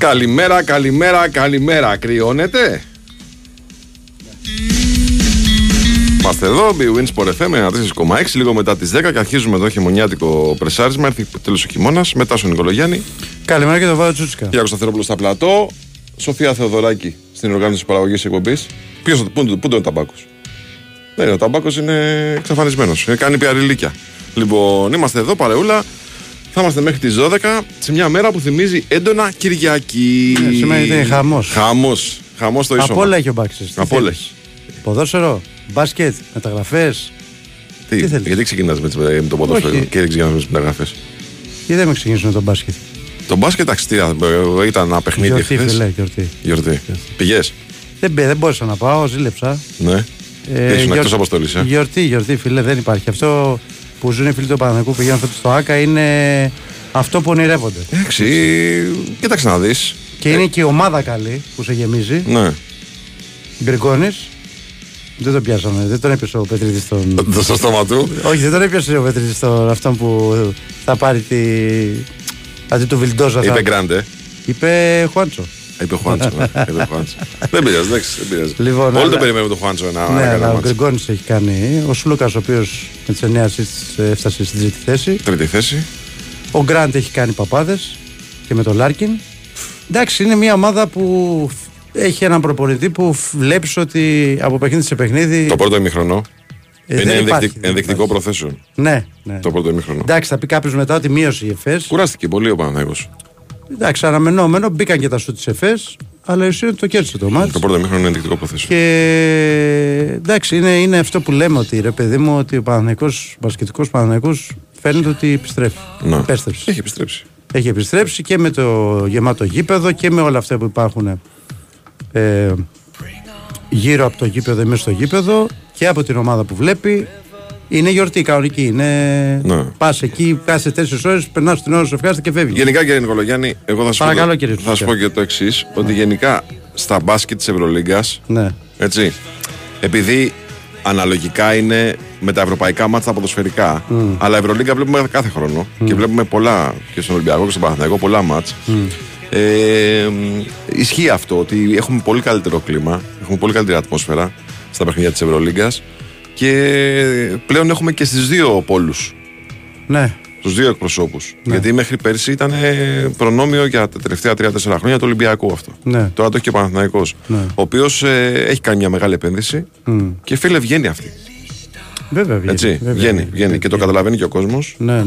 Καλημέρα, καλημέρα, καλημέρα. Κρυώνετε? Είμαστε εδώ, bwinΣΠΟΡ FM 94,6, λίγο μετά τις 10 και αρχίζουμε εδώ χειμωνιάτικο πρεσάρισμα. Έρθει τέλος ο χειμώνας, μετά στον Νικολογιάννη. Καλημέρα και τον Βάιο Τσούτσικα. Γιάκο Σταθερόπουλο στα πλατό. Σοφία Θεοδωράκη στην οργάνωση παραγωγής εκπομπής. Πού είναι ο Ταμπάκος? Ναι, ο Ταμπάκος είναι εξαφανισμένος. Κάνει πιαριλίκια. Λοιπόν, είμαστε εδώ, παρεούλα. Θα είμαστε μέχρι τις 12 σε μια μέρα που θυμίζει έντονα Κυριακή. Ναι, σήμερα είναι χαμός. Χαμός το ίσωμα. Απ' όλα έχει ο Μπάξης. Απ' όλα έχει. Ποδόσφαιρο, μπάσκετ, μεταγραφές. Τι θέλει. Γιατί ξεκινάς με το ποδόσφαιρο και δεν ξεκινάς με τις μεταγραφές? Και δεν με ξεκινήσω με τον μπάσκετ. Το μπάσκετ ταξιτήρα ήταν ένα παιχνίδι χθες. Γιορτή. Πηγές? Δεν μπορούσα να πάω, ζήλεψα. Ναι. Ήσουν εκτός αποστολής. Γιορτή, φίλε, δεν υπάρχει αυτό. Που ζουν οι φίλοι του Παναθηναϊκού, πηγαίνουν φέτος στο ΆΚΑ, είναι αυτό που ονειρεύονται. Εντάξει, κοίταξε να δεις. Και είναι και η ομάδα καλή που σε γεμίζει. Ναι. Γκρικόνης. Δεν τον πιάσαμε, δεν τον έπιασε ο Πετρίδης στον. Στο στόμα του. Όχι, δεν τον έπιασε ο Πετρίδης στον αυτόν που θα πάρει τη. Αντί του Βιλντόζα. Είπε Γκράντε. Είπε Χουάντσο. Είπε Χουάντσο. Δεν πειράζει, εντάξει. Όλοι το περιμένουμε τον Χουάντσο να κάνει. Ναι, αλλά ο Γκριγκόνης έχει κάνει. Ο Σλούκας, ο οποίος με τις 9 έφτασε στην τρίτη θέση. Ο Γκράντε έχει κάνει παπάδες και με τον Λάρκιν. Εντάξει, είναι μια ομάδα που έχει έναν προπονητή που βλέπεις ότι από παιχνίδι σε παιχνίδι. Το πρώτο ημιχρονό. Είναι ενδεικτικό προθέσεων. Ναι. Το πρώτο ημίχρονο. Εντάξει, θα πει κάποιος μετά ότι μείωσε η ΕΦΕΣ. Κουράστηκε πολύ ο Παναθηναϊκός. Εντάξει, αναμενόμενο, μπήκαν και τα σου της ΕΦΕΣ, αλλά η ουσία είναι ότι το κέρδισε το μάτς. Το πρώτο ημίχρονο είναι ενδεικτικό προθέσεων. Και εντάξει, είναι αυτό που λέμε ότι ρε παιδί μου, ότι ο Παναθηναϊκός, ο μπασκετικός Παναθηναϊκός φαίνεται ότι επιστρέφει. Επέστρεψε. Έχει επιστρέψει και με το γεμάτο γήπεδο και με όλα αυτά που υπάρχουν. Γύρω από το γήπεδο, μέσα στο γήπεδο και από την ομάδα που βλέπει. Είναι γιορτή κανονική. Πας εκεί, κάθε 4 ώρες, περνάς την ώρα σου, ευχάριστα και φεύγεις. Γενικά, κύριε Νικολογιάννη, εγώ θα σου πω και το εξής: ότι γενικά στα μπάσκετ της Ευρωλίγκας, έτσι, επειδή αναλογικά είναι με τα ευρωπαϊκά μάτς τα ποδοσφαιρικά, αλλά Ευρωλίγκα βλέπουμε κάθε χρόνο και βλέπουμε πολλά και στον Ολυμπιακό και στον Παναθηναϊκό πολλά μάτς. Ισχύει αυτό ότι έχουμε πολύ καλύτερο κλίμα, έχουμε πολύ καλύτερη ατμόσφαιρα στα παιχνίδια της Ευρωλίγκας και πλέον έχουμε και στις δύο πόλους. Ναι. Στους δύο εκπροσώπους. Ναι. Γιατί μέχρι πέρσι ήταν προνόμιο για τα τελευταία 3-4 χρόνια του Ολυμπιακού αυτό. Ναι. Τώρα το έχει και ο Παναθηναϊκός. Ναι. Ο οποίος έχει κάνει μια μεγάλη επένδυση και φίλε βγαίνει αυτή. Βέβαια, βγαίνει. Και το καταλαβαίνει και ο κόσμος. Ναι.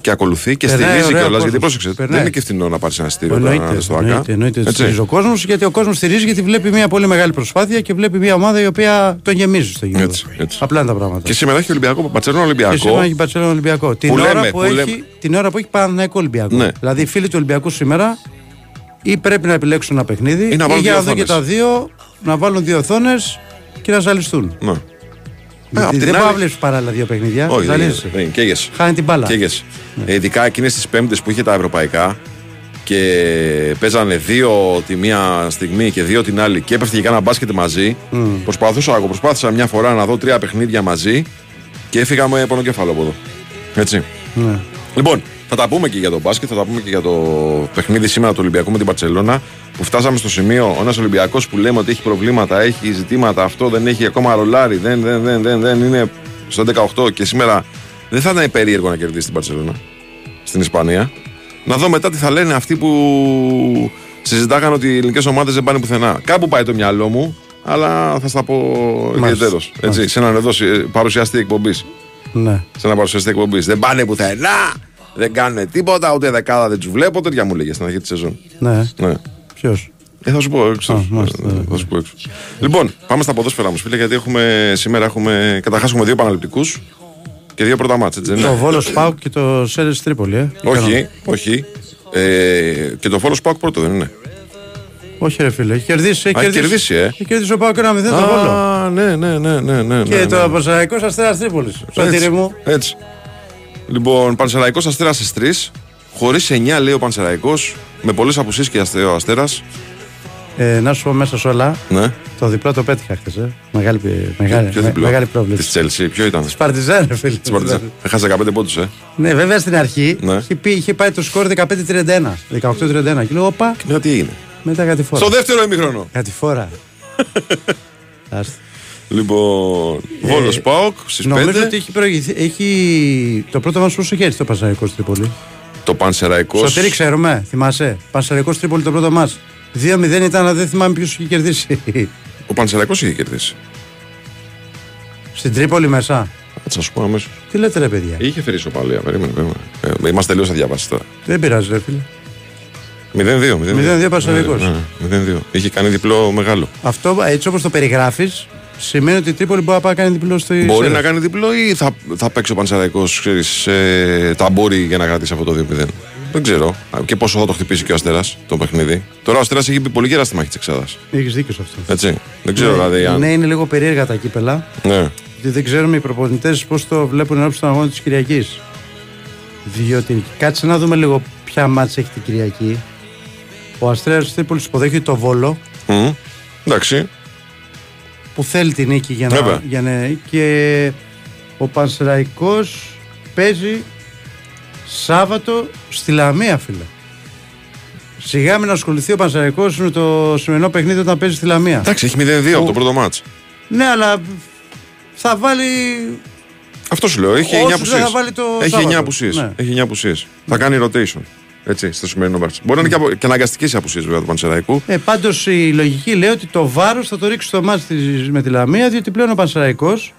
Και ακολουθεί και στηρίζει κιόλας. Γιατί πρόσεξε, δεν είναι και φθηνό να πάρεις ένα στήριο στο ΑΚΑ. Εννοείται. Στηρίζει ο κόσμος, γιατί ο κόσμος στηρίζει, γιατί βλέπει μια πολύ μεγάλη προσπάθεια και βλέπει μια ομάδα η οποία τον γεμίζει στο γήπεδο. Απλά είναι τα πράγματα. Και σήμερα έχει Μπαρσελόνα Ολυμπιακό. Την ώρα που έχει Παναθηναϊκό Ολυμπιακό. Δηλαδή οι φίλοι του Ολυμπιακού σήμερα ή πρέπει να επιλέξουν ένα παιχνίδι ή για να δω και τα δύο, να βάλουν δύο οθόνες και να ζαλιστούν. Δεν πάω να βλέπει παράλληλα δύο παιχνίδια. Όχι, δεν καίγεσαι. Χάνει την μπάλα. Ειδικά εκείνες τις Πέμπτες που είχε τα ευρωπαϊκά και παίζανε δύο τη μία στιγμή και δύο την άλλη και έπεφτε και κάνα μπάσκετ μαζί. Προσπάθησα μια φορά να δω τρία παιχνίδια μαζί και έφυγα με πονοκέφαλο από εδώ. Έτσι. Ναι. Λοιπόν, θα τα πούμε και για το μπάσκετ, θα τα πούμε και για το παιχνίδι σήμερα του Ολυμπιακού με την Μπαρσελόνα. Που φτάσαμε στο σημείο, ένας Ολυμπιακός που λέμε ότι έχει προβλήματα, έχει ζητήματα, αυτό δεν έχει ακόμα ρολάρι, δεν είναι στο 18 και σήμερα δεν θα ήταν περίεργο να κερδίσει την Μπαρσελόνα στην Ισπανία. Να δω μετά τι θα λένε αυτοί που συζητάγαν ότι οι ελληνικές ομάδες δεν πάνε πουθενά. Κάπου πάει το μυαλό μου, αλλά θα στα πω ιδιαιτέρως. Σε έναν εδώ παρουσιαστή εκπομπής. Ναι. Σε έναν παρουσιαστή εκπομπής. Δεν πάνε πουθενά! Δεν κάνουν τίποτα, ούτε δεκάδα δεν τους βλέπω. Τέτοια μου λέγε στην αρχή τη σεζόν. Ναι. Ποιος? Θα σου πω έξω. Λοιπόν, πάμε στα ποδόσφαιρα μου, φίλε, γιατί σήμερα καταρχάς έχουμε δύο παναληπτικούς και δύο πρώτα μάτς. Το Βόλος Παοκ και το Αστέρας Τρίπολη, Όχι. Και το Βόλος Παοκ πρώτο δεν είναι? Όχι, ρε φίλε, έχει κερδίσει. Έχει κερδίσει ο Παοκ 1-0 το Βόλο. Ναι. Και το Πανσεραϊκός Αστέρας Τρίπολης. Σωτήρη μου. Έτσι. Λοιπόν, Πανσεραϊκός Αστέρας στις 3. Χωρίς 9 λέει ο Πανσεραϊκός, με πολλές απουσίες και ο Αστέρας. Να σου πω μέσα σε όλα. Ναι. Το διπλό το πέτυχα χθες. Μεγάλη πρόβλεψη. Της Τσέλσι, ποιο ήταν? Της Παρτιζάν, φίλε. Της Παρτιζάν. Έχασε 15 πόντους, Ναι, βέβαια στην αρχή είχε πάει το σκορ 15-31. 18-31. Και λέω, όπα. Ναι, τι είναι. Μετά κατηφόρα. Στο δεύτερο ημίχρονο. Κατηφόρα. Λοιπόν, Βόλος Παοκ στις 5. Νομίζω ότι έχει προηγηθεί. Έχει το πρώτο βάσο στο χέρι το Πανσεραϊκό Τρίπολη. Το Πανσεραϊκό. Σωτήρη, ξέρουμε, θυμάσαι. Πανσεραϊκό Τρίπολη το πρώτο μας. 2-0 ήταν, αλλά δεν θυμάμαι ποιος είχε κερδίσει. Ο Πανσεραϊκός είχε κερδίσει. Στην Τρίπολη μέσα. Θα σου πω αμέσως. Τι λέτε, ρε παιδιά. Είχε φυρίσει ο Παλία. Περίμενε. Είμαστε τελείως αδιάβαστοι τώρα. Δεν πειράζει, ρε φίλε. 0-2 Πανσεραϊκός. 0-2. Είχε κάνει διπλό μεγάλο. Αυτό έτσι όπως το περιγράφεις. Σημαίνει ότι η Τρίπολη μπορεί να κάνει διπλό στη. Μπορεί σέρα. Να κάνει διπλό ή θα παίξει ο Πανσεραϊκός, ξέρεις, τα μπορεί για να κρατήσει αυτό το 2-0. Δεν ξέρω. Και πόσο θα το χτυπήσει και ο Αστέρας το παιχνίδι. Τώρα ο Αστέρας έχει μπει πολύ γερά στη μάχη της Εξάδας. Έχεις δίκιο σε αυτό. Έτσι. Δεν ξέρω δηλαδή αν. Ναι, είναι λίγο περίεργα τα κύπελα. Ναι. Δεν ξέρουμε οι προπονητές πώς το βλέπουν ενώπιον των αγώνων της Κυριακής. Διότι κάτσε να δούμε λίγο ποια μάτς έχει την Κυριακή. Ο Αστέρας Τρίπολης υποδέχεται το Βόλο. Εντάξει. Που θέλει την νίκη για να και ο Πανσεραϊκός παίζει Σάββατο στη Λαμία, φίλε. Σιγά μην ασχοληθεί ο Πανσεραϊκός με το σημερινό παιχνίδι όταν παίζει στη Λαμία. Εντάξει, έχει 0-2 από το πρώτο μάτς. Ναι, αλλά θα βάλει. Αυτό σου λέω, έχει 9 απουσίες. Έχει 9 απουσίες. Ναι. Θα κάνει rotation. Έτσι, στο σημερινό μάτς. Μπορεί να είναι και αναγκαστικές οι απουσίες βέβαια του Πανσεραϊκού. Πάντως η λογική λέει ότι το βάρος θα το ρίξει στο μάτς με τη Λαμία, διότι πλέον ο Πανσεραϊκός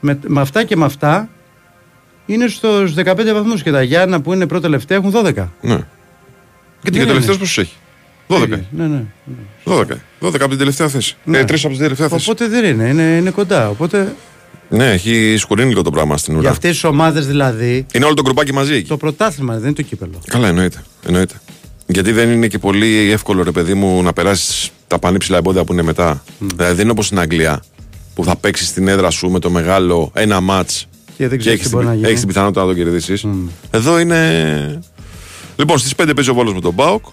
με αυτά και με αυτά είναι στους 15 βαθμούς και τα Γιάννα που είναι πρώτα τελευταία έχουν 12. Ναι. Και ο τελευταίος πόσους έχει? 12. Ναι. 12 από την τελευταία θέση. Ναι. 3 από την τελευταία θέση. Οπότε δεν είναι κοντά. Οπότε. Ναι, έχει σκουρίνει λίγο το πράγμα στην ουρά. Για αυτές τις ομάδες δηλαδή. Είναι όλο το κρουπάκι μαζί εκεί. Το πρωτάθλημα δεν είναι το κύπελλο. Καλά, εννοείται. Γιατί δεν είναι και πολύ εύκολο, ρε παιδί μου, να περάσεις τα πανύψηλα εμπόδια που είναι μετά. Δηλαδή δεν είναι όπως στην Αγγλία που θα παίξεις την έδρα σου με το μεγάλο ένα μάτς και έχεις την πιθανότητα να το κερδίσεις. Εδώ είναι. Λοιπόν, στις 5 παίζει ο Βόλος με τον Πάοκ.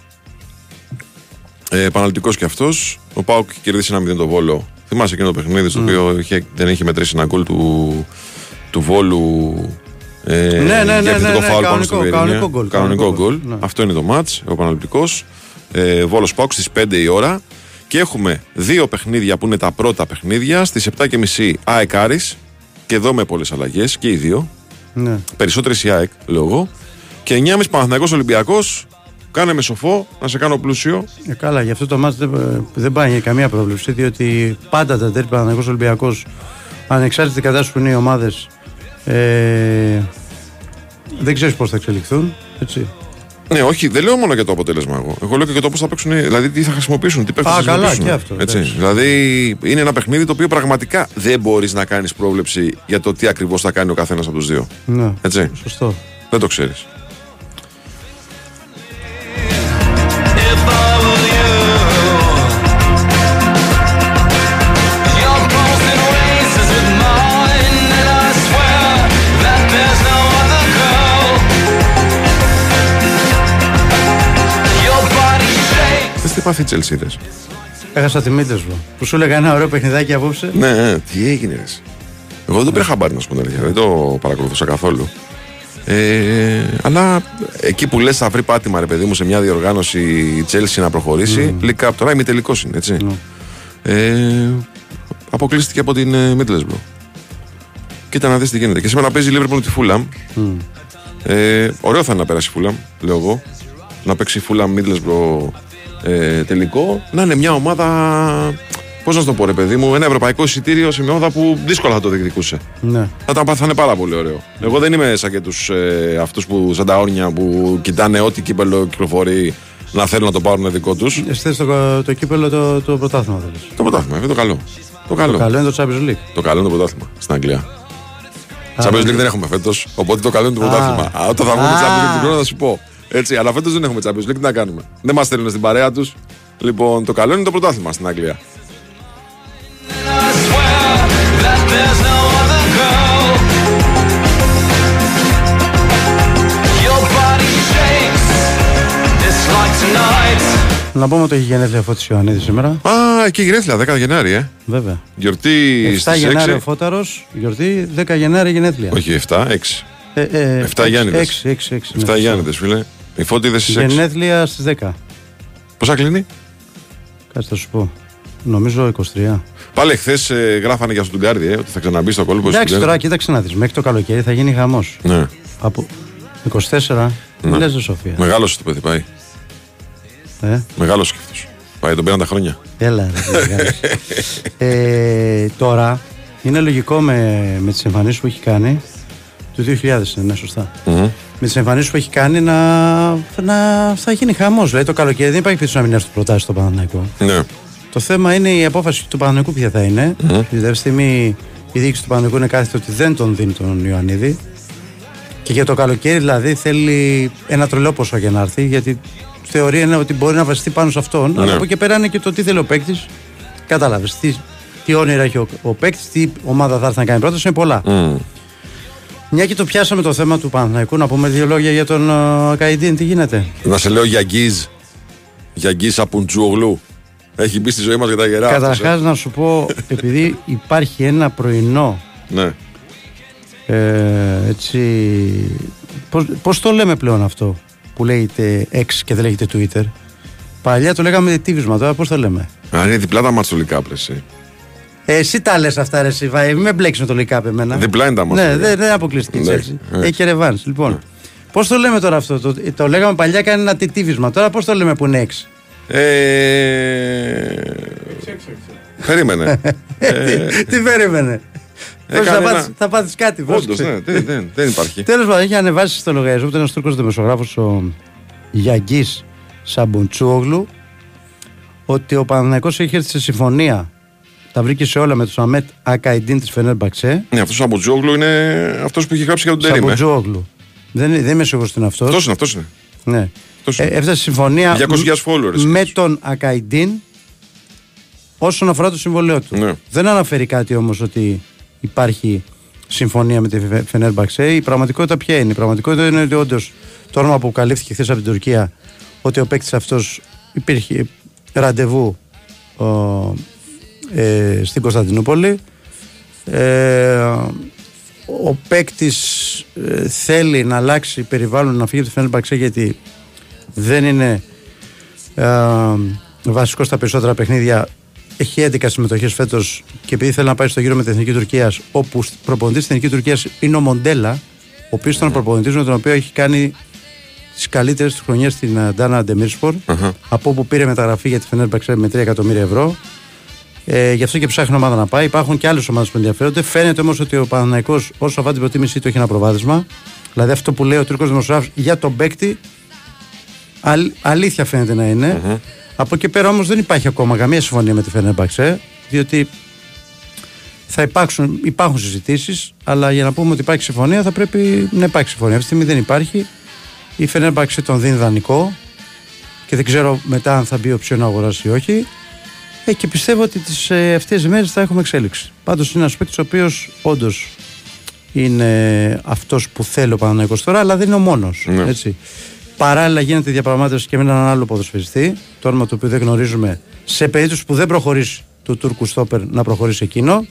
Επαναληπτικός κι αυτός. Ο Πάοκ κερδίσει ένα 0 το Βόλο. Θυμάσαι εκείνο το παιχνίδι στο οποίο δεν είχε μετρήσει ένα γκολ του Βόλου. Ναι, κανονικό γκολ. Αυτό είναι το μάτς, ο επαναληπτικός. Βόλος Πάοκ στις 5 η ώρα. Και έχουμε δύο παιχνίδια που είναι τα πρώτα παιχνίδια. Στις 7.30 ΑΕΚ Άρης. Και εδώ με πολλές αλλαγές και οι δύο. Ναι. Περισσότερες η ΑΕΚ λόγω. Και 9.30 Παναθηναϊκός Ολυμπιακός. Κάνε με σοφό, να σε κάνω πλούσιο. Καλά, γι' αυτό το μάτς δεν πάει για καμία πρόβλεψη, διότι πάντα τα τέρπη Παναθηναϊκός Ολυμπιακός, ανεξάρτητα κατάσταση που είναι οι ομάδες, δεν ξέρεις πώς θα εξελιχθούν. Έτσι. Ναι, όχι, δεν λέω μόνο για το αποτέλεσμα εγώ. Εγώ λέω και για το πώς θα παίξουν, δηλαδή τι θα χρησιμοποιήσουν, τι παίξουν. Α, καλά, και αυτό. Έτσι. Δηλαδή είναι ένα παιχνίδι το οποίο πραγματικά δεν μπορείς να κάνεις πρόβλεψη για το τι ακριβώς θα κάνει ο καθένας από τους δύο. Ναι, έτσι. Σωστό. Δεν το ξέρεις. Πάθει Τσελσίδες. Έχασα τη Μίντλεσμπρο. Που σου έλεγα ένα ωραίο παιχνιδάκι απόψε. Ναι, τι έγινε. Εγώ δεν το πήρα χαμπάρι να σου πω, δεν το παρακολουθούσα καθόλου. Αλλά εκεί που λες θα βρει πάτημα, ρε παιδί μου, σε μια διοργάνωση η Τσέλσι να προχωρήσει. Λίγα από τώρα ημιτελικός είναι, έτσι. Αποκλείστηκε από την Μίντλεσμπρο. Κοίτα να δεις τι γίνεται. Και σήμερα παίζει η Λίβερπουλ τη Φούλαμ. Ωραίο θα είναι να πέρασει η Φούλαμ, λέω εγώ. Να παίξει η Φούλαμ Μίντλεσμπρο. Τελικό, να είναι μια ομάδα. Πώς να το πω, ρε παιδί μου, ένα ευρωπαϊκό εισιτήριο σε μια ομάδα που δύσκολα θα το διεκδικούσε. Ναι. Θα είναι πάρα πολύ ωραίο. Εγώ δεν είμαι σαν και αυτούς που, σαν τα όρνια που κοιτάνε ό,τι κύπελλο κυκλοφορεί να θέλουν να το πάρουν δικό τους. Θες το κύπελλο το πρωτάθλημα, θέλεις. Το πρωτάθλημα, είναι το καλό. Το καλό είναι το Champions League. Το καλό είναι το πρωτάθλημα στην Αγγλία. Champions League δεν έχουμε φέτος, οπότε το καλό είναι το πρωτάθλημα. Όταν θα βγούμε Champions League χρόνο θα σου πω. Έτσι, αλλά φέτος δεν έχουμε Champions League, τι να κάνουμε. Δεν μας στέλνουν στην παρέα τους. Λοιπόν, το καλό είναι το πρωτάθλημα στην Αγγλία. Να πούμε ότι έχει γενέθλια Φώτης Ιωαννίδη σήμερα. Α, και γενέθλια, 10 Γενάρη, ε. Βέβαια. Γιορτή 7 στις Γενάρη 6. Ο Φώταρος, γιορτή 10 Γενάρη γενέθλια. Όχι, 7, 6. 7 Γιάννηδες. 6. 7 Γιάννηδες, φίλε. Η Φώτη δεν στις 6. Γενέθλια στις 10. Πόσα κλείνει? Κάτσε θα σου πω. Νομίζω 23. Πάλι χθες γράφανε για στον Τουγκάρδι ότι θα ξαναμπεί στο κόλπο. Εντάξει, τώρα κοίταξε να δεις. Μέχρι το καλοκαίρι θα γίνει χαμός. Ναι. Από 24. Ναι. Λες δε Σοφία. Μεγάλος το παιδί πάει. Μεγάλος σκέφτος. Πάει τον 50 χρόνια. Έλα. Τώρα είναι λογικό με τις εμφανίσεις που έχει κάνει. Το 2000 είναι σωστά. Mm-hmm. Με τις εμφανίσεις που έχει κάνει να θα γίνει χαμός. Δηλαδή το καλοκαίρι δεν υπάρχει πίσω να μην έρθουν προτάσεις στο Παναθηναϊκό. Ναι. Το θέμα είναι η απόφαση του Παναθηναϊκού ποια θα είναι. Mm-hmm. Τη δεύτερη στιγμή η διοίκηση του Παναθηναϊκού είναι κάθετη ότι δεν τον δίνει τον Ιωαννίδη. Και για το καλοκαίρι δηλαδή θέλει ένα τρελό ποσό για να έρθει, γιατί θεωρία είναι ότι μπορεί να βασιστεί πάνω σε αυτόν. Ναι. Αλλά από εκεί πέρα είναι και το τι θέλει ο παίκτης. Κατάλαβες. Τι όνειρα έχει ο παίκτης, τι ομάδα θα έρθει να κάνει πρώτος, είναι πολλά. Mm. Μια και το πιάσαμε το θέμα του Παναθηναϊκού, να πούμε δύο λόγια για τον Καϊδίν, τι γίνεται. Να σε λέω Γιαγκίζ Απουντζούογλου. Έχει μπει στη ζωή μας για τα γερά. Καταρχάς να σου πω, επειδή υπάρχει ένα πρωινό. Ναι. Έτσι, πώς το λέμε πλέον αυτό που λέγεται X και δεν λέγεται Twitter? Παλιά το λέγαμε τύβισμα, τώρα πώς το λέμε? Άρα είναι διπλά τα μάτς του Λικάπ, εσύ. Εσύ τα λες αυτά, ρε Σιβάη, μην με μπλέξεις με το Λικάπ εμένα. Διπλά είναι τα μάτς. Ναι, δεν αποκλειστική Τσέλσι. Έχει και ρεβάνς. Λοιπόν, πώς το λέμε τώρα αυτό? Το λέγαμε παλιά, κάνει ένα τύβισμα. Τώρα πώς το λέμε που είναι X? Περίμενε. Τι περίμενε? Θα πάθεις κάτι. Όντως, ναι, δεν υπάρχει. Τέλος πάντων, έχει ανεβάσει στο λογαριασμό του ένας Τούρκος δημοσιογράφος, ο Γιαγκίζ Σαμποντσούογλου, ότι ο Παναθηναϊκός έχει έρθει σε συμφωνία. Τα βρήκε σε όλα με τους Αμέτα Καϊδίν της Φενέρμπαχτσέ. Ναι, αυτός ο Σαμποντσούογλου είναι αυτός που έχει γράψει για τον Τερίμ. Σαμποντσούογλου. Δεν είμαι σίγουρος ότι είναι αυτός. Αυτός είναι. Ναι. Έφτασε σε συμφωνία με τον Ακαϊντίν όσον αφορά το συμβολέο του. Ναι. Δεν αναφέρει κάτι όμως ότι υπάρχει συμφωνία με τη Φενέρμπαχτσέ. Η πραγματικότητα ποια είναι? Η πραγματικότητα είναι ότι όντως το όνομα που καλύφθηκε χθες από την Τουρκία, ότι ο παίκτης αυτός υπήρχε ραντεβού στην Κωνσταντινούπολη. Ο παίκτης θέλει να αλλάξει περιβάλλον, να φύγει από τη Φενέρμπαχτσέ, γιατί δεν είναι βασικός στα περισσότερα παιχνίδια. Έχει 11 συμμετοχές φέτος και επειδή θέλει να πάει στο γύρο με την Εθνική Τουρκίας, όπου προπονητής στην Εθνική Τουρκίας είναι ο Μοντέλα, ο οποίος ήταν προπονητής με τον οποίο έχει κάνει τις καλύτερες του χρονιές στην Ντάνα bwinΣΠΟΡ, από όπου πήρε μεταγραφή για τη Φενέρμπαχτσέ με 3 εκατομμύρια ευρώ. Γι' αυτό και ψάχνει ομάδα να πάει. Υπάρχουν και άλλες ομάδες που ενδιαφέρονται. Φαίνεται όμως ότι ο Παναθηναϊκός, όσο αφορά την προτίμησή του, έχει ένα προβάδισμα. Δηλαδή αυτό που λέει ο Τούρκος δημοσιογράφος για τον παίκτη, αλήθεια φαίνεται να είναι. Από εκεί πέρα όμως δεν υπάρχει ακόμα καμία συμφωνία με τη Φενέρμπαχτσέ, διότι θα υπάρχουν συζητήσεις, αλλά για να πούμε ότι υπάρχει συμφωνία θα πρέπει να υπάρχει συμφωνία. Αυτή τη στιγμή δεν υπάρχει. Η Φενέρμπαχτσέ τον δίνει δανεικό και δεν ξέρω μετά αν θα μπει οψιόν να αγοράσει ή όχι. Και πιστεύω ότι τις αυτές τις μέρες θα έχουμε εξέλιξη. Πάντως είναι ένας παίκτης ο οποίος όντως είναι αυτός που θέλει ο Παναθηναϊκός τώρα, αλλά δεν είναι ο μόνος. Ναι. Έτσι. Παράλληλα γίνεται διαπραγμάτευση και με έναν άλλο ποδοσφαιριστή, το όνομα του οποίου δεν γνωρίζουμε, σε περίπτωση που δεν προχωρήσει του Τούρκου στόπερ, να προχωρήσει εκείνο.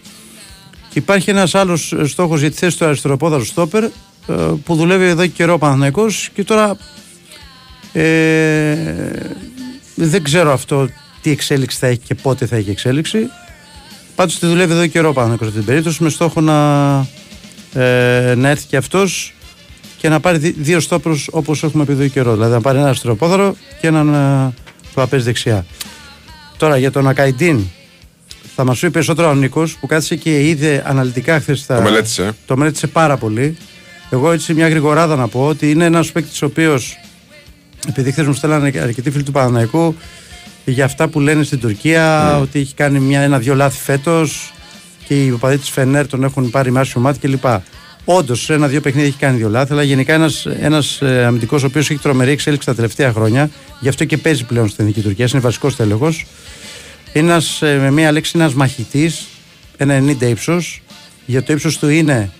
Και υπάρχει ένας άλλος στόχος για τη θέση του αριστεροπόδαρου στόπερ, που δουλεύει εδώ και καιρό ο Παναθηναϊκός και τώρα δεν ξέρω αυτό τι εξέλιξη θα έχει και πότε θα έχει εξέλιξη. Πάντως τη δουλεύει εδώ και καιρό ο Παναθηναϊκός αυτή την περίπτωση, με στόχο να έρθει και αυτός και να πάρει δύο στόπρους όπως έχουμε πει εδώ καιρό. Δηλαδή να πάρει ένα αριστεροπόδαρο και έναν που παίζει δεξιά. Τώρα για τον Ακαϊντίν θα μας πει περισσότερο ο Νίκος, που κάθισε και είδε αναλυτικά χθες. Το μελέτησε πάρα πολύ. Εγώ έτσι μια γρηγοράδα να πω ότι είναι ένας παίκτης ο οποίος, επειδή χθες μου στέλνανε αρκετοί φίλοι του Παναθηναϊκού για αυτά που λένε στην Τουρκία, ότι έχει κάνει ένα-δυο λάθη φέτος και οι οπαδοί της Φενέρ τον έχουν πάρει μάσιο μάτι κλπ. Όντως, ένα-δύο παιχνίδια έχει κάνει δύο λάθη, αλλά γενικά ένας αμυντικός ο οποίος έχει τρομερή εξέλιξη τα τελευταία χρόνια, γι' αυτό και παίζει πλέον στην Εθνική Τουρκία, είναι βασικός τέλεχος. Ένας, με μία λέξη, ένας μαχητής, ένα 90 ύψος, για το ύψος του είναι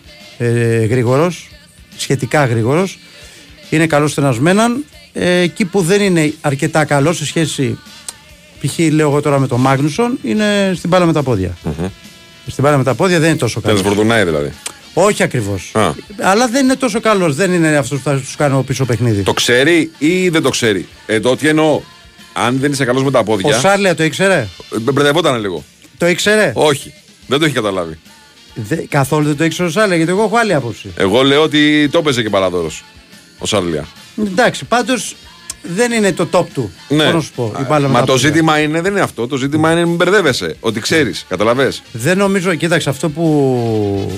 γρήγορος, σχετικά γρήγορος, είναι καλός στον ασμέναν εκεί που δεν είναι αρκετά καλό σε σχέση, π.χ. λέω εγώ τώρα με τον Μάγνουσον, είναι στην μπάλα με τα πόδια. Mm-hmm. Στην μπάλα με τα πόδια δεν είναι τόσο καλό. Δεν σπορτουνάει δηλαδή. Όχι ακριβώς. Αλλά δεν είναι τόσο καλό. Δεν είναι αυτό που θα του κάνω πίσω παιχνίδι. Το ξέρει ή δεν το ξέρει. Εδώ τι εννοώ. Αν δεν είσαι καλό με τα πόδια. Ο Σάρλια το ήξερε. Μπερδευόταν λίγο. Το ήξερε. Όχι. Δεν το έχει καταλάβει. Καθόλου δεν το ήξερε ο Σάρλια, γιατί εγώ έχω άλλη άποψη. Εγώ λέω ότι το έπαιζε και παραδόρος ο Σάρλια. Εντάξει, πάντως δεν είναι το top του. Ναι. Να σου πω, μα το ζήτημα είναι, δεν είναι αυτό. Το ζήτημα είναι μην μπερδεύεσαι. Ότι ξέρεις, καταλαβες. Δεν νομίζω, κοίταξε, αυτό που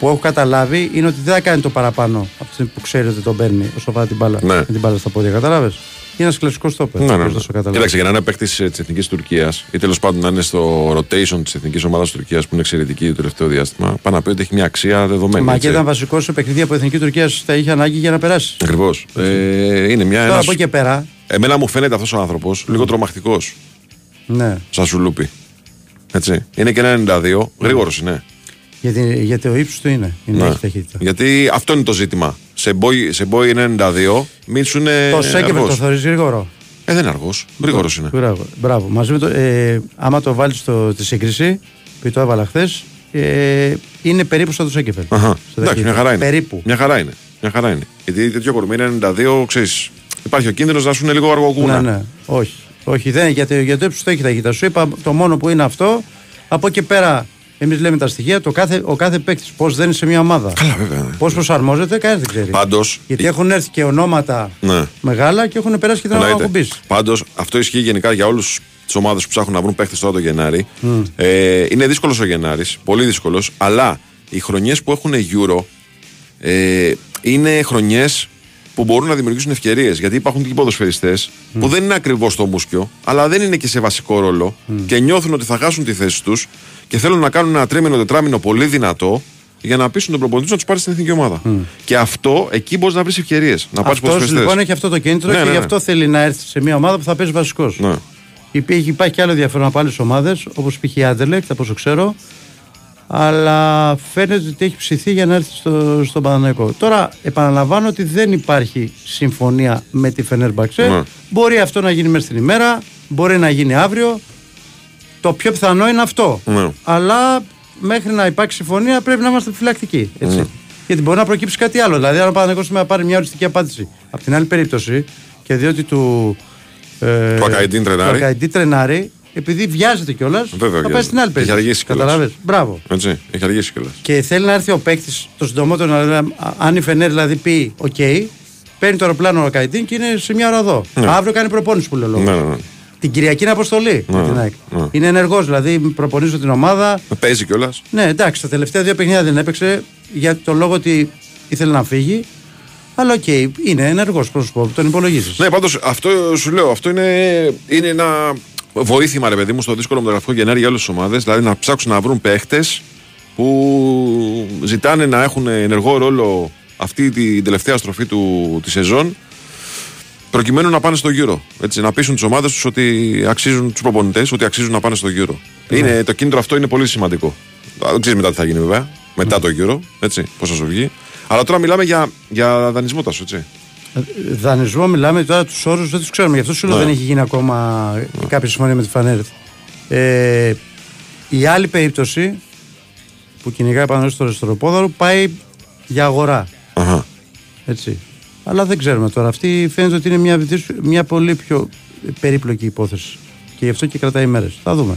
έχω καταλάβει είναι ότι δεν θα κάνει το παραπάνω από την που ξέρει ότι τον παίρνει όσο πάει την μπάλα, ναι, την μπάλα στα πόδια. Καταλάβες. Είναι ένα κλασικό στόπερ. Ναι, ναι. Κοίταξε, για να είναι παίκτη τη Εθνική Τουρκία ή τέλος πάντων να είναι στο rotation τη Εθνική Ομάδα Τουρκία που είναι εξαιρετική το τελευταίο διάστημα, πάνω απ' ότι έχει μια αξία δεδομένη. Μα και ήταν βασικό σε παιχνίδια που η Εθνική Τουρκία θα είχε ανάγκη για να περάσει. Ακριβώς. Είναι μια. Τώρα από εκεί και πέρα. Εμένα μου φαίνεται αυτός ο άνθρωπος λίγο τρομακτικός. Ναι. Σαν σουλούπι. Έτσι. Είναι και ένα 92. Γρήγορος είναι. Γιατί ο ύψος του είναι ναι, έχει ταχύτητα. Γιατί αυτό είναι το ζήτημα. Σε μπόι είναι 92, μην σου είναι. Το Σέκεβερ το θεωρείς γρήγορο. Δεν είναι αργός. Γρήγορος είναι. Μπράβο. Μαζί με το, άμα το βάλεις στη σύγκριση, που το έβαλα χθες, είναι περίπου σαν το Σέκεβερ. Εντάξει, μια χαρά είναι. Περίπου. Μια χαρά είναι. Γιατί τέτοιο κορμί είναι 92, ξέρεις. Υπάρχει ο κίνδυνος να σου είναι λίγο αργοκούνα. Ναι. Όχι. Δεν, γιατί το ύψος το έχει ταχύτητα. Σου είπα το μόνο που είναι αυτό. Από εκεί πέρα. Εμείς λέμε τα στοιχεία, ο κάθε παίκτης πώς δεν είναι σε μια ομάδα. Καλά, βέβαια. Ναι. Πώς προσαρμόζεται, κανείς δεν ξέρει. Πάντως, γιατί έχουν έρθει και ονόματα μεγάλα και έχουν περάσει και την ομάδα που μπει. Πάντως, αυτό ισχύει γενικά για όλους τις ομάδες που ψάχνουν να βρουν παίκτες τώρα το Γενάρη. Είναι δύσκολος ο Γενάρης, πολύ δύσκολος, αλλά οι χρονιές που έχουν Euro είναι χρονιές που μπορούν να δημιουργήσουν ευκαιρίες. Γιατί υπάρχουν και οι ποδοσφαιριστές που δεν είναι ακριβώς στο μουσκιο, αλλά δεν είναι και σε βασικό ρόλο και νιώθουν ότι θα χάσουν τη θέση τους και θέλουν να κάνουν ένα τρίμηνο-τετράμηνο πολύ δυνατό για να πείσουν τον προπονητή να τους πάρει στην εθνική ομάδα. Και αυτό εκεί μπορεί να βρει ευκαιρίες. Αυτός λοιπόν έχει αυτό το κίνητρο και γι' αυτό θέλει να έρθει σε μια ομάδα που θα παίζει βασικός. Ναι. Υπάρχει και άλλο ενδιαφέρον από άλλες ομάδες, όπως π.χ. η Άντερλεκτ, από όσο ξέρω, αλλά φαίνεται ότι έχει ψηθεί για να έρθει στον Παναθηναϊκό. Τώρα επαναλαμβάνω ότι δεν υπάρχει συμφωνία με τη Φενέρμπαχτσέ. Ναι. Μπορεί αυτό να γίνει μέσα στην ημέρα, μπορεί να γίνει αύριο. Το πιο πιθανό είναι αυτό. Ναι. Αλλά μέχρι να υπάρξει συμφωνία πρέπει να είμαστε επιφυλακτικοί. Έτσι. Ναι. Γιατί μπορεί να προκύψει κάτι άλλο. Δηλαδή, αν ο Παναθηναϊκός σήμερα πάρει μια οριστική απάντηση. Απ' την άλλη περίπτωση, και διότι το Καϊντίν τρενάρει. Επειδή βιάζεται κιόλας, θα πάει στην άλλη περίπτωση. Καταλάβες. Μπράβο. Έτσι, έχει αργήσει κιόλας. Και θέλει να έρθει ο παίκτης το συντομότερο, αν η Φενέρ δηλαδή πει: οκ, παίρνει το αεροπλάνο ο Καϊντίν και είναι σε μια ώρα εδώ. Ναι. Αύριο κάνει προπόνηση που λέω λόγω. Ναι. Την Κυριακή είναι αποστολή. Ναι. Την ΑΕΚ. Ναι. Είναι ενεργός, δηλαδή προπονίζω την ομάδα. Παίζει κιόλας. Ναι, εντάξει, τα τελευταία δύο παιχνίδια δεν έπαιξε για το λόγο ότι ήθελε να φύγει. Αλλά οκ, είναι ενεργός πρόσωπο, τον υπολογίζει. Ναι, πάντως αυτό σου λέω, αυτό είναι ένα. Βοήθημα, ρε παιδί μου, στο δύσκολο μεταγραφικό Γενάρη για όλες τις ομάδες, δηλαδή να ψάξουν να βρουν παίχτες που ζητάνε να έχουν ενεργό ρόλο αυτή την τελευταία στροφή τη σεζόν, προκειμένου να πάνε στο γύρο. Έτσι, να πείσουν τις ομάδες τους ότι αξίζουν, τους προπονητές, ότι αξίζουν να πάνε στο γύρο. Είναι, το κίνητρο αυτό είναι πολύ σημαντικό. Δεν ξέρεις μετά τι θα γίνει, βέβαια, μετά το γύρο, έτσι, πώς θα σου βγει. Αλλά τώρα μιλάμε για δανεισμό τάσο, έτσι. Δανεισμό μιλάμε τώρα, τους όρους δεν τους ξέρουμε. Γι' αυτό σου λέω δεν έχει γίνει ακόμα κάποια συμφωνία με τη Φανέρ. Η άλλη περίπτωση που κυνηγάει πάνω στο Ρεστεροπόδαρο πάει για αγορά. Έτσι. Αλλά δεν ξέρουμε τώρα. Αυτή φαίνεται ότι είναι μια πολύ πιο περίπλοκη υπόθεση. Και γι' αυτό και κρατάει μέρες. Θα δούμε.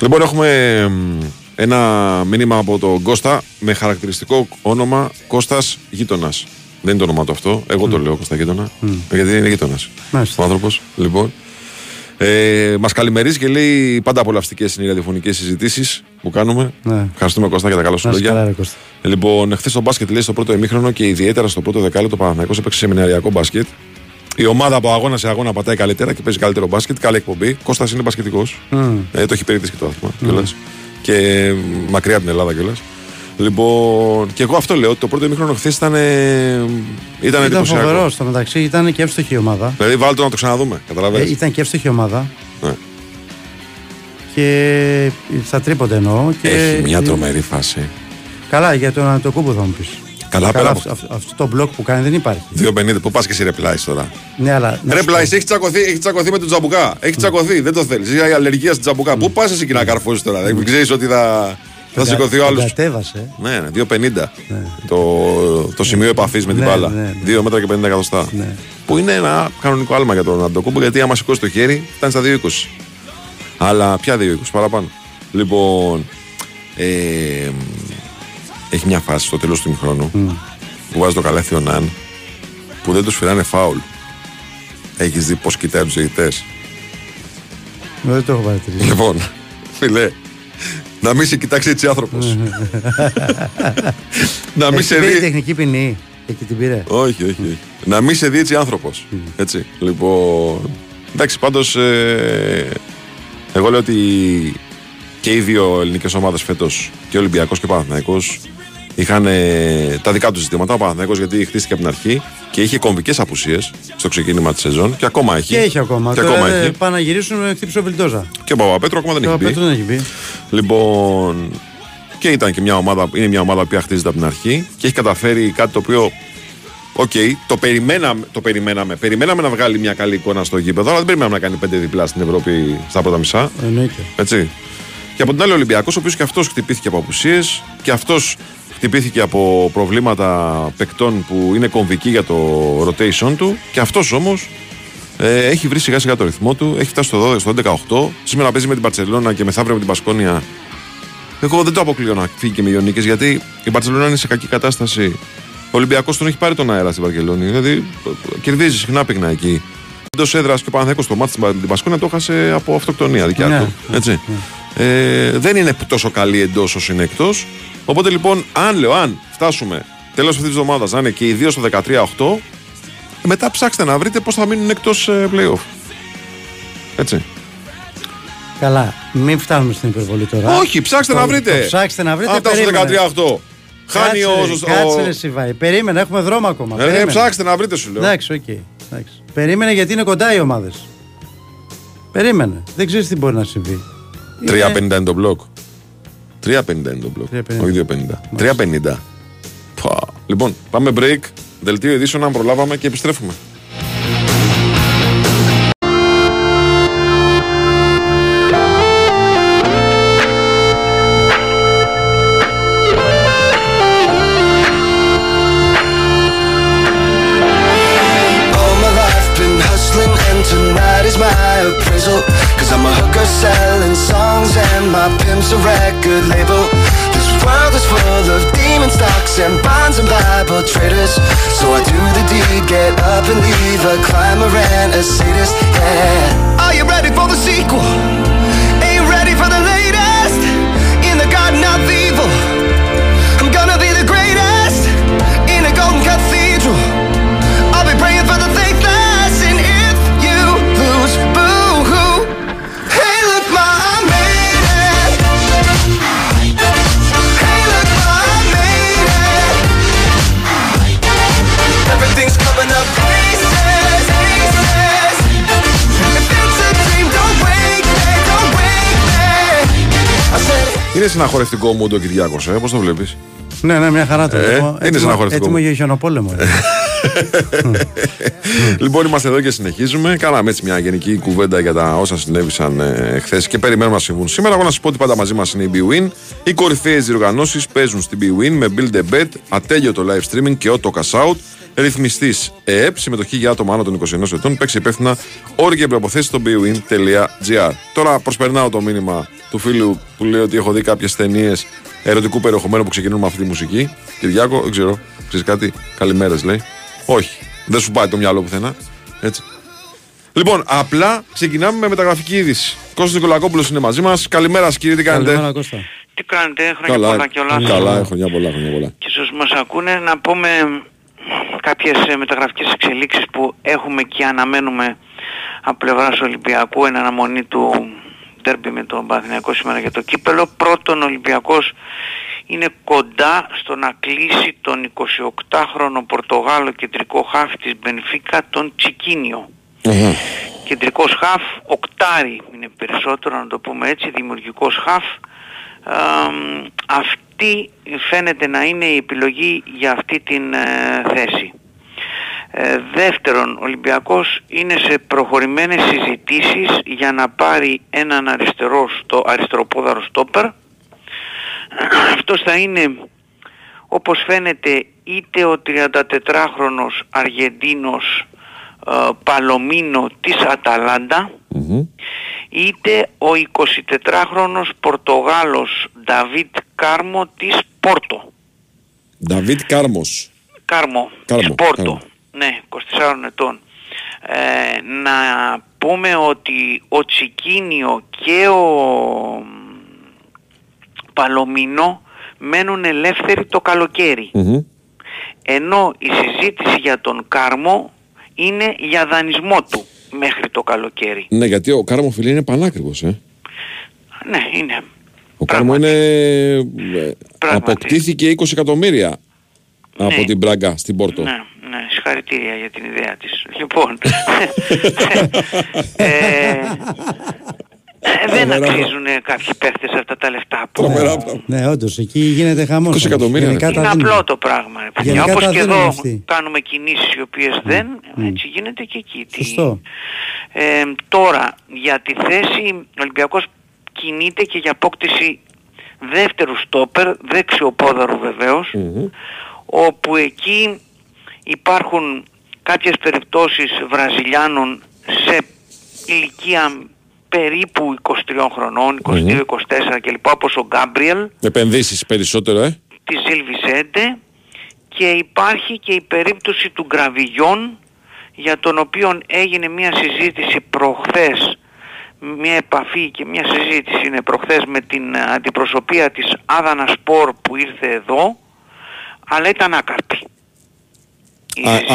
Λοιπόν, έχουμε ένα μήνυμα από τον Κώστα με χαρακτηριστικό όνομα Κώστας Γείτονας. Δεν είναι το όνομά του αυτό. Εγώ το λέω Κώστα Γείτονα. Γιατί είναι γείτονας ο άνθρωπος. Λοιπόν, μας καλημερίζει και λέει πάντα απολαυστικές είναι οι ραδιοφωνικές συζητήσεις που κάνουμε. Ναι. Ευχαριστούμε Κώστα για τα καλά σου λόγια. Λοιπόν, χθες στο μπάσκετ λέει στο πρώτο ημίχρονο και ιδιαίτερα στο πρώτο δεκάλεπτο Παναθηναϊκός έπαιξε σεμιναριακό μπάσκετ. Η ομάδα από αγώνα σε αγώνα πατάει καλύτερα και παίζει καλύτερο μπάσκετ. Καλή εκπομπή. Κώστας είναι μπασκετικός. Το έχει περίπτωση και το άθλημα κιόλας. Και μακριά από την Ελλάδα κιόλας. Λοιπόν, και εγώ αυτό λέω ότι το πρώτο ημίχρονο χθες ήταν εντυπωσιακό. Ήταν φοβερό στο μεταξύ, ήταν και εύστοχη η ομάδα. Δηλαδή, βάλτε να το ξαναδούμε. Ήταν και εύστοχη η ομάδα. και στα τρίποντα εννοώ. Και έχει μια τρομερή φάση. Καλά, για τον Αντοκούμπο θα μου πεις. Καλά, καλά πέρα. Αυτό το μπλοκ που κάνει δεν υπάρχει. 2.50, πού πας και εσύ Πλάι τώρα. Ναι, αλλά. Πλάι, έχει τσακωθεί με τον Τζαμπουκά. Έχει τσακωθεί, δεν το θέλει. Έχει αλλεργία στην Τζαμπουκά. Πού πας εσύ και να καρφώσεις τώρα. Δεν ξέρεις ότι θα σηκωθεί ο άλλος. Κατέβασε. Ναι, 2.50. Το σημείο επαφής με την μπάλα. 2 μέτρα και 50 εκατοστά. Που είναι ένα κανονικό άλμα για τον Αντοκούμπο, γιατί άμα σηκώσει το χέρι ήταν στα 2.20. Αλλά πια 2.20 παραπάνω. Λοιπόν. Έχει μια φάση στο τέλος του ημιχρόνου που βάζει το καλάθι ο Ναν που δεν του φυράνε φάουλ. Έχεις δει πώς κοιτάει τους διαιτητές? Δεν το έχω παρατηρήσει. Λοιπόν, φίλε, να μην σε κοιτάξει έτσι άνθρωπος. Να μην σε δει. Τεχνική ποινή. Εκεί την πήρε. Όχι, όχι. Να μην σε δει έτσι άνθρωπος. Έτσι. Λοιπόν. Εντάξει, πάντως εγώ λέω ότι και οι δύο ελληνικές ομάδες φέτος, και ο Ολυμπιακός και ο Παναθηναϊκός, είχαν τα δικά του ζητήματα. Ο Παναθηναϊκός γιατί χτίστηκε από την αρχή και είχε κομβικές απουσίες στο ξεκίνημα της σεζόν και ακόμα έχει. Και έχει ακόμα. Και ακόμα έχει. Πάνε να γυρίσουν, χτύπησε ο Βιλντόζα. Και ο Παπαπέτρου ακόμα δεν έχει μπει. Λοιπόν. Και ήταν και μια ομάδα, είναι μια ομάδα που χτίζεται από την αρχή και έχει καταφέρει κάτι το οποίο. Οκ, το περιμέναμε. Περιμέναμε να βγάλει μια καλή εικόνα στο γήπεδο, αλλά δεν περιμέναμε να κάνει 5 διπλά στην Ευρώπη στα πρώτα μισά. Εννοείται. Έτσι. Και από την άλλη ο Ολυμπιακός, ο οποίος και αυτός χτυπήθηκε από απουσίες και αυτός χτυπήθηκε από προβλήματα παικτών που είναι κομβικοί για το rotation του, και αυτός όμως έχει βρει σιγά σιγά το ρυθμό του, έχει φτάσει στο 12, στο 18. Σήμερα παίζει με την Μπαρτσελόνα και μεθαύριο με την Μπασκόνια. Εγώ δεν το αποκλείω να φύγει και με Ιωνίκες, γιατί η Μπαρτσελόνα είναι σε κακή κατάσταση. Ο Ολυμπιακός τον έχει πάρει τον αέρα στην Βαρκελόνη, δηλαδή κερδίζει συχνά πυκνά εκεί. Εντός έδρας και ο Παναθηναϊκός το μάτι στην Μπασκόνια το έχασε από αυτοκτονία δικιά του. Έτσι. Δεν είναι τόσο καλή εντός όσο είναι εκτός. Οπότε λοιπόν, αν φτάσουμε τέλος αυτής της εβδομάδας να είναι και οι δύο στο 13-8, μετά ψάξτε να βρείτε πώς θα μείνουν εκτός play-off. Έτσι. Καλά, μην φτάνουμε στην υπερβολή τώρα. Όχι, ψάξτε να βρείτε. Ψάξτε να βρείτε. Αν φτάσουμε στο 13-8, χάνει ο. Περίμενε, έχουμε δρόμο ακόμα. Ψάξτε να βρείτε, σου λέω. Εντάξει, okay. Περίμενε, γιατί είναι κοντά οι ομάδες. Περίμενε. Δεν ξέρεις τι μπορεί να συμβεί. 3.50 είναι το μπλοκ. 3.50 είναι το μπλοκ. Όχι 2.50. 3.50. Λοιπόν, πάμε break. Δελτίο ειδήσεων, αν προλάβαμε, και επιστρέφουμε. Είναι συναχωρευτικό μου το Κυριάκος, πώς το βλέπεις? Ναι, ναι, μια χαρά το βλέπω. Είναι συναχωρευτικό. Έτοιμο για χιονοπόλεμο. Λοιπόν, είμαστε εδώ και συνεχίζουμε. Κάναμε έτσι μια γενική κουβέντα για τα όσα συνέβησαν χθες και περιμένουμε να συμβούν σήμερα. Εγώ να σας πω ότι πάντα μαζί μας είναι η bwin. Οι κορυφαίες διοργανώσεις παίζουν στην bwin με build a bet, ατέλειωτο live streaming και auto cash out. Ρυθμιστής ΕΕΠ, συμμετοχή για άτομα άνω των 21 ετών. Παίξει υπεύθυνα, όροι και προϋποθέσεις στο bwin.gr. Τώρα προσπερνάω το μήνυμα του φίλου που λέει ότι έχω δει κάποιες ταινίες ερωτικού περιεχομένου που ξεκινούν με αυτή τη μουσική. Κυριάκο, δεν ξέρω, ξέρεις κάτι, καλημέρες λέει. Όχι, δεν σου πάει το μυαλό πουθενά. Έτσι. Λοιπόν, απλά ξεκινάμε με μεταγραφική είδηση. Κώστας Νικολακόπουλος είναι μαζί μας. Καλημέρα, κύριε, τι κάνετε? Καλημέρα, Κώστα. Τι κάνετε, χρόνια πολλά κιόλας. Καλά, χρόνια πολλά. Και σας μας ακούνε, να πούμε κάποιες μεταγραφικές εξελίξεις που έχουμε και αναμένουμε από πλευράς Ολυμπιακού εν αναμονή του ντέρμπι με τον Παναθηναϊκό σήμερα για το κύπελο. Πρώτον, ο Ολυμπιακός είναι κοντά στο να κλείσει τον 28χρονο Πορτογάλο κεντρικό χάφη της Μπενφίκα, τον Τσικίνιο. κεντρικός χαφ, οκτάρι είναι περισσότερο να το πούμε έτσι, δημιουργικός χαφ. Αυτή φαίνεται να είναι η επιλογή για αυτή την θέση. Δεύτερον, ο Ολυμπιακός είναι σε προχωρημένες συζητήσεις για να πάρει έναν αριστερό αριστεροπόδαρο στόπερ. Αυτός θα είναι, όπως φαίνεται, είτε ο 34χρονος Αργεντίνος Παλωμίνο της Αταλάντα, είτε ο 24χρονος Πορτογάλος Νταβίδ Κάρμο της Πόρτο. Νταβίδ Κάρμος. Κάρμο της Πόρτο. Ναι, 24 ετών. Να πούμε ότι ο Τσικίνιο και ο Παλωμίνο μένουν ελεύθεροι το καλοκαίρι. Ενώ η συζήτηση για τον Κάρμο είναι για δανεισμό του μέχρι το καλοκαίρι. Ναι, γιατί ο Κάρμο, φίλε, είναι πανάκριβος, Ναι, είναι. Ο Κάρμο είναι... αποκτήθηκε 20 εκατομμύρια από την Μπράγκα στην Πόρτο. Ναι, ναι, συγχαρητήρια για την ιδέα της. Λοιπόν, δεν αξίζουν κάποιοι παίχτες αυτά τα λεφτά που... Ναι, όντως, εκεί γίνεται χαμός. 20 εκατομμύρια. Είναι απλό το πράγμα. Όπως και εδώ κάνουμε κινήσεις οι οποίες δεν, έτσι γίνεται και εκεί. Σωστό. Τώρα, για τη θέση, ο Ολυμπιακός κινείται και για απόκτηση δεύτερου στόπερ, δεξιοπόδαρου βεβαίως, όπου εκεί υπάρχουν κάποιες περιπτώσεις Βραζιλιάνων σε ηλικία περίπου 23 χρονών, 22-24 κλπ, όπως ο Γκάμπριελ. Επενδύσεις περισσότερο, Τη Ζιλβισέντε, και υπάρχει και η περίπτωση του Γκραβιγιόν, για τον οποίο έγινε μια συζήτηση προχθές, μια επαφή και μια συζήτηση είναι προχθές με την αντιπροσωπεία της Άδανα Σπορ που ήρθε εδώ, αλλά ήταν άκαρπη.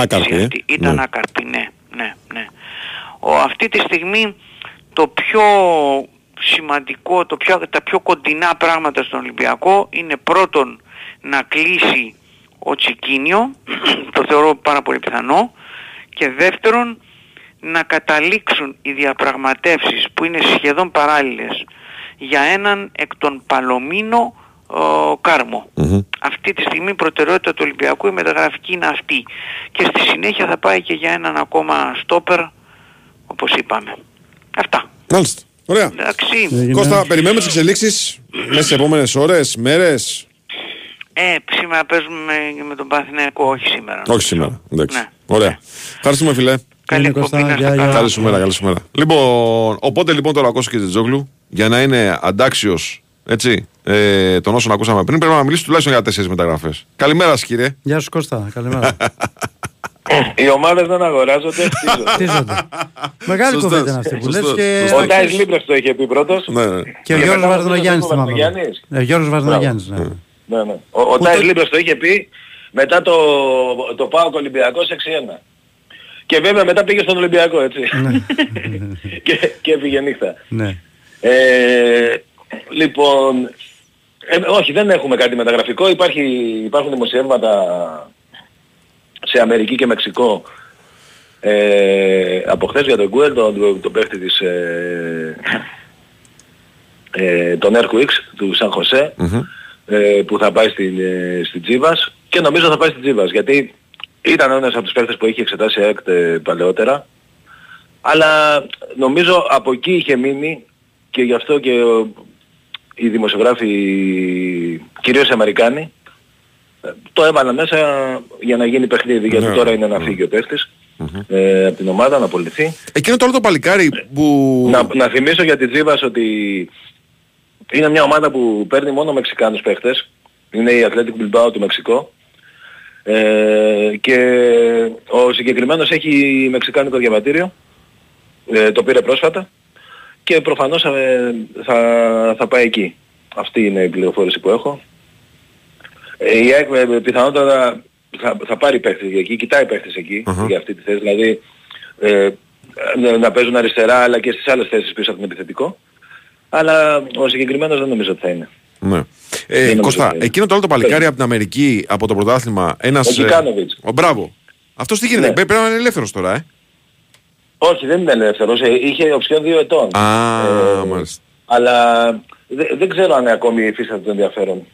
Άκαρπη, ήταν άκαρπη, ναι. Αυτή τη στιγμή το πιο σημαντικό, τα πιο κοντινά πράγματα στον Ολυμπιακό είναι πρώτον να κλείσει ο Τσικίνιο, το θεωρώ πάρα πολύ πιθανό, και δεύτερον να καταλήξουν οι διαπραγματεύσεις που είναι σχεδόν παράλληλες για έναν εκ των Παλωμίνο Κάρμο. Αυτή τη στιγμή η προτεραιότητα του Ολυμπιακού, η μεταγραφική, είναι αυτή, και στη συνέχεια θα πάει και για έναν ακόμα στόπερ, όπως είπαμε. Αυτά. Μάλιστα. Ωραία. Εντάξει. Κώστα, περιμένουμε τις εξελίξεις μέσα στις επόμενες ώρες, μέρες. Σήμερα παίζουμε με τον Παναθηναϊκό, όχι σήμερα. Όχι σήμερα. Εντάξει. Ναι. Ωραία. Ευχαριστούμε, φίλε. Καλή κοπή. Καλή σου μέρα, καλή σου μέρα. Λοιπόν, οπότε λοιπόν τώρα ακούσω και την Τζόγλου, για να είναι αντάξιος, έτσι, τον όσον ακούσαμε πριν, πρέπει να μιλήσει τουλάχιστον για 4 μεταγραφές. Καλημέρα σας, κύριε. Γεια σου, Κώστα. Καλημέρα. Οι ομάδες δεν αγοράζονται, χτίζονται. Μεγάλη κοβέντα είναι αυτή που λες, και... Ο Ντάις Λίπρας το είχε πει πρώτος. Και ο Γιώργος Βαρδινογιάννης το μάθαμε. Γιώργος Βαρδινογιάννης, ναι. Ο Ντάις Λίπρας το είχε πει μετά το Παοκ Ολυμπιακός 6-1. Και βέβαια μετά πήγε στον Ολυμπιακό, έτσι. Και έφυγε νύχτα. Λοιπόν, όχι, δεν έχουμε κάτι μεταγραφικό. Υπάρχουν δημοσιεύματα σε Αμερική και Μεξικό από χθες για τον Γκουέλ, τον παίχτη της τον Ερκουίξ του Σαν Χωσέ, που θα πάει στην Τζίβας, και νομίζω θα πάει στην Τζίβας γιατί ήταν ένας από τους παίχτες που είχε εξετάσει ΕΚΤ παλαιότερα, αλλά νομίζω από εκεί είχε μείνει, και γι' αυτό και οι δημοσιογράφοι, κυρίως οι Αμερικάνοι, το έβαλα μέσα για να γίνει παιχνίδι, γιατί τώρα είναι να φύγει ο παίχτης από την ομάδα, να απολυθεί. Εκείνο το όλο το παλικάρι που... Να θυμίσω για την Τζίβας ότι είναι μια ομάδα που παίρνει μόνο Μεξικάνους παίχτες. Είναι η Athletic Bilbao του Μεξικό. Και ο συγκεκριμένος έχει μεξικάνικο διαβατήριο. Το πήρε πρόσφατα. Και προφανώς θα πάει εκεί. Αυτή είναι η πληροφόρηση που έχω. Η ΑΕΚ πιθανότατα θα πάρει παίχτες εκεί, κοιτάει παίχτες εκεί για αυτή τη θέση, δηλαδή να παίζουν αριστερά αλλά και στις άλλες θέσεις πίσω από τον επιθετικό, αλλά ο συγκεκριμένος δεν νομίζω ότι θα είναι. Ναι. Κωστά, εκείνο το άλλο το παλικάρι από την Αμερική, από το πρωτάθλημα, ένας... Ο Κικάνοβιτς. Μπράβο. Αυτός τι γίνεται, πρέπει να είναι ελεύθερος τώρα, Όχι, δεν ήταν ελεύθερος. Είχε οψιόν 2 ετών. Μάλιστα. Αλλά δεν ξέρω αν ακόμη υφίσταται το ενδιαφέρον.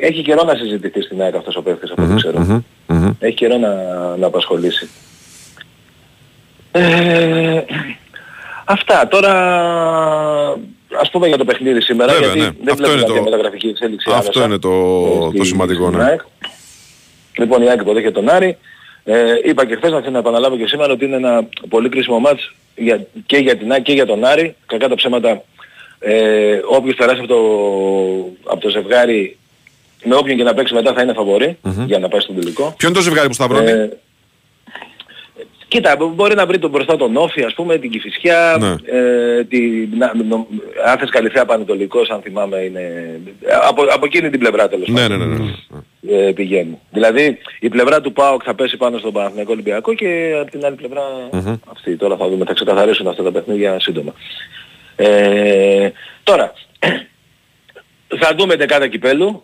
Έχει καιρό να συζητηθεί στην ΑΕΚ αυτός ο παίκτης, από ό,τι ξέρω. Έχει καιρό να απασχολήσει. Αυτά. Τώρα ας πούμε για το παιχνίδι σήμερα. Βέβαια, γιατί δεν βλέπουμε κάποια μεταγραφική εξέλιξη. Αυτό είναι το σημαντικό. Ναι. Λοιπόν, η ΑΕΚ υποδέχεται τον Άρη. Είπα και χθες, να θέλω να επαναλάβω και σήμερα, ότι είναι ένα πολύ κρίσιμο μάτς και για την ΑΕΚ και για τον Άρη. Κακά τα ψέματα, όποιος περάσει από το ζευγάρι, με όποιον και να παίξει μετά, θα είναι φαβορί για να πάει στον τελικό. Ποιο είναι το ζευγάρι που σταυρώνει? Κοίτα, μπορεί να βρει τον μπροστά τον Όφη, ας πούμε, την Κηφισιά, αν θες Καλυθέα, Πανετολικός, αν θυμάμαι, είναι από εκείνη την πλευρά, τέλος πάντων. Ναι. Πηγαίνει. Δηλαδή η πλευρά του ΠΑΟΚ θα πέσει πάνω στον Παναθηναϊκό Ολυμπιακό και από την άλλη πλευρά αυτή. Τώρα θα δούμε, θα ξεκαθαρίσουν αυτά τα παιχνίδια σύντομα. Τώρα, θα δούμε δεκάδα κυπέλλου.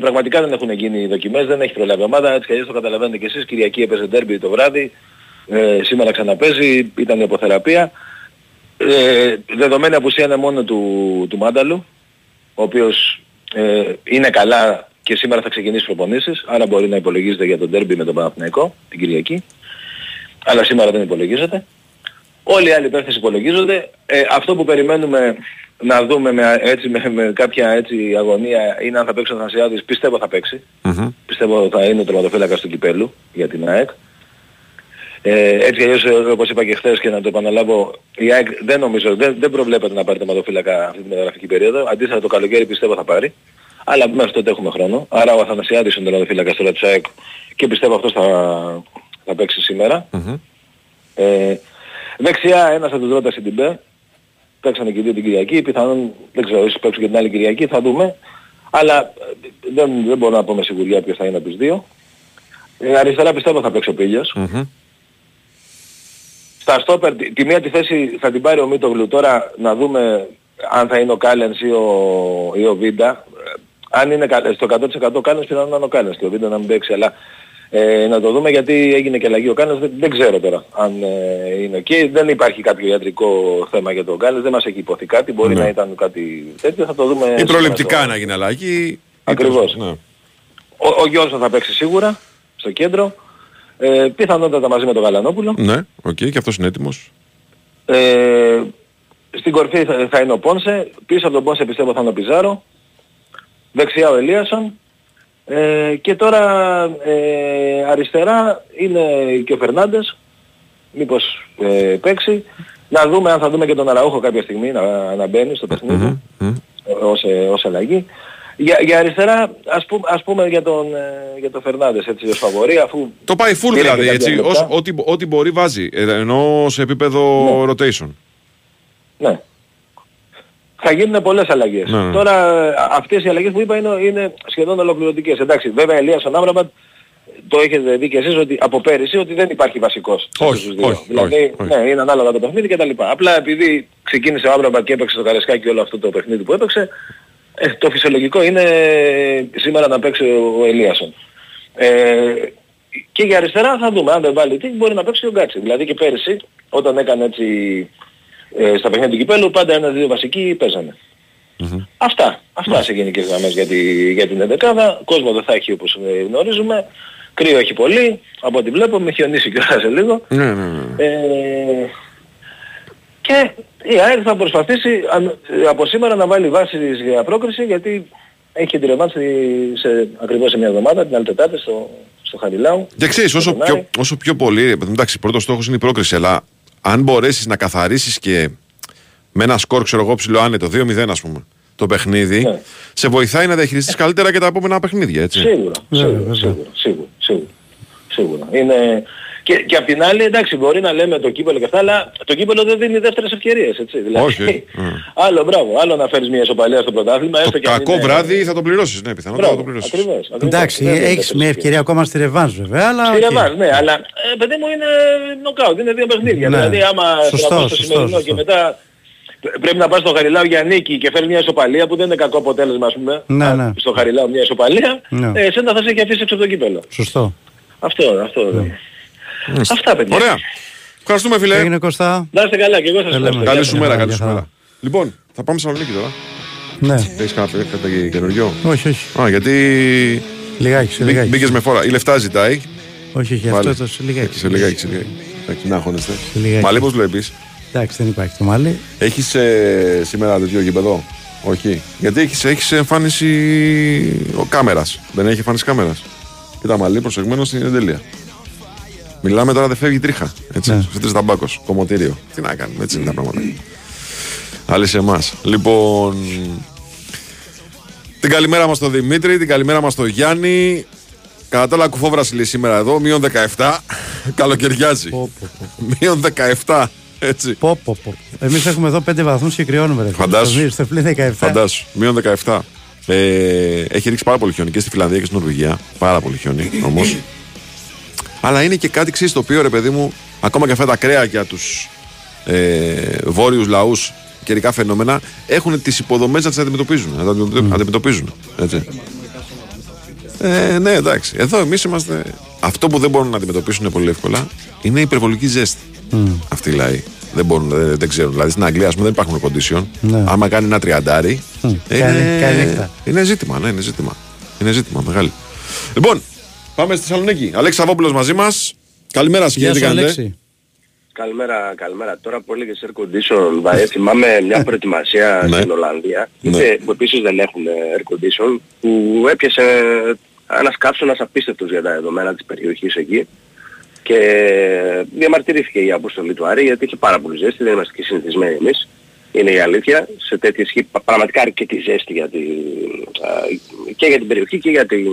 Πραγματικά δεν έχουν γίνει οι δοκιμές, δεν έχει προλάβει ομάδα, έτσι και το καταλαβαίνετε και εσείς. Κυριακή έπαιζε ντέρμπι το βράδυ, σήμερα ξαναπέζει, ήταν η αποθεραπεία. Δεδομένη απουσία είναι μόνο του Μάνταλου, ο οποίος είναι καλά και σήμερα θα ξεκινήσει προπονήσεις, άρα μπορεί να υπολογίζεται για το ντέρμπι με τον Παναθηναϊκό την Κυριακή, αλλά σήμερα δεν υπολογίζεται. Όλοι οι άλλοι παίχτες υπολογίζονται. Αυτό που περιμένουμε να δούμε με κάποια έτσι αγωνία είναι αν θα παίξει ο Θανασιάδης. Πιστεύω θα παίξει. Πιστεύω θα είναι ο τερματοφύλακας του κυπέλλου για την ΑΕΚ. Έτσι κι αλλιώς, όπως είπα και χθες και να το επαναλάβω, η ΑΕΚ δεν προβλέπεται να πάρει τερματοφύλακα αυτή τη μεταγραφική περίοδο. Αντίθετα, το καλοκαίρι πιστεύω θα πάρει. Αλλά μέχρι τότε έχουμε χρόνο. Άρα ο Θανασιάδης είναι ο τερματοφύλακας τώρα της ΑΕΚ και πιστεύω αυτός θα παίξει σήμερα. Δεξιά ένας από τους Ρώτας στην ΠΕ, παίξανε και δύο την Κυριακή, πιθανόν δεν ξέρω, ίσως παίξουν και την άλλη Κυριακή, θα δούμε, αλλά δεν μπορώ να πω με σιγουριά ποιος θα είναι από τους δύο. Αριστερά πιστεύω θα παίξει ο Πίλιος. Στα στόπερ, τη μία τη θέση θα την πάρει ο Μίτογλου, τώρα να δούμε αν θα είναι ο Κάλενς ή ο Βίντα. Αν είναι στο 100% Κάλενς, πιθανόν να είναι ο Κάλενς και ο Βίντα να μην παίξει, αλλά... να το δούμε, γιατί έγινε και αλλαγή ο Κάνας, δεν ξέρω τώρα αν είναι ok. Δεν υπάρχει κάποιο ιατρικό θέμα για τον Κάνας, δεν μας έχει υποθεί κάτι, μπορεί να ήταν κάτι τέτοιο, θα το δούμε. Ή προληπτικά να γίνει αλλαγή. Ακριβώς. Ναι. Ο Γιώργος θα παίξει σίγουρα στο κέντρο, πιθανότατα μαζί με τον Γαλανόπουλο. Ναι, ok, και αυτός είναι έτοιμος. Στην κορφή θα είναι ο Πόνσε, πίσω από τον Πόνσε πιστεύω θα είναι ο Πιζάρο, δεξιά ο Ελίασον. Και τώρα αριστερά είναι και ο Φερνάντες, μήπως παίξει. Να δούμε αν θα δούμε και τον Αραούχο κάποια στιγμή να μπαίνει στο παιχνίδι ως αλλαγή. Για αριστερά ας πούμε για τον Φερνάντες, έτσι ως φαβορί, αφού... Το πάει full δηλαδή, έτσι, ό,τι μπορεί βάζει, ενώ σε επίπεδο rotation. Ναι. Θα γίνουν πολλές αλλαγές. Ναι. Τώρα αυτές οι αλλαγές που είπα είναι σχεδόν ολοκληρωτικές. Εντάξει, βέβαια Ελίασον Άμραμπατ, το έχετε δει και εσείς ότι από πέρυσι ότι δεν υπάρχει βασικός. Όχι. Δηλαδή, όχι. Ναι, είναι ανάλογα το παιχνίδι κτλ. Απλά επειδή ξεκίνησε ο Άμραμπατ και έπαιξε το Καρεσκάκι όλο αυτό το παιχνίδι που έπαιξε, το φυσιολογικό είναι σήμερα να παίξει ο Ελίασον. Και για αριστερά θα δούμε, αν δεν βάλει τι, μπορεί να παίξει και ο Γκάτσι. Δηλαδή και πέρυσι όταν έκανε έτσι... στα παιχνίδια του κυπέλλου πάντα 1-2 βασικοί παίζανε. Αυτά σε γενικές γραμμές για την 11η. Κόσμο δεν θα έχει, όπως γνωρίζουμε. Κρύο έχει πολύ, από ό,τι βλέπω, με χιονίσει κιόλας σε λίγο. Και η ΑΕΚ θα προσπαθήσει από σήμερα να βάλει βάσεις για πρόκριση, γιατί έχει και τη ρεβάνση ακριβώς σε μια εβδομάδα, την άλλη Τετάρτη στο Χαριλάου. Και ξέρεις, όσο πιο πολύ, εντάξει, πρώτος στόχος είναι η πρόκριση, αλλά αν μπορέσεις να καθαρίσεις και με ένα σκορ, ξέρω εγώ, ψηλό άνετο, 2-0 ας πούμε, το παιχνίδι, σε βοηθάει να διαχειριστείς καλύτερα και τα επόμενα παιχνίδια, έτσι. Σίγουρα. Είναι... Και απ' την άλλη, εντάξει, μπορεί να λέμε το κύπελλο και αυτά, αλλά το κύπελλο δεν δίνει δεύτερες ευκαιρίες, έτσι. Δηλαδή, άλλο να φέρεις μια ισοπαλία στο πρωτάθλημα. Το κακό βράδυ θα το πληρώσεις, ναι, πιθανότατα θα το πληρώσεις. Ακριβώς. Εντάξει, έχεις μια ευκαιρία ακόμα στη ρεβάνς, βέβαια, αλλά... Στη ρεβάνς, ναι, αλλά παιδί μου είναι νοκάουτ, είναι δύο παιχνίδια. Ναι. Δηλαδή, άμα θα πας στο σημερινό και μετά... Πρέπει να πας στο Χαριλάου για νίκη και φέρνει μια ισοπαλία που δεν είναι κακό αποτέλεσμα, ας πούμε. Στο Χαριλάου μια ισοπαλία, εσένα θα σε έχει αφήσει έξω από το κύπελλο. Σωστό. Αυτό. Αυτά, παιδιά. Ωραία. Ευχαριστούμε, φίλε. Έγινε, Κωστά. Να είστε καλά, και εγώ σας ευχαριστώ. Καλή σου μέρα, καλή σου μέρα. Λοιπόν, θα πάμε σε Θεσσαλονίκη τώρα. Ναι. Έχεις κάποιο καινούριο? Όχι, όχι. Α, γιατί. Λιγάκι. Μπήκες με φορά. Η λεφτά ζητάει. Όχι, όχι, αυτό το λιγάκι. Σε λιγάκι. Να χώνεστε. Μάλι, πώς βλέπεις? Εντάξει, δεν υπάρχει το μάλι. Έχεις σήμερα τέτοιο γήπεδο? Όχι. Γιατί έχεις εμφάνιση κάμερας. Δεν έχει εμφάνιση κάμερας. Κοίτα, μαλλί προσεγμένο στην εντελεία. Μιλάμε τώρα, δεν φεύγει τρίχα. Έτσι. Ναι. Σωτήρης Ταμπάκος, κομμωτήριο. Τι να κάνουμε, έτσι είναι τα πράγματα. Άλλοι σε εμάς. Λοιπόν. Την καλημέρα μας στον Δημήτρη, την καλημέρα μας στον Γιάννη. Κατά τα άλλα, κουφόβρασιλη σήμερα εδώ, μείον 17. Καλοκαιριάζει. Μείον 17. Έτσι. Εμείς έχουμε εδώ 5 βαθμούς και κρυώνουμε. Φαντάσου. Στο πλήν 17. Φαντάσου. Μείον 17. Έχει ρίξει πάρα πολύ χιόνι και στη Φιλανδία και στην Νορβηγία. Πάρα πολύ χιόνι όμως. Αλλά είναι και κάτι ξύστο το οποίο, ρε παιδί μου, ακόμα και αυτά τα κρέα για τους βόρειους λαούς, καιρικά φαινόμενα, έχουν τις υποδομές να τις αντιμετωπίζουν. Έτσι. Ναι, εντάξει. Εδώ εμείς είμαστε. Αυτό που δεν μπορούν να αντιμετωπίσουν πολύ εύκολα είναι η υπερβολική ζέστη. Αυτοί οι λαοί δεν ξέρουν. Δηλαδή στην Αγγλία, ας πούμε, δεν υπάρχουν κοντίσιον. Άμα κάνει ένα τριαντάρι. Είναι ζήτημα, ναι, είναι ζήτημα μεγάλο. Λοιπόν, πάμε στη Θεσσαλονίκη. Αλέξη Σαββόπουλος μαζί μας. Καλημέρα σας, κύριε Αλέξη. Καλημέρα. Τώρα πολύ και σε air condition. Θυμάμαι μια προετοιμασία στην Ολλανδία, που επίσης δεν έχουν air condition, που έπιασε ένας κάψονας απίστευτος για τα δεδομένα της περιοχής εκεί. Και διαμαρτυρήθηκε η αποστολή του Άρη, γιατί είχε πάρα πολύ ζέστη, δεν είμαστε και συνηθισμένοι εμείς. Είναι η αλήθεια. Σε τέτοιες χει πραγματικά αρκετή ζέστη για και για την περιοχή και για την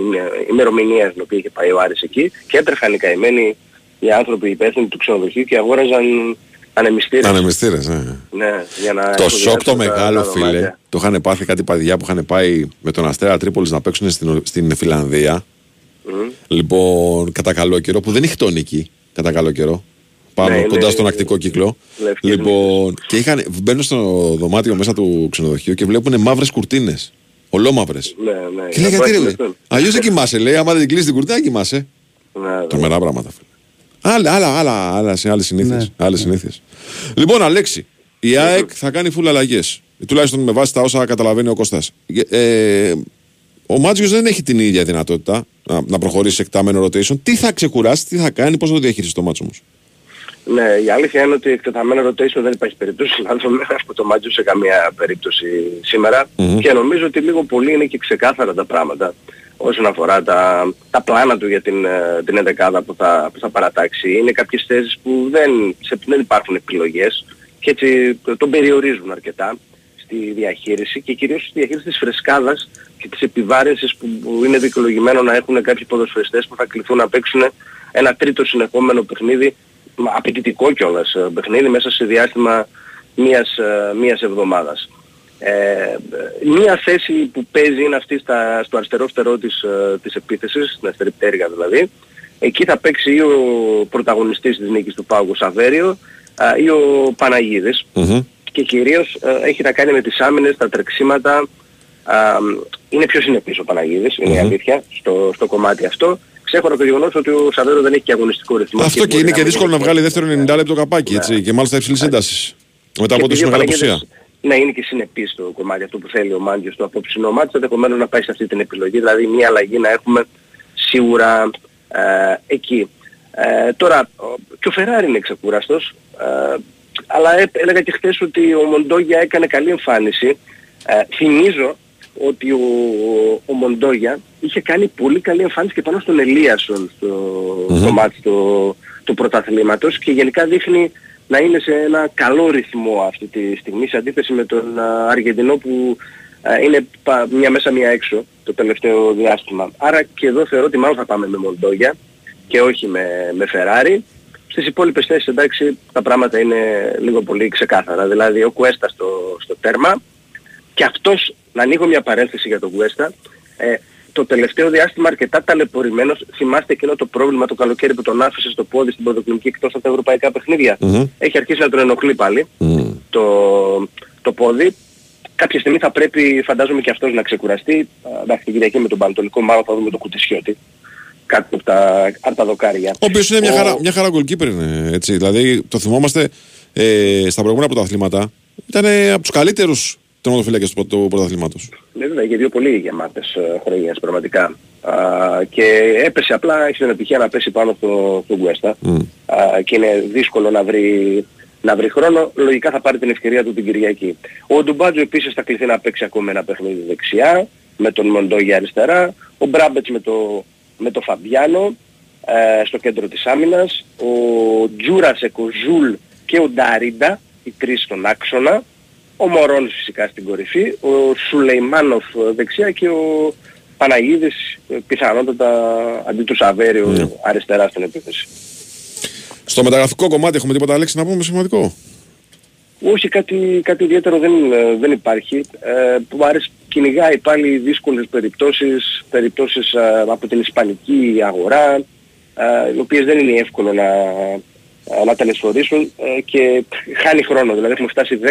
ημερομηνία στην οποία είχε πάει ο Άρης εκεί, και έτρεχαν οι καημένοι οι άνθρωποι υπεύθυνοι του ξενοδοχείου και αγόραζαν ανεμιστήρες. Ναι, για να το σοκ το μεγάλο, φίλε, το είχαν πάθει κάτι παδιά που είχαν πάει με τον Αστέρα Τρίπολης να παίξουν στην Φιλανδία. Λοιπόν, κατά καλό καιρό, που δεν είχε τονική, κατά καλό καιρό, πάνω κοντά στον ακτικό κύκλο. Λοιπόν, και μπαίνουν στο δωμάτιο μέσα του ξενοδοχείου και βλέπουν μαύρες κουρτίνες. Ολόμαυρες. Και λέει, γιατί ρε, αλλιώς δεν κοιμάσαι, λέει, άμα δεν κλείσει την κουρτίνα, κοιμάσαι. Τρομερά πράγματα, φίλε. Άλλες συνήθειες. Λοιπόν, Αλέξη, η ΑΕΚ θα κάνει φουλ αλλαγές. Τουλάχιστον με βάση τα όσα καταλαβαίνει ο Κώστας. Ο Μάτζιος δεν έχει την ίδια δυνατότητα να προχωρήσει σε εκτεταμένο rotation. Τι θα ξεκουράσει, τι θα κάνει, πώς θα το διαχειριστεί το Μάτζιο όμως? Ναι, η αλήθεια είναι ότι εκτεταμένο rotation δεν υπάρχει περίπτωση. Να δούμε από το Μάτζιο σε καμία περίπτωση σήμερα. Και νομίζω ότι λίγο πολύ είναι και ξεκάθαρα τα πράγματα όσον αφορά τα πλάνα του για την εντεκάδα που θα παρατάξει. Είναι κάποιες θέσεις που δεν υπάρχουν επιλογές και έτσι τον περιορίζουν αρκετά στη διαχείριση, και κυρίως στη διαχείριση της φρεσκάδας και της επιβάρυνσης που είναι δικαιολογημένο να έχουν κάποιοι ποδοσφαιριστές που θα κληθούν να παίξουν ένα τρίτο συνεχόμενο παιχνίδι, απαιτητικό κιόλας παιχνίδι, μέσα σε διάστημα μιας εβδομάδας. Μία θέση που παίζει είναι αυτή στο αριστερό φτερό της επίθεσης, στην αριστερή πτέρυγα δηλαδή. Εκεί θα παίξει ή ο πρωταγωνιστής της νίκης του Παοκ, Σαβέριο, ή ο Παναγίδης. Και κυρίως έχει να κάνει με τις άμυνες, τα τρεξίματα. Είναι πιο συνεπής ο Παναγίδης, είναι η αλήθεια, στο κομμάτι αυτό. Ξέχωρα το γεγονός ότι ο Σαβέρο δεν έχει και αγωνιστικό ρυθμό. Αυτό και είναι και δύσκολο να βγάλει δεύτερο 90 λεπτό καπάκι, έτσι, και μάλιστα υψηλής έντασης. Μετά από τόση μεγάλη απουσία. Ναι, είναι και συνεπής το κομμάτι αυτό που θέλει ο Μάντιος στο απόψινό μάτς, ενδεχομένως να πάει σε αυτή την επιλογή, δηλαδή μια αλλαγή να έχουμε σίγουρα εκεί. Τώρα, και ο Φεράρι είναι ξεκούραστος, αλλά έλεγα και χθες ότι ο Μοντόγια έκανε καλή εμφάνιση. Θυμίζω ότι ο Μοντόγια είχε κάνει πολύ καλή εμφάνιση και πάνω στον Ελίασον στο μάτς του πρωταθλήματος, και γενικά δείχνει να είναι σε ένα καλό ρυθμό αυτή τη στιγμή, σε αντίθεση με τον Αργεντινό που είναι μια μέσα μια έξω το τελευταίο διάστημα. Άρα και εδώ θεωρώ ότι μάλλον θα πάμε με Μοντόγια και όχι με Φεράρι. Στις υπόλοιπες θέσεις, εντάξει, τα πράγματα είναι λίγο πολύ ξεκάθαρα. Δηλαδή ο Κουέστα στο τέρμα, και αυτός, να ανοίγω μια παρένθεση για τον Κουέστα, το τελευταίο διάστημα αρκετά ταλαιπωρημένος. Θυμάστε εκείνο το πρόβλημα το καλοκαίρι που τον άφησε στο πόδι στην ποδοκλινική εκτός από τα ευρωπαϊκά παιχνίδια? Έχει αρχίσει να τον ενοχλεί πάλι το πόδι. Κάποια στιγμή θα πρέπει, φαντάζομαι, και αυτός να ξεκουραστεί. Εντάξει, την Κυριακή με τον Πανατολικό μάλλον θα δούμε τον Κουτισιώτη. κάτι από τα δοκάρια. Ο οποίος είναι μια χαρά goalkeeper, έτσι. Δηλαδή το θυμόμαστε στα προηγούμενα πρωταθλήματα. Ήταν από τους καλύτερους τερματοφύλακες του πρωταθλήματος. Βέβαια, είχε δύο πολύ γεμάτες χρονιές πραγματικά. Και έπεσε απλά, έχει την επιτυχία να πέσει πάνω στο Γκουέστα. Και είναι δύσκολο να βρει χρόνο. Λογικά θα πάρει την ευκαιρία του την Κυριακή. Ο Ντουμπάτζο επίσης θα κληθεί να παίξει ακόμα ένα παιχνίδι δεξιά, με τον Μοντό για αριστερά. Ο Μπράμπετς με το Φαμπιάνο στο κέντρο της άμυνας. Ο Τζούρασεκ, ο Ζουλ και ο Νταρίντα, οι τρεις στον άξονα. Ο Μωρόνης φυσικά στην κορυφή. Ο Σουλεϊμάνοφ δεξιά και ο Παναγίδης πιθανότατα αντί του Σαβέριου αριστερά στην επίθεση. Στο μεταγραφικό κομμάτι έχουμε τίποτα λέξη να πούμε σημαντικό? Όχι, κάτι ιδιαίτερο δεν υπάρχει. Μου αρέσει, κυνηγάει πάλι δύσκολες περιπτώσεις από την ισπανική αγορά, οι οποίες δεν είναι εύκολο να τελεσφορήσουν και χάνει χρόνο. Δηλαδή έχουμε φτάσει 10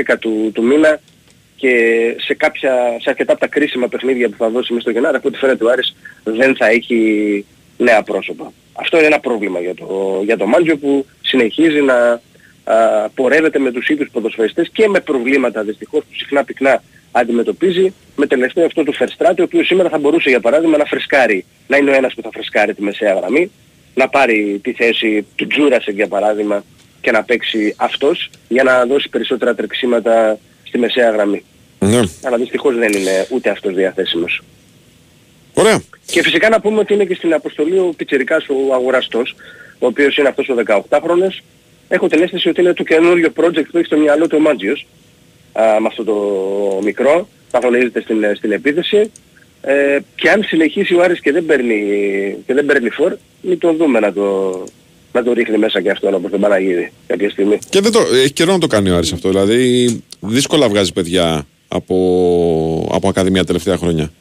του μήνα και σε αρκετά από τα κρίσιμα παιχνίδια που θα δώσει μέσα στο Γενάρη, από ό,τι φαίνεται ο Άρης δεν θα έχει νέα πρόσωπα. Αυτό είναι ένα πρόβλημα για το Μάντζιο, που συνεχίζει να πορεύεται με τους ίδιους ποδοσφαιριστές και με προβλήματα δυστυχώς που συχνά πυκνά αντιμετωπίζει, με τελευταίο αυτό του Φερστράτη, ο οποίος σήμερα θα μπορούσε για παράδειγμα να φρεσκάρει, να είναι ο ένας που θα φρεσκάρει τη μεσαία γραμμή, να πάρει τη θέση του Τζούρασεκ για παράδειγμα και να παίξει αυτός για να δώσει περισσότερα τρεξίματα στη μεσαία γραμμή. Ναι. Αλλά δυστυχώς δεν είναι ούτε αυτός διαθέσιμος. Ωραία. Και φυσικά να πούμε ότι είναι και στην αποστολή ο πιτσιρικάς ο αγοραστός, ο οποίος είναι αυτός ο 18χρονος. Έχω την αίσθηση ότι είναι το καινούριο project που έχει στο μυαλό του ο Μάντζιος, με αυτό το μικρό, καθονίζεται στην επίθεση. Και αν συνεχίσει ο Άρης και δεν παίρνει φορ, μην τον δούμε να το ρίχνει μέσα και αυτόν όπως τον Παναγίδη κάποια στιγμή. Και έχει καιρό να το κάνει ο Άρης αυτό, δηλαδή δύσκολα βγάζει παιδιά από ακαδημία τελευταία χρόνια.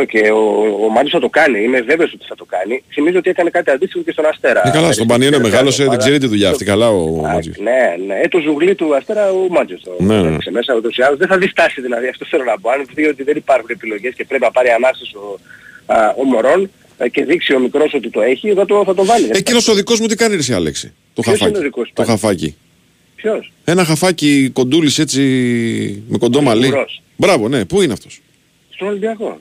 100% και ο Μάριος θα το κάνει, είμαι βέβαιος ότι θα το κάνει. Θυμίζω ότι έκανε κάτι αντίστοιχο και στον Αστέρα. Καλά, στον Πανίνο μεγάλωσε, δεν ξέρει τη δουλειά αυτή. Καλά ο Μάριος. Ναι, το ζουγλί του Αστέρα ο Μάριος το έριξε μέσα ούτως ή άλλως. Δεν θα διστάσει δηλαδή, αυτό θέλω να πω. Αν δει ότι δεν υπάρχουν επιλογές και πρέπει να πάρει ανάσταση ο Μωρόν και δείξει ο μικρός ότι το έχει, θα το βάλει. Εκείνος ο δικός μου τι κάνει ρε Αλέξη? Το χαφάκι. Ποιος? Ένα χαφάκι κοντούλης έτσι με κοντό μαλλί. Μπράβο, ναι, πού είναι αυτός? Στον Ολυμπιακό.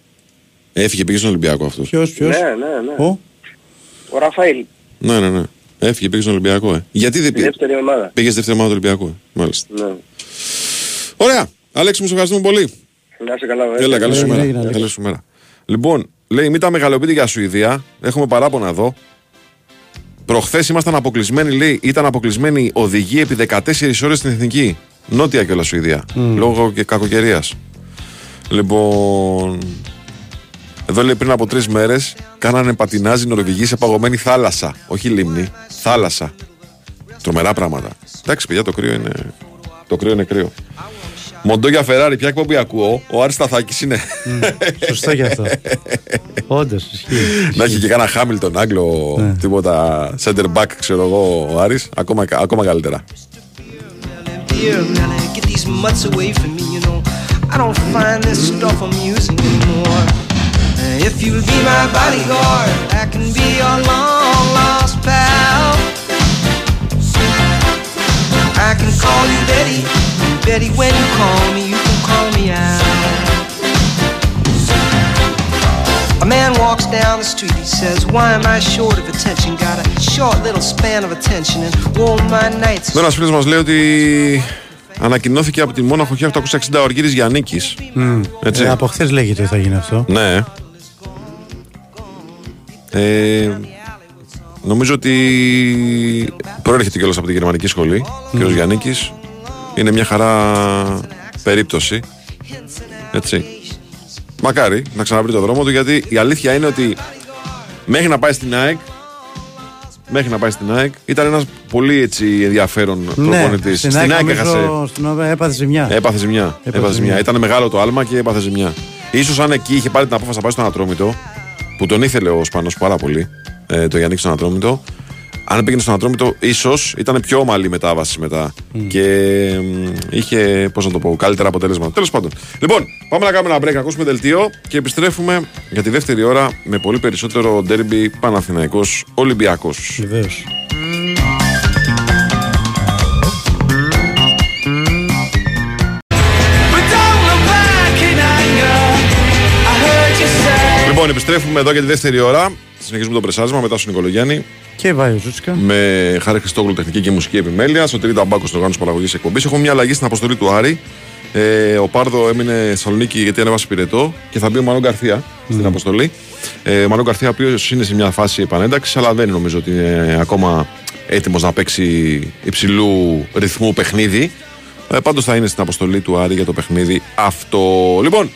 Έφυγε, πήγε στον Ολυμπιακό αυτός. Ποιος. Ναι. Ο Ραφαήλ. Ναι. Έφυγε, πήγε στον Ολυμπιακό. Γιατί δεν πήγε? Δεύτερη ομάδα. Πήγε στη δεύτερη ομάδα του Ολυμπιακού. Μάλιστα. Ναι. Ωραία. Αλέξη μου, σε ευχαριστούμε πολύ. Να είσαι καλά, βέβαια. Έλα, καλή σου μέρα. Λοιπόν, λέει, μην τα μεγαλοποιείτε για Σουηδία. Έχουμε παράπονα εδώ. Προχθές ήμασταν αποκλεισμένοι, λέει, ήταν αποκλεισμένοι οδηγοί επί 14 ώρες στην Εθνική. Νότια κιόλας Σουηδία. Λόγω και κακοκαιρίας. Λοιπόν, εδώ λέει πριν από 3 μέρες κάνανε πατινάζι Νορβηγοί σε παγωμένη θάλασσα. Όχι λίμνη, θάλασσα. Τρομερά πράγματα. Εντάξει, παιδιά, το κρύο είναι κρύο. Μοντό για Φεράρι, ποια εκπομπή ακούω? Ο Άρης Σταθάκης είναι. Σωστά και αυτό. Όντως, ισχύει. Να έχει και κάνα Χάμιλτον Άγγλο, τίποτα center back, ξέρω εγώ, ο Άρης. Ακόμα καλύτερα. I don't find this stuff amusing anymore. If you'll be my bodyguard, I can be your long lost pal. I can call you Betty, Betty when you call me, you can call me out. A man walks down the street, he says, why am I short of attention? Got a short little span of attention and all my nights. Ένας φίλος μας λέει ότι ανακοινώθηκε από τη Μόναχο 1860 ο Αργύρης Γιαννίκης. Από χθες λέγεται ότι θα γίνει αυτό. Ναι. Νομίζω ότι προέρχεται κιόλας από την γερμανική σχολή. Κύριος Γιαννίκης. Είναι μια χαρά περίπτωση. Έτσι. Μακάρι να ξαναβρει το δρόμο του, γιατί η αλήθεια είναι ότι μέχρι να πάει στην ΑΕΚ ήταν ένας πολύ έτσι ενδιαφέρον προπονητής. Ναι, στην ΑΕΚ έπαθε ζημιά. Ήταν μεγάλο το άλμα και έπαθε ζημιά. Ίσως αν εκεί είχε πάρει την απόφαση να πάει στον Ατρόμητο, που τον ήθελε ο Σπανός πάρα πολύ, το Γιάννη στον Ατρόμητο, Αν πήγαινε στον Ατρόμητο, ίσως ήταν πιο ομαλή μετάβαση μετά. Και είχε, πώς να το πω, καλύτερα αποτέλεσμα. Τέλος πάντων. Λοιπόν, πάμε να κάνουμε ένα break, να ακούσουμε δελτίο και επιστρέφουμε για τη δεύτερη ώρα με πολύ περισσότερο ντέρμπι Παναθηναϊκός Ολυμπιακός. Βεβαίως. Λοιπόν, επιστρέφουμε εδώ για τη δεύτερη ώρα. Συνεχίζουμε το πρεσάρισμα μετά στον Νικολογιάννη. Και Βάιο Τσούτσικα. Με Χάρη Χριστόγλου, τεχνική και μουσική επιμέλεια. Σωτήρη Ταμπάκο, οργάνωση παραγωγής εκπομπής. Έχουμε μια αλλαγή στην αποστολή του Άρη. Ο Πάρδο έμεινε στη Θεσσαλονίκη γιατί ανέβασε πυρετό και θα μπει ο Μανώ Γκαρθία στην αποστολή. Ο Μανώ Γκαρθία, ο οποίος είναι σε μια φάση επανένταξης, αλλά δεν νομίζω ότι είναι ακόμα έτοιμος να παίξει υψηλού ρυθμού παιχνίδι. Πάντως θα είναι στην αποστολή του Άρη για το παιχνίδι αυτό. Λοιπόν.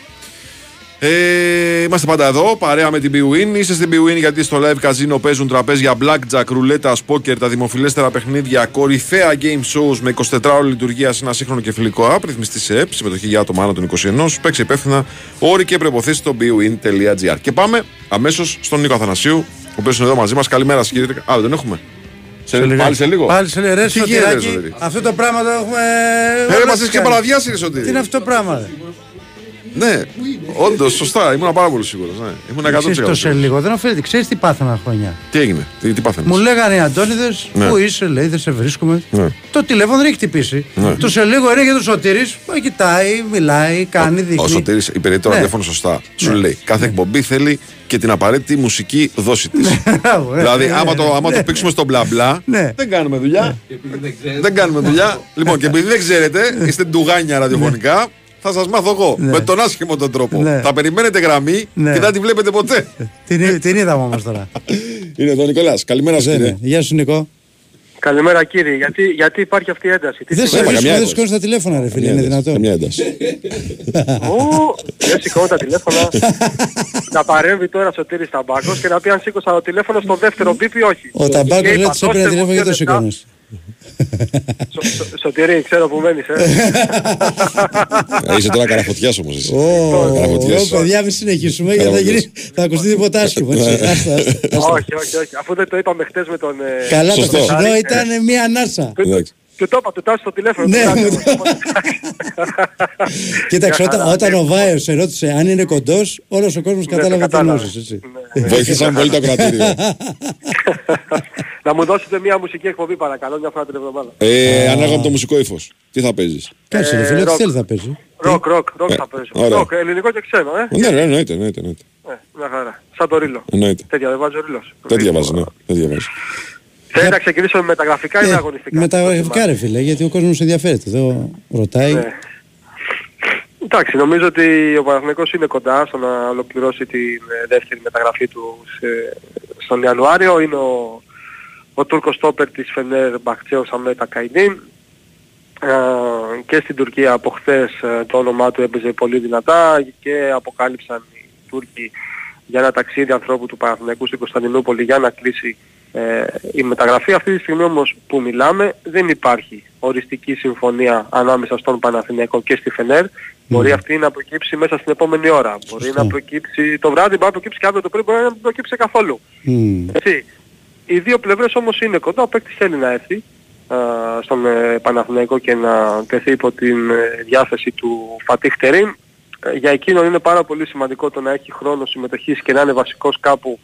Είμαστε πάντα εδώ, παρέα με την bwin. Είστε στην bwin γιατί στο live καζίνο παίζουν τραπέζια, blackjack, ρουλέτα, poker, τα δημοφιλέστερα παιχνίδια, κορυφαία game shows με 24 ώρες λειτουργία, ένα σύγχρονο και φιλικό app, ρυθμιστή σε app, συμμετοχή για άτομα άνω των 21. Παίξε υπεύθυνα, όροι και προϋποθέσεις στο bwin.gr. Και πάμε αμέσως στον Νίκο Αθανασίου, ο οποίος είναι εδώ μαζί μας. Καλημέρα, κύριε. Α, δεν έχουμε. Πάλι σε λίγο. Πάλι σε λίγο. Ρε Σωτηράκι, αυτό το πράγμα το έχουμε. Είμαστε και παραδιάσει, ρε Σωτήρι. Τι είναι αυτό το πράγμα. Ναι, όντως, σωστά. Ήμουν πάρα πολύ σίγουρος. Ναι. Ήμουν 100% σε λίγο. Δεν οφείλεται. Ξέρεις τι πάθανα χρόνια. Τι έγινε, τι πάθαμε. Μου λέγανε οι Αντώνιδες, ναι. Πού είσαι, λέει, δεν σε βρίσκουμε. Ναι. Το τηλέφωνο δεν έχει χτυπήσει. Ναι. Το σε λίγο έρχεται ο Σωτήρης, κοιτάει, μιλάει, κάνει δείχνει. Ο Σωτήρης υπηρετεί το ραδιόφωνο σωστά. Σου λέει κάθε εκπομπή θέλει και την απαραίτητη μουσική δόση τη. Δηλαδή, άμα το πήξουμε στο μπλα μπλα, δεν κάνουμε δουλειά. Δεν κάνουμε δουλειά. Λοιπόν, και επειδή δεν ξέρετε, είστε ντουγάνια ραδιοφωνικά. Θα σας μάθω εγώ, με τον άσχημο τον τρόπο. Ναι. Θα περιμένετε γραμμή και δεν τη βλέπετε ποτέ. Την είδαμε όμως τώρα. Είναι εδώ ο Νικολάς. Καλημέρα σας, κύριε. Γεια σου, Νικό. Καλημέρα, κύριε. Γιατί υπάρχει αυτή η ένταση. Δεν σηκώνεις τα τηλέφωνα, ρε φίλε. Είναι δυνατόν. Καμιά ένταση. Δεν σηκώνω τα τηλέφωνα. Να παρέμβει τώρα ο Σωτήρης Ταμπάκος και να πει αν σήκωσα το τηλέφωνο στο δεύτερο μπίπι ή όχι. Ο Ταμπάκος λέει ότι σήκωνε ένα τηλέφωνο και το σήκωνες. Σωτήρη, ξέρω που μένεις. Είσαι τώρα καραφωτιάς όμως εσύ. Παιδιά, μην συνεχίσουμε γιατί θα ακουστεί τίποτα άσχημο. Όχι, αφού δεν το είπαμε χτες με τον... Καλά, το χθεσινό ήταν μια ανάσα. Του το είπα, του τάσου στο τηλέφωνο. Κοίταξε, όταν ο Βάιος ερώτησε αν είναι κοντός, όλος ο κόσμος κατάλαβε τι νόσες. Βοήθησαν πολύ το κρατήριο. Να μου δώσετε μια μουσική εκπομπή παρακαλώ, μια φορά την εβδομάδα. Ανάλογα με το μουσικό ύφος. Τι θα παίζεις. Κάτσε ρε φίλε, τι θέλει να παίζει. Ροκ θα παίζω. Ροκ, ελληνικό και ξένο, Ναι, εννοείται. Μια χαρά. Σαν το ρίλο. Τέτοια δεν βάζει ο ρίλος. Τέτοια βάζει. Θέλει να ξεκινήσουμε με μεταγραφικά ή με αγωνιστικά. Μεταγραφικά ρε φίλε, γιατί ο κόσμος ενδιαφέρεται. Εδώ ρωτάει. Εντάξει, νομίζω ότι ο Παναθηναϊκός είναι κοντά στο να ολοκληρώσει τη δεύτερη μεταγραφή του στον Ιανουάριο. Είναι ο Τούρκος στόπερ της Φενέρμπαχτσέ, ο Αμέτα Καϊδίν. Και στην Τουρκία από χθες το όνομά του έπαιζε πολύ δυνατά και αποκάλυψαν οι Τούρκοι για ένα ταξίδι ανθρώπου του Παναθηναϊκού στην Κωνσταντινούπολη για να κλείσει η μεταγραφή. Αυτή τη στιγμή όμως που μιλάμε δεν υπάρχει οριστική συμφωνία ανάμεσα στον Παναθηναϊκό και στη Φενέρ. Μπορεί αυτή να προκύψει μέσα στην επόμενη ώρα. Μπορεί να προκύψει το βράδυ, μπορεί να προκύψει και αύριο το πρωί, μπορεί να προκύψει καθόλου. Έτσι. Οι δύο πλευρές όμως είναι κοντά. Ο παίκτης θέλει να έρθει στον Παναθηναϊκό και να τεθεί υπό την διάθεση του Φατίχ Τερίμ. Για εκείνον είναι πάρα πολύ σημαντικό το να έχει χρόνο συμμετοχής και να είναι βασικός κάπου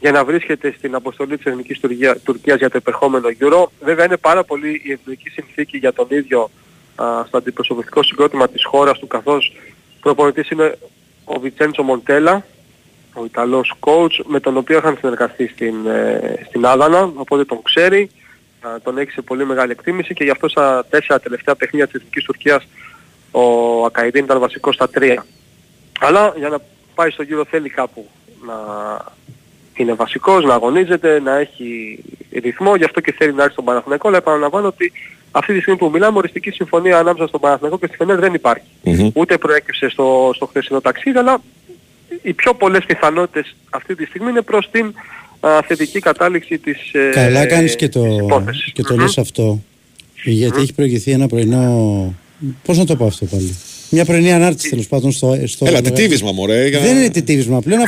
για να βρίσκεται στην αποστολή της Εθνικής Τουρκίας για το επερχόμενο Euro. Βέβαια είναι πάρα πολύ η ευνοϊκή συνθήκη για τον ίδιο στο αντιπροσωπευτικό συγκρότημα της χώρας του, καθώς προπονητής είναι ο Βιτσέντσο Μοντέλα, ο Ιταλός coach, με τον οποίο είχαν συνεργαστεί στην Άδανα, οπότε τον ξέρει, τον έχει σε πολύ μεγάλη εκτίμηση και γι' αυτό στα 4 τελευταία παιχνίδια της Εθνικής Τουρκίας ο Ακαϊδίν ήταν βασικός στα 3. Αλλά για να πάει στο γύρο θέλει κάπου να είναι βασικός, να αγωνίζεται, να έχει ρυθμό, γι' αυτό και θέλει να έρθει στον Παναθηναϊκό, αλλά επαναλαμβάνω ότι αυτή τη στιγμή που μιλάμε οριστική συμφωνία ανάμεσα στον Παναθηναϊκό και στη Φενέρ δεν υπάρχει. Ούτε προέκυψε στο χθεσινό ταξίδι, αλλά οι πιο πολλές πιθανότητες αυτή τη στιγμή είναι προς την θετική κατάληξη της υπόθεσης. Καλά κάνεις και το λες αυτό, γιατί έχει προηγηθεί ένα πρωινό... Πώς να το πω αυτό πάλι. Μια πρωινή ανάρτηση τέλος πάντων στο Έλα, τιτίβισμα μωρέ. Δεν είναι τιτίβισμα πλέον.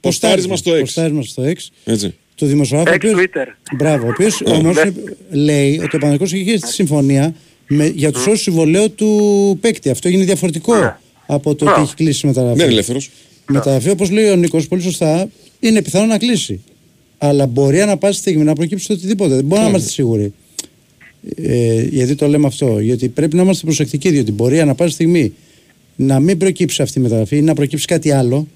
Ποστάρισμα στο X. του δημοσιογράφου. Μπράβο, ο οποίος όμως λέει ότι ο Παναθηναϊκός έχει χειρίσει τη συμφωνία για τους όρους συμβολαίου του παίκτη. Αυτό έγινε διαφορετικό από το ότι έχει κλείσει μεταγραφή. Δεν είναι ελεύθερος. Μεταγραφή, όπως λέει ο Νίκος πολύ σωστά, είναι πιθανό να κλείσει. Αλλά μπορεί ανά πάση στιγμή να προκύψει οτιδήποτε. Δεν μπορούμε να είμαστε σίγουροι. Γιατί το λέμε αυτό? Γιατί πρέπει να είμαστε προσεκτικοί, διότι μπορεί ανά πάση στιγμή να μην προκύψει αυτή η μεταγραφή ή να προκύψει κάτι άλλο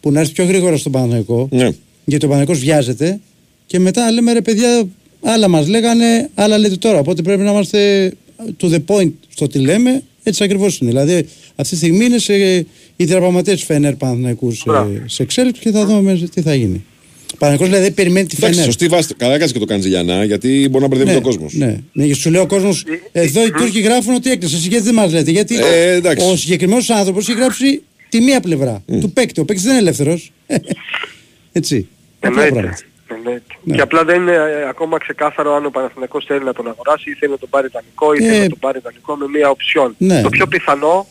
που να έρθει πιο γρήγορα στον Παναθηναϊκό. Ναι. Γιατί ο Παναθηναϊκός βιάζεται και μετά λέμε ρε παιδιά, άλλα μας λέγανε, άλλα λέτε τώρα. Οπότε πρέπει να είμαστε to the point στο τι λέμε, έτσι ακριβώς είναι. Δηλαδή αυτή τη στιγμή είναι οι διαπραγματεύσεις Φενέρ Παναθηναϊκού σε εξέλιξη και θα δούμε τι θα γίνει. Παναθηναϊκός δηλαδή περιμένει τη Φενέρ. Σωστή βάση, καλά έκανες και το κάνεις Γιάννα, γιατί μπορεί να μπερδεύει τον κόσμο. Ναι, σου λέει ο κόσμος, εδώ οι Τούρκοι γράφουν ότι έκλεισε, εσείς γιατί δεν μας λέτε? Γιατί ο συγκεκριμένος άνθρωπος έχει γράψει τη μία πλευρά του παίκτη. Ο παίκτης δεν είναι ελεύθερος. Έτσι. Ναι. Και απλά δεν είναι ακόμα ξεκάθαρο αν ο Παναθηναϊκός θέλει να τον αγοράσει ή θέλει να τον πάρει δανεικό ή θέλει να τον πάρει δανεικό με μία οψιόν. Ναι. Το πιο πιθανό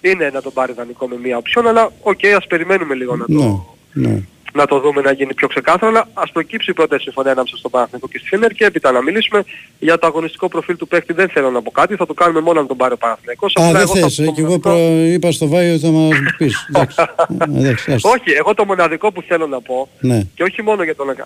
είναι να τον πάρει δανεικό με μία οψιόν, αλλά ας περιμένουμε λίγο να το δούμε να γίνει πιο ξεκάθαρο, αλλά ας προκύψει πρώτα η συμφωνία ανάμεσα στον Παναθηναϊκό και στη Φενέρ και έπειτα να μιλήσουμε για το αγωνιστικό προφίλ του παίκτη. Δεν θέλω να πω κάτι, θα το κάνουμε μόνο αν τον πάρει ο Παναθηναϊκός. Α, δεν θες, και εγώ είπα στο Βάιο θα μας πεις. Όχι, εγώ το μοναδικό που θέλω να πω, και όχι μόνο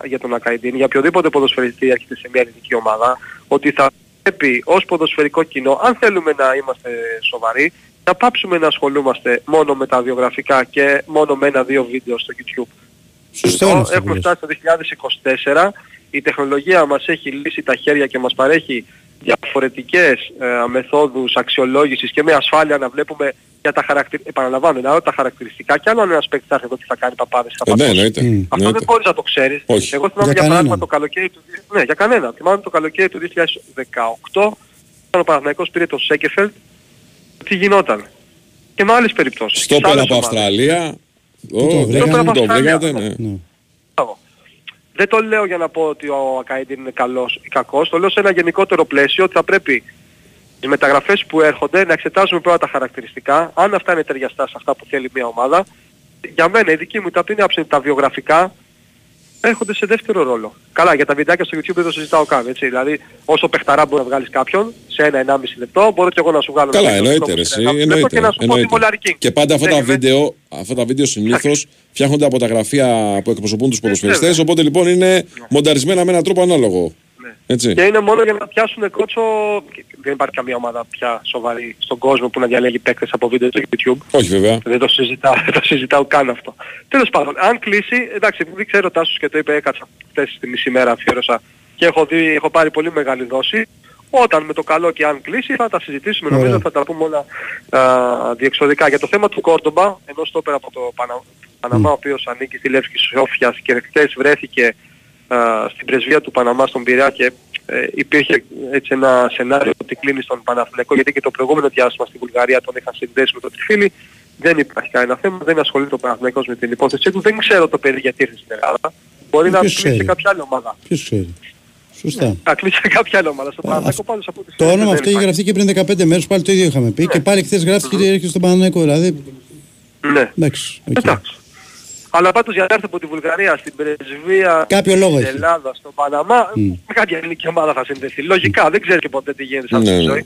για τον Ακαϊντίν, για οποιοδήποτε ποδοσφαιριστή έρχεται σε μια ελληνική ομάδα, ότι θα πρέπει ως ποδοσφαιρικό κοινό, αν θέλουμε να είμαστε σοβαροί, να πάψουμε να ασχολούμαστε μόνο με τα βιογραφικά και μόνο με ένα-δύο βίντεο στο YouTube. Έχουμε φτάσει το 2024, η τεχνολογία μας έχει λύσει τα χέρια και μας παρέχει διαφορετικές μεθόδους αξιολόγησης και με ασφάλεια να βλέπουμε για τα χαρακτηριστικά, επαναλαμβάνω, να δω τα χαρακτηριστικά και άλλο αν ένας παίκτης θα έρχεται τι θα κάνει παπάδες, θα ναι, αυτό δεν μπορείς να το ξέρεις. Όχι. Εγώ θυμάμαι για παράδειγμα το καλοκαίρι του... Ναι, για κανένα. Θυμάμαι το καλοκαίρι του 2018 όταν ο Παναθηναϊκός πήρε τον Σέκεφελτ, τι γινόταν. Και με άλλες περιπτώσεις. Στο πέρα από Αυστραλία... Το βρήκατε, ναι. Δεν το λέω για να πω ότι ο Ακαϊντίν είναι καλός ή κακός, το λέω σε ένα γενικότερο πλαίσιο ότι θα πρέπει οι μεταγραφές που έρχονται να εξετάζουμε πρώτα τα χαρακτηριστικά, αν αυτά είναι ταιριαστά σε αυτά που θέλει μια ομάδα. Για μένα η δική μου ταπεινή άποψη είναι τα βιογραφικά έρχονται σε δεύτερο ρόλο. Καλά, για τα βιντεάκια στο YouTube δεν το συζητάω καν, έτσι. Δηλαδή, όσο παιχταρά μπορεί να βγάλεις κάποιον σε ένα-ενάμιση λεπτό, μπορώ και εγώ να σου βγάλω. Καλά, εννοείται. Και πάντα αυτά τα βίντεο, συνήθως φτιάχνονται από τα γραφεία που εκπροσωπούν τους ποδοσφαιριστές, οπότε λοιπόν είναι μονταρισμένα με έναν τρόπο ανάλογο. Έτσι. Και είναι μόνο για να πιάσουν κότσο. Δεν υπάρχει καμία ομάδα πια σοβαρή στον κόσμο που να διαλέγει παίκτες από βίντεο στο YouTube. Όχι βέβαια. Δεν το συζητάω καν αυτό. Τέλος πάντων, αν κλείσει, εντάξει, δεν ξέρω, ο Τάσος και το είπε, έκατσα χθες τη μισή μέρα, αφιέρωσα και έχω πάρει πολύ μεγάλη δόση. Όταν με το καλό και αν κλείσει θα τα συζητήσουμε, νομίζω θα τα πούμε όλα διεξοδικά. Για το θέμα του Κόρτομπα, ενός στόπερ από το Παναμά, ο οποίος ανήκει στη Λεύσκη Σόφιας και χθες βρέθηκε στην πρεσβεία του Παναμά στον Πειραιά και υπήρχε έτσι ένα σενάριο ότι κλείνει στον Παναθηναϊκό, γιατί και το προηγούμενο διάστημα στην Βουλγαρία τον είχαν συνδέσει με το Τριφύλλι. Δεν υπάρχει κανένα θέμα, δεν ασχολείται ο Παναθηναϊκός με την υπόθεσή του. Δεν ξέρω το παιδί γιατί ήρθε στην Ελλάδα. Μπορεί να κλείσει σε κάποια άλλη ομάδα. Ποιος ξέρει. Σωστά. Να κλείσει σε κάποια άλλη ομάδα. Στον Παναθηναϊκό πάντως από ό,τι το όνομα αυτό είχε γραφτεί και πριν 15 μέρες, πάλι το ίδιο είχαμε πει και πάλι χθες γράφτηκε και έρχεται στον Παναθηναϊκό. Δηλαδή. Ναι. Εντάξει. Αλλά πάντως για να έρθει από τη Βουλγαρία στην πρεσβεία της Ελλάδας στον Παναμά, με κάποια ελληνική ομάδα θα συνδεθεί. Λογικά, δεν ξέρει και ποτέ τι γίνεται σε αυτή τη ζωή.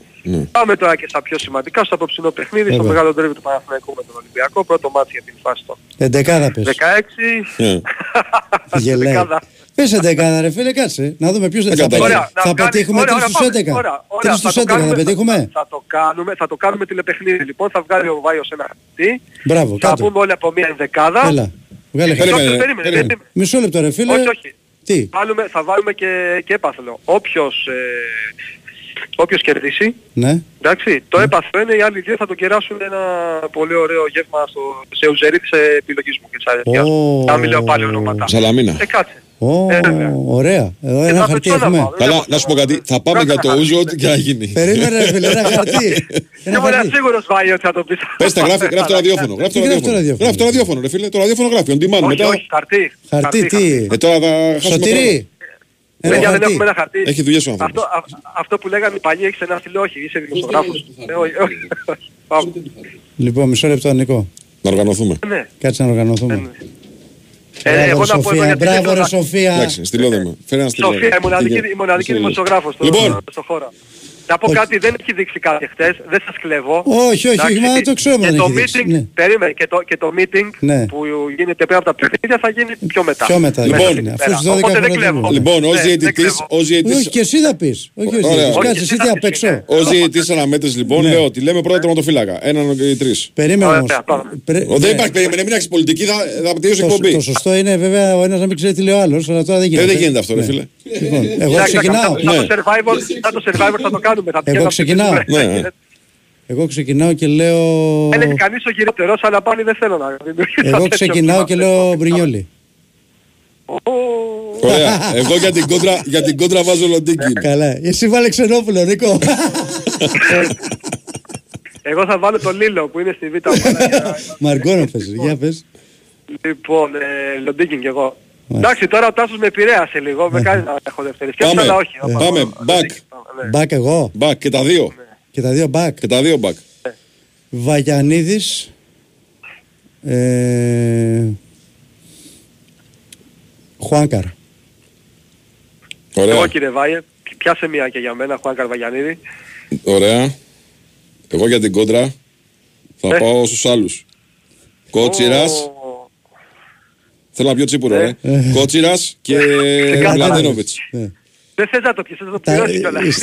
Πάμε τώρα και στα πιο σημαντικά, στο απόψινό παιχνίδι, στο μεγάλο ντέρμπι του Παναθηναϊκού με τον Ολυμπιακό. Πρώτο μάτι για την φάση των 16. Γελάει. Πες 11 ρε φίλε, κάτσε. Να δούμε ποιος θα πετύχουμε 3 στους 11. 3 στους 11 θα πετύχουμε. Θα το κάνουμε τηλεπαιχνίδι. Λοιπόν, θα βγάλει ο Βάιος ένα χαρτί. Θα πούμε όλοι από μία ενδεκάδα. Μισό λεπτό ρε φίλε. Όχι. Τι? Θα βάλουμε και έπαθλο. Όποιος κερδίσει, εντάξει, το έπαθλο είναι, οι άλλοι δύο θα το κεράσουν ένα πολύ ωραίο γεύμα σε ουζερί της επιλογής μου και της αριθμιάς. Να μην λέω πάλι ονόματα. Σαλαμίνα. Κάτσε. Ωραία. Εδώ ένα χαρτί έχουμε. Καλά, να σου πω κάτι. Θα πάμε για το ούζο ό,τι και να γίνει. Περίμενε ρε φίλε, ένα χαρτί. Δεν μπορεί να είναι σίγουρος Βάιο ότι θα το πεις. Πες τα, γράφει το ραδιόφωνο. Γράφει το ραδιόφωνο ρε φίλε. Το ραδιόφωνο γράφει. On demand μετά. Όχι, χαρτί. Χαρτί τι. Τώρα θα Σωτήρη. Παιδιά, δεν έχουμε ένα χαρτί. Έχει δουλειές ο άνθρωπος. Αυτό που λέγανε οι παλιοί, έχεις ένα στυλό, όχι, είσαι δημοσιογράφος. Λοιπόν, μισό λεπτό Νικό. Να οργανωθούμε. Κάτσε να οργανωθούμε. Εγώ να πω για την Ελλάδα. Εντάξει, στυλόδεμα. Σοφία, η μοναδική δημοσιογράφος στο χώρο. Να πω κάτι, δεν έχει δείξει κάτι χτες, δεν σας κλέβω. Όχι, μα το ξέρω. Και το meeting που γίνεται πέρα από τα παιχνίδια θα γίνει πιο μετά. Λοιπόν, οπότε δεν κλέβω. Λοιπόν, ως διαιτητής... Όχι, και εσύ θα πεις. Κάτσε, εσύ θα παίξω. Ως διαιτητής αναμέτρησης, λοιπόν, λέω ότι λέμε πρώτα τερματοφύλακα. Έναν και τρεις. Περίμενε όμως. Δεν υπάρχει περίμενε, μην έχεις πολιτική, θα τελειώσει η εκπομπή. Το σωστό είναι βέβαια ο ένας να μην ξέρει τι λέει ο άλλος, αλλά τώρα δεν γίνεται. Δεν γίνεται αυτό, ρε φίλε. Εγώ ξεκινάω. Εγώ ξεκινάω και λέω... Έλεγε κανείς ο γυριτερός, αλλά πάλι δεν θέλω να... Εγώ ξεκινάω και λέω Μπρινιόλι. Ωραία, εγώ για την κόντρα βάζω Λοντίκι. Καλά, εσύ βάλε Ξενόπουλο, Νίκο. Εγώ θα βάλω τον Λίλο που είναι στη Β' Μαργκόνα πες, για πες. Λοιπόν, Λοντίκι κι εγώ. Εντάξει, τώρα ο Τάσος με επηρέασε λίγο, με κάνει να έχω δευτεριστεί, αλλά όχι. Πάμε, μπακ. Μπακ εγώ. Μπακ, και τα δύο. Και τα δύο μπακ. Και τα δύο μπακ. Βαγιανίδης. Χουάνκαρ. Ωραία. Εγώ κύριε Βάιε, πιάσε μία και για μένα, Χουάνκαρ Βαγιανίδη. Ωραία. Εγώ για την κόντρα θα πάω στους άλλους. Κότσιρας. Θέλω να πιω τσίπουρο, ρε. Κότσιρας και Βλαντένοβιτς. Δεν θες να το πιες, θα το πληρώσεις κιόλας.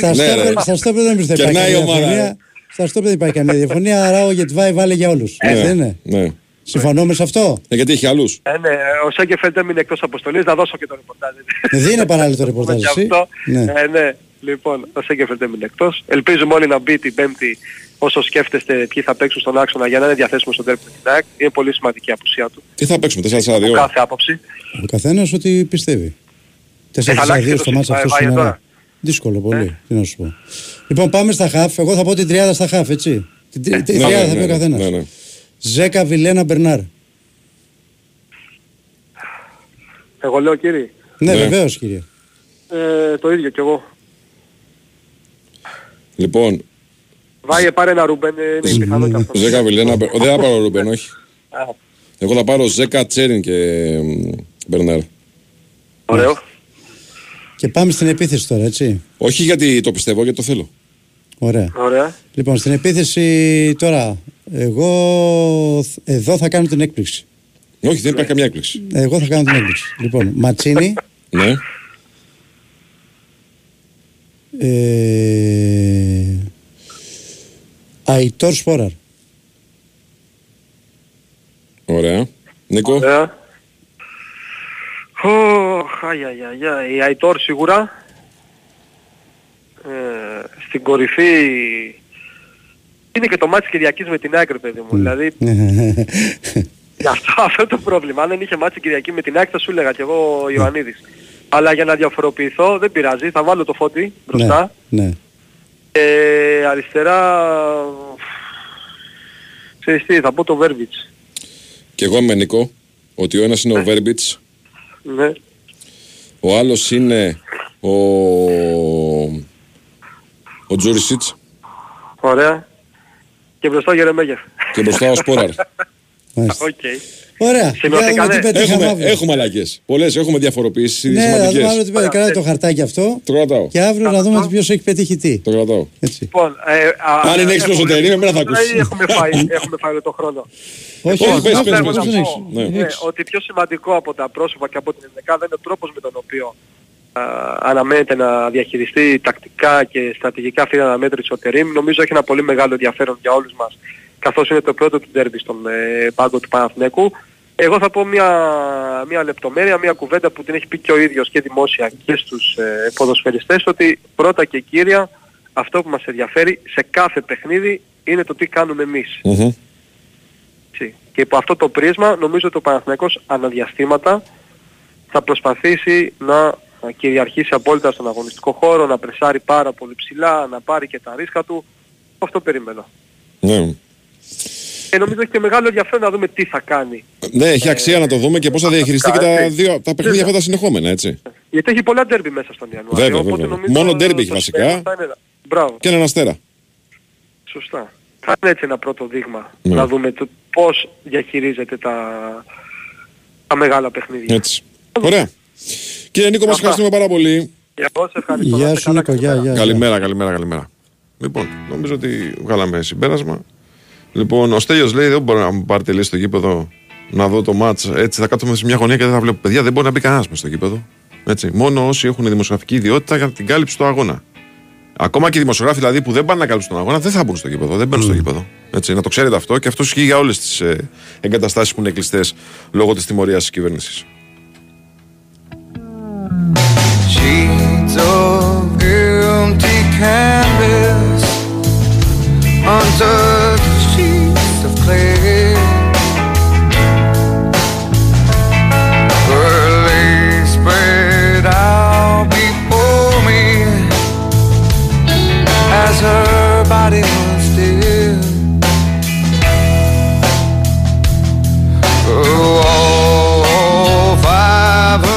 Στα στόπεδο δεν πιστεύω υπάρχει διαφωνία. Στα στόπεδο υπάρχει καμία διαφωνία, άρα ο Γετβάι βάλε για όλους. Δεν είναι. Συμφωνούμε σε αυτό. Γιατί έχει αλλούς. Ναι, ο Σέγκεφελντ έμεινε εκτός αποστολής, να δώσω και το ρεπορτάζ. Δεν είναι παράλληλο το ρεπορτάζ. Ναι, λοιπόν, ο Σέγκεφελντ έμεινε εκτός. Ελπίζουμε όλοι να μπει την Πέμπτη όσο σκέφτεστε ποιοι θα παίξουν στον άξονα για να είναι διαθέσιμο στο τέρμα της ΑΕΚ. Είναι πολύ σημαντική η απουσία του. Τι θα παίξουμε, 4-2. Από κάθε άποψη. Ο καθένας ό,τι πιστεύει. 4-2 στο μάτς αυτό σήμερα. Δύσκολο πολύ, τι να σου πω. Λοιπόν, πάμε στα χαφ. Εγώ θα πω την 30 στα χαφ, έτσι. Την 30 θα πει ο καθένας. Ζέκα, Βιλένα, Μπερνάρ. Εγώ λέω κύριε. Ναι, βεβαίως κύριε. Το ίδιο κι εγώ. Λοιπόν. Βάιε πάρε ένα Ρούμπεν, είναι πιθανό κι αυτό. Ζέκα, Βιλένα, Μπερνάρ. Δεν θα πάρω Ρούμπεν, όχι. Εγώ θα πάρω Ζέκα, Τσέριν και Μπερνάρ. Ωραίο. Και πάμε στην επίθεση τώρα, έτσι. Όχι γιατί το πιστεύω, γιατί το θέλω. Ωραία. Λοιπόν, στην επίθεση τώρα... Εγώ εδώ θα κάνω την έκπληξη. Όχι, δεν υπάρχει καμία έκπληξη. Εγώ θα κάνω την έκπληξη. Λοιπόν, Ματσίνι. Ναι. Αϊτόρ Σπόραρ. Ωραία. Νίκο. Ωραία. Η Αϊτόρ σίγουρα. Στην κορυφή... Είναι και το μάτι της Κυριακής με την ΑΕΚ, παιδί μου. Δηλαδή, γι' αυτό το πρόβλημα. Αν δεν είχε μάτι Κυριακή με την ΑΕΚ, θα σου έλεγα κι εγώ Ιωαννίδης. Αλλά για να διαφοροποιηθώ, δεν πειράζει. Θα βάλω το Φώτη μπροστά. Αριστερά... Ξέρεις τι, θα πω το Βέρμπιτς. Κι εγώ είμαι Νικό, ότι ο ένας είναι ο Βέρμπιτς. Ναι. Ο άλλος είναι ο Τζούρισιτς. Ωραία. Και μπροστά ο Γερεμέγεφ. Και μπροστά ο Σπόραρ. Ωραία. Έχουμε αλλαγές. Πολλές, έχουμε διαφοροποιήσεις. Ναι, σημαντικές. Θα βάλω την κράτα το χαρτάκι αυτό. Το κρατάω. Και αύριο να δούμε ποιος έχει πετύχει τι. Το κρατάω. Λοιπόν, αν είναι έξω στο τερί, εμένα θα ακούσεις. Έχουμε φάει το χρόνο. Όχι, πες. Ότι πιο σημαντικό από τα πρόσωπα και από την ενδεκάδα είναι ο τρόπος με τον οποίο αναμένεται να διαχειριστεί τακτικά και στρατηγικά αυτή την αναμέτρηση ο Τερίμ. Νομίζω έχει ένα πολύ μεγάλο ενδιαφέρον για όλους μας, καθώς είναι το πρώτο του ντέρμπι στον πάγκο του Παναθηναϊκού. Εγώ θα πω μια λεπτομέρεια, μια κουβέντα που την έχει πει και ο ίδιος και δημόσια και στους ποδοσφαιριστές, ότι πρώτα και κύρια αυτό που μας ενδιαφέρει σε κάθε παιχνίδι είναι το τι κάνουμε εμείς. Και υπό αυτό το πρίσμα νομίζω ότι ο Παναθηναϊκός αναδιαστήματα θα προσπαθήσει να κυριαρχήσει απόλυτα στον αγωνιστικό χώρο, να πρεσάρει πάρα πολύ ψηλά, να πάρει και τα ρίσκα του. Αυτό περιμένω. Ναι. Νομίζω έχει και μεγάλο ενδιαφέρον να δούμε τι θα κάνει. Ναι, έχει αξία να το δούμε και πώς θα διαχειριστεί και τα παιχνίδια αυτά τα συνεχόμενα, έτσι. Γιατί έχει πολλά ντέρμπι μέσα στον Ιανουάριο. Βέβαια. Μόνο ντέρμπι έχει βασικά. Και έναν Αστέρα. Σωστά. Θα είναι έτσι ένα πρώτο δείγμα. Να δούμε πώς διαχειρίζεται τα τα μεγάλα παιχνίδια. Έτσι. Ωραία. Κύριε Νίκο, μας ευχαριστούμε πάρα πολύ. Γεια σου Νίκο, γεια. Καλημέρα. Λοιπόν, νομίζω ότι βγάλαμε συμπέρασμα. Λοιπόν, ο Στέλιος λέει: δεν μπορεί να μου πάρει τελείως στο γήπεδο να δω το μάτς. Έτσι, θα κάτσουμε σε μια γωνία και δεν θα βλέπω παιδιά. Δεν μπορεί να μπει κανένας μες στο γήπεδο. Έτσι. Μόνο όσοι έχουν δημοσιογραφική ιδιότητα για την κάλυψη του αγώνα. Ακόμα και οι δημοσιογράφοι δηλαδή που δεν πάνε να καλύψουν τον αγώνα δεν θα μπουν στο γήπεδο. Δεν μπαίνουν στο γήπεδο. Έτσι, να το ξέρετε αυτό, και αυτό ισχύει για όλες τις εγκαταστάσεις που είναι κλειστές λόγω της τιμωρίας της κυβέρνησης.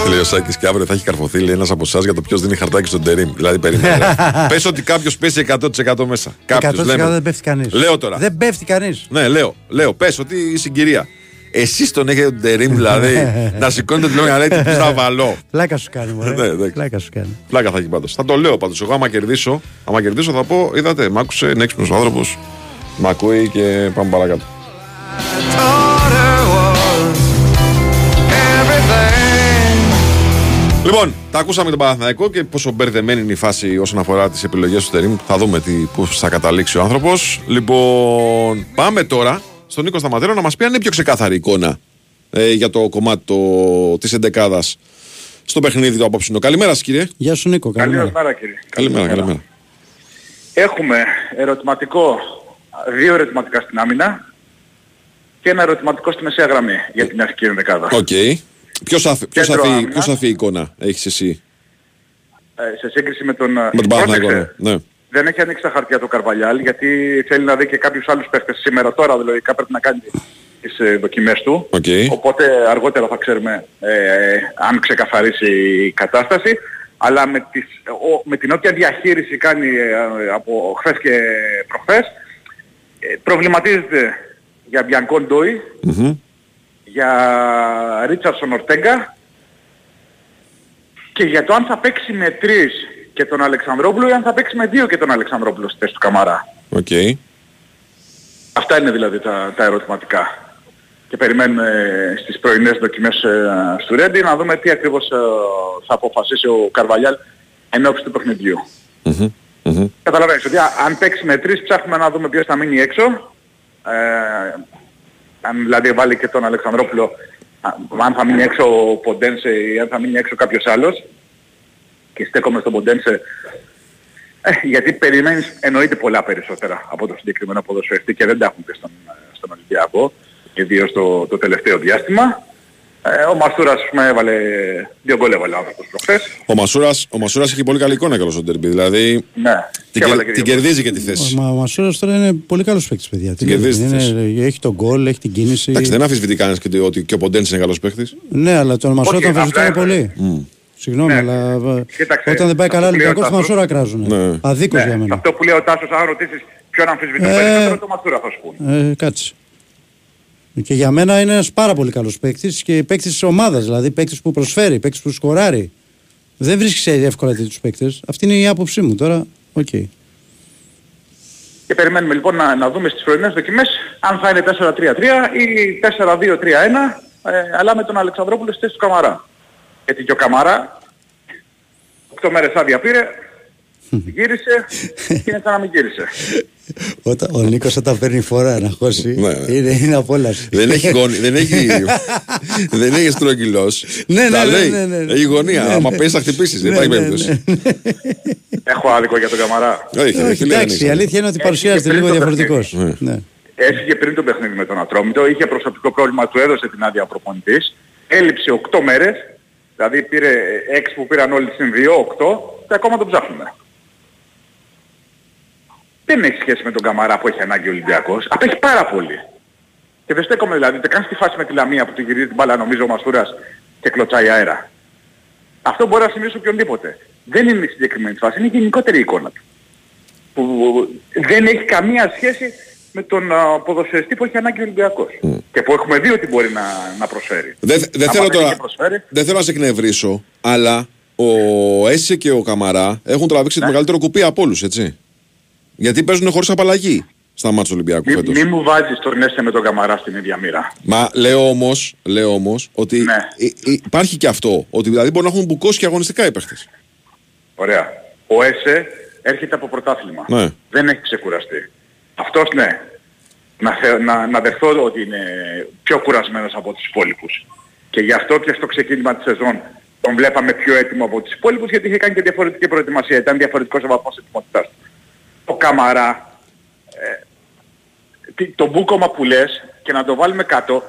Τελειωσάκης, και αύριο θα έχει καρφωθεί, λέει, ένας από εσάς για το ποιος δίνει χαρτάκι στον Τερίμ. Δηλαδή περίμενε. Πες ότι κάποιος πέσει 100% μέσα. Κάποιος, 100% λέμε. Δεν πέφτει κανείς. Λέω τώρα. Δεν πέφτει κανείς. Ναι, λέω. Πες ότι η συγκυρία. Εσείς τον έχετε τον Τερίμ, δηλαδή να σηκώνει το τηλέφωνο και να λέει τι θα βάλω. Πλάκα σου κάνει, μωρέ. Πλάκα θα έχει πάντως. Θα το λέω πάντως. Εγώ άμα κερδίσω θα πω, είδατε, μ' άκουσε, είναι έξυπνος άνθρωπος. Μ' ακούει και πάμε παρακάτω. Λοιπόν, τα ακούσαμε τον Παναθηναϊκό και πόσο μπερδεμένη είναι η φάση όσον αφορά τις επιλογές του Τερίμ. Θα δούμε πού θα καταλήξει ο άνθρωπος. Λοιπόν, πάμε τώρα στον Νίκο Σταματέρο να μας πει αν είναι πιο ξεκάθαρη εικόνα για το κομμάτι της εντεκάδας στο παιχνίδι του απόψινο. Καλημέρα σας, κύριε. Γεια σου Νίκο, καλημέρα κύριε. Καλημέρα. Έχουμε δύο ερωτηματικά στην άμυνα και ένα ερωτηματικό στη μεσαία γραμμή για την αρχική ενδεκάδα. Okay. Ποιο σαφή εικόνα έχεις εσύ? Σε σύγκριση με τον Παναθηναϊκό. Ναι. Δεν έχει ανοίξει τα χαρτιά του Καρβαλιάλ, γιατί θέλει να δει και κάποιους άλλους παίχτες σήμερα. Τώρα δηλαδή πρέπει να κάνει τις δοκιμές του. Okay. Οπότε αργότερα θα ξέρουμε αν ξεκαθαρίσει η κατάσταση. Αλλά με την όποια διαχείριση κάνει από χθες και προχθές, προβληματίζεται για Μπιανκόν Ντόι, για Ρίτσαρσον Ορτέγκα και για το αν θα παίξει με 3 και τον Αλεξανδρόπουλο ή αν θα παίξει με 2 και τον Αλεξανδρόπουλο στη θέση του Καμαρά. Okay. Αυτά είναι δηλαδή τα ερωτηματικά. Και περιμένουμε στις πρωινές δοκιμές του Ρέντι να δούμε τι ακριβώς θα αποφασίσει ο Καρβαλιάλ εν ώψη του παιχνιδιού. Καταλαβαίνεις ότι αν παίξει με 3 ψάχνουμε να δούμε ποιος θα μείνει έξω. Αν δηλαδή βάλει και τον Αλεξανδρόπουλο, αν θα μείνει έξω ο Ποντένσε ή αν θα μείνει έξω κάποιος άλλος, και στέκομαι στον Ποντένσε γιατί περιμένεις εννοείται πολλά περισσότερα από το συγκεκριμένο ποδοσφαιριστή και δεν τα έχουν πει στον Ολυμπιακό, ιδίως το τελευταίο διάστημα. Ο Μασούρας με έβαλε 2 γκολ όπως προχθές. Ο Μασούρας έχει πολύ καλή εικόνα καλώς στον τερμπι. Δηλαδή ναι, την κερδίζει και τη θέση. Ο Μασούρας τώρα είναι πολύ καλός παίκτης, παιδιά. Την κερδίζει τη θέση. Έχει τον γκολ, έχει την κίνηση. Εντάξει, δεν αφισβητεί κανένας ότι και ο Ποντένς είναι καλός παίκτης. Ναι, αλλά τον Μασούρα τον αφισβητάνε πολύ. Συγγνώμη, ναι, αλλά κοίταξε, όταν δεν πάει καλά Ολυμπιακός, τον Μασούρα κράζουν. Ναι. Αδίκως για μένα. Αυτό που λέει ο Τάσος, αν ρωτήσεις ποιον αμφισβητούν περισσότερο, τον Μασούρα θα σου πούνε. Κάτσε. Και για μένα είναι ένας πάρα πολύ καλός παίκτης και παίκτης της ομάδας, δηλαδή παίκτης που προσφέρει, παίκτης που σκοράρει. Δεν βρίσκεις εύκολα τέτοιους παίκτες. Αυτή είναι η άποψή μου τώρα. Okay. Και περιμένουμε λοιπόν να δούμε στις πρωινές δοκιμές αν θα είναι 4-3-3 ή 4-2-3-1, αλλά με τον Αλεξανδρόπουλο στη θέση του Καμαρά. Γιατί και ο Καμαρά 8 μέρες άδεια πήρε, γύρισε και είναι σαν να μην γύρισε. Ο Νίκος όταν παίρνει φορά να χώσει είναι απόλαυση. Δεν έχει γόνι, δεν έχει στρογγυλός. Τα λέει, έχει γωνία. Άμα πέσει θα χτυπήσεις, δεν πάει περίπτωση. Έχω άδικο για τον Καμαρά? Εντάξει, η αλήθεια είναι ότι παρουσιάζεται λίγο διαφορετικός. Έφυγε πριν το παιχνίδι με τον Ατρόμητο, είχε προσωπικό πρόβλημα, του έδωσε την άδεια προπονητής. Έλειψε 8 μέρες, δηλαδή πήρε 6 που πήραν όλοι συν 2, 8 και ακόμα τον ψάχνουμε. Δεν έχει σχέση με τον Καμαρά που έχει ανάγκη ο Ολυμπιακός. Απέχει πάρα πολύ. Και δεν στέκομαι δηλαδή, δεν κάνει τη φάση με τη Λαμία που του γυρίζει την μπάλα, νομίζω ο Μασούρας, και κλωτσάει αέρα. Αυτό μπορεί να συμβεί σε οποιονδήποτε. Δεν είναι η συγκεκριμένη φάση, είναι η γενικότερη εικόνα του. Που δεν έχει καμία σχέση με τον ποδοσφαιριστή που έχει ανάγκη ο Ολυμπιακός. Mm. Και που έχουμε δει ότι μπορεί να προσφέρει. Δεν θέλω να σε εκνευρίσω, αλλά ο Έσε και ο Καμαρά έχουν τραβήξει το μεγαλύτερο κουπί από όλους, έτσι. Γιατί παίζουν χωρίς απαλλαγή στα μάτια του Ολυμπιακού φέτος. Μη μου βάζεις τον Έσε με τον Καμαρά στην ίδια μοίρα. Μα λέω όμως ότι υπάρχει και αυτό. Ότι δηλαδή μπορούν να έχουν μπουκώσει και αγωνιστικά οι παίχτες. Ωραία. Ο Έσε έρχεται από πρωτάθλημα. Ναι. Δεν έχει ξεκουραστεί. Αυτός ναι. Να δεχθώ ότι είναι πιο κουρασμένος από τους υπόλοιπους. Και γι' αυτό και στο ξεκίνημα της σεζόν τον βλέπαμε πιο έτοιμο από τους υπόλοιπους, γιατί είχε κάνει και διαφορετική προετοιμασία. Ήταν διαφορετικός ο βαθμός ετοιμότητάς του. Ο Καμαρά, το μπούκομα που λες και να το βάλουμε κάτω,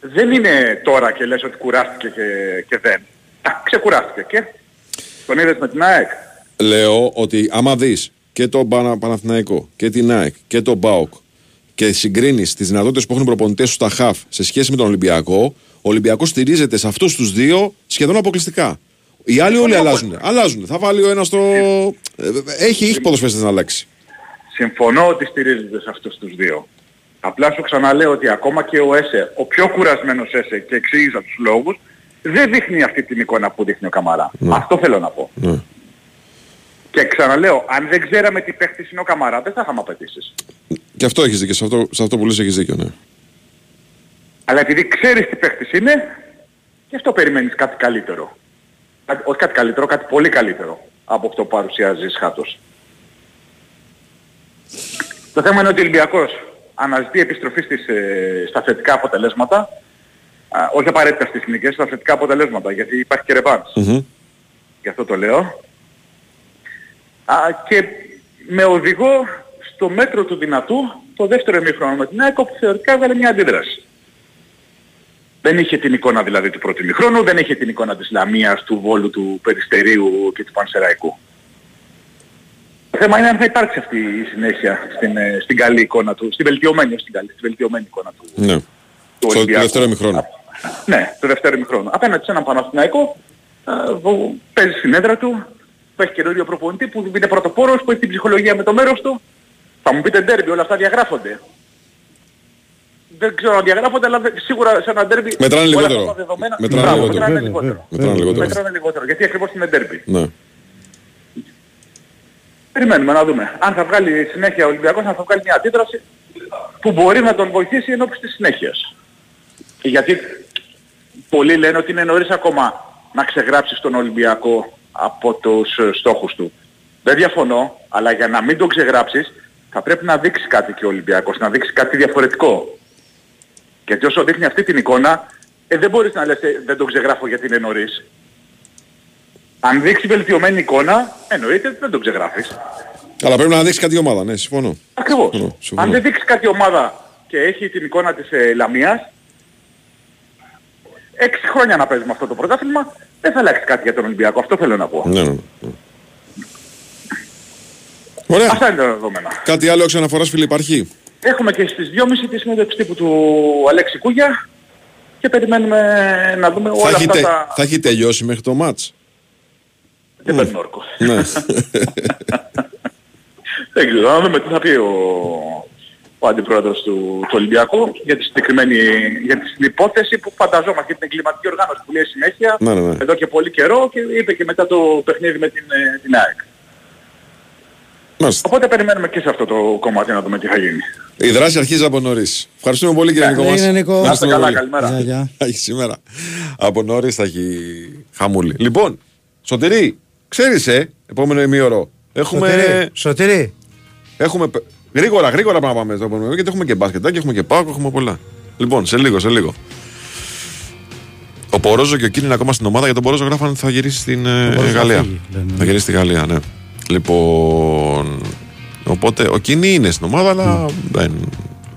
δεν είναι τώρα και λες ότι κουράστηκε και δεν. Ξεκουράστηκε και τον είδες με την ΑΕΚ. Λέω ότι άμα δεις και τον Παναθηναϊκό και την ΑΕΚ και τον Παοκ και συγκρίνεις τις δυνατότητες που έχουν οι προπονητές στα χαφ σε σχέση με τον Ολυμπιακό, ο Ολυμπιακός στηρίζεται σε αυτούς τους δύο σχεδόν αποκλειστικά. Οι άλλοι όλοι αλλάζουν. Θα βάλει ο ένας το... Έχει ποδοσφαιριστές να αλλάξει. Συμφωνώ ότι στηρίζεται σε αυτούς τους δύο. Απλά σου ξαναλέω ότι ακόμα και ο ΕΣΕ, ο πιο κουρασμένος ΕΣΕ, και εξήγησα τους λόγους, δεν δείχνει αυτή την εικόνα που δείχνει ο Καμαρά. Ναι. Αυτό θέλω να πω. Ναι. Και ξαναλέω, αν δεν ξέραμε τι παίχτης είναι ο Καμαρά, δεν θα είχαμε απαιτήσεις. Και αυτό έχεις δίκιο. Σε αυτό που λες έχεις δίκιο, ναι. Αλλά επειδή ξέρεις τι παίχτης είναι, και αυτό περιμένεις κάτι καλύτερο. Όχι κάτι καλύτερο, κάτι πολύ καλύτερο από αυτό που παρουσιάζεις χάτος. Το θέμα είναι ότι ο Ολυμπιακός αναζητεί επιστροφή στα θετικά αποτελέσματα, όχι απαραίτητα στις νίκες, στα θετικά αποτελέσματα, γιατί υπάρχει και ρεβάνς. Mm-hmm. Γι' αυτό το λέω. Και με οδηγώ στο μέτρο του δυνατού το δεύτερο ημίχρονο με την ΑΕΚ, όπου θεωρητικά έβαλε μια αντίδραση. Δεν είχε την εικόνα δηλαδή του πρώτου ημιχρόνου, δεν είχε την εικόνα της Λαμίας, του Βόλου, του Περιστερίου και του Πανσεραϊκού. Το θέμα είναι αν θα υπάρξει αυτή η συνέχεια στην καλή εικόνα του, στην βελτιωμένη εικόνα του. Ναι, στο δεύτερο ημιχρόνου. Ναι, το δεύτερο ημιχρόνου. Απέναντι σε έναν Παναθηναϊκό που παίζει στην έδρα του, που έχει καινούριο προπονητή, που είναι πρωτοπόρος, που έχει την ψυχολογία με το μέρος του. Θα μου πείτε ντέρμπι, όλα αυτά διαγράφονται. Δεν ξέρω αν διαγράφονται, αλλά σίγουρα σε ένα ντέρμπι μετράνε λιγότερο. Μετράνε λιγότερο. Γιατί ακριβώς είναι ντέρμπι. Ναι. Περιμένουμε να δούμε. Αν θα βγάλει συνέχεια ο Ολυμπιακός, αν θα βγάλει μια αντίδραση που μπορεί να τον βοηθήσει ενώπιση της συνέχειας. Γιατί πολλοί λένε ότι είναι νωρίς ακόμα να ξεγράψεις τον Ολυμπιακό από τους στόχους του. Δεν διαφωνώ, αλλά για να μην τον ξεγράψεις θα πρέπει να δείξει κάτι και ο Ολυμπιακός, να δείξει κάτι διαφορετικό. Γιατί όσο δείχνει αυτή την εικόνα, δεν μπορείς να λες δεν τον ξεγράφω γιατί είναι νωρίς. Αν δείξει βελτιωμένη εικόνα, εννοείται δεν τον ξεγράφεις. Αλλά πρέπει να δείξει κάτι ομάδα, ναι, συμφωνώ. Ακριβώς. Αν δεν δείξει κάτι ομάδα και έχει την εικόνα της Λαμίας, 6 χρόνια να παίζουμε αυτό το πρωτάθλημα, δεν θα αλλάξει κάτι για τον Ολυμπιακό. Αυτό θέλω να πω. Ναι. Ωραία. Αυτά είναι τα δεδομένα. Κάτι άλλο ξαναφοράς, φίλε, υπάρχει? Έχουμε και στις 2.30 τη συνέντευξη τύπου του Αλέξη Κούγια και περιμένουμε να δούμε όλα αυτά τα... Θα έχει τελειώσει μέχρι το μάτς. Δεν παίρνει όρκο. Ναι. Δεν ξέρω, να δούμε τι θα πει ο αντιπρόεδρος του Ολυμπιακού για την υπόθεση που φανταζόμαστε, για την εγκληματική οργάνωση που λέει συνέχεια εδώ και πολύ καιρό, και είπε και μετά το παιχνίδι με την ΑΕΚ. Μάλιστα. Οπότε περιμένουμε και σε αυτό το κομμάτι να δούμε τι θα γίνει. Η δράση αρχίζει από νωρίς. Ευχαριστούμε πολύ, κύριε Νικό. Να είστε καλά, καλημέρα. Σήμερα από νωρίς θα έχει χαμούλη. Λοιπόν, Σωτηρή, ξέρεις, επόμενο ημίωρο. Σωτηρή. Έχουμε γρήγορα πάμε να πάμε στο επόμενο, γιατί έχουμε και μπάσκετάκι, έχουμε και πάκο, έχουμε πολλά. Λοιπόν, σε λίγο. Ο Πορόζο και ο Κίνη είναι ακόμα στην ομάδα. Για τον Πορόζο γράφανε ότι θα γυρίσει στην Γαλλία. Θα γυρίσει στη Γαλλία, ναι. Λοιπόν, οπότε ο Κίνη είναι στην ομάδα, αλλά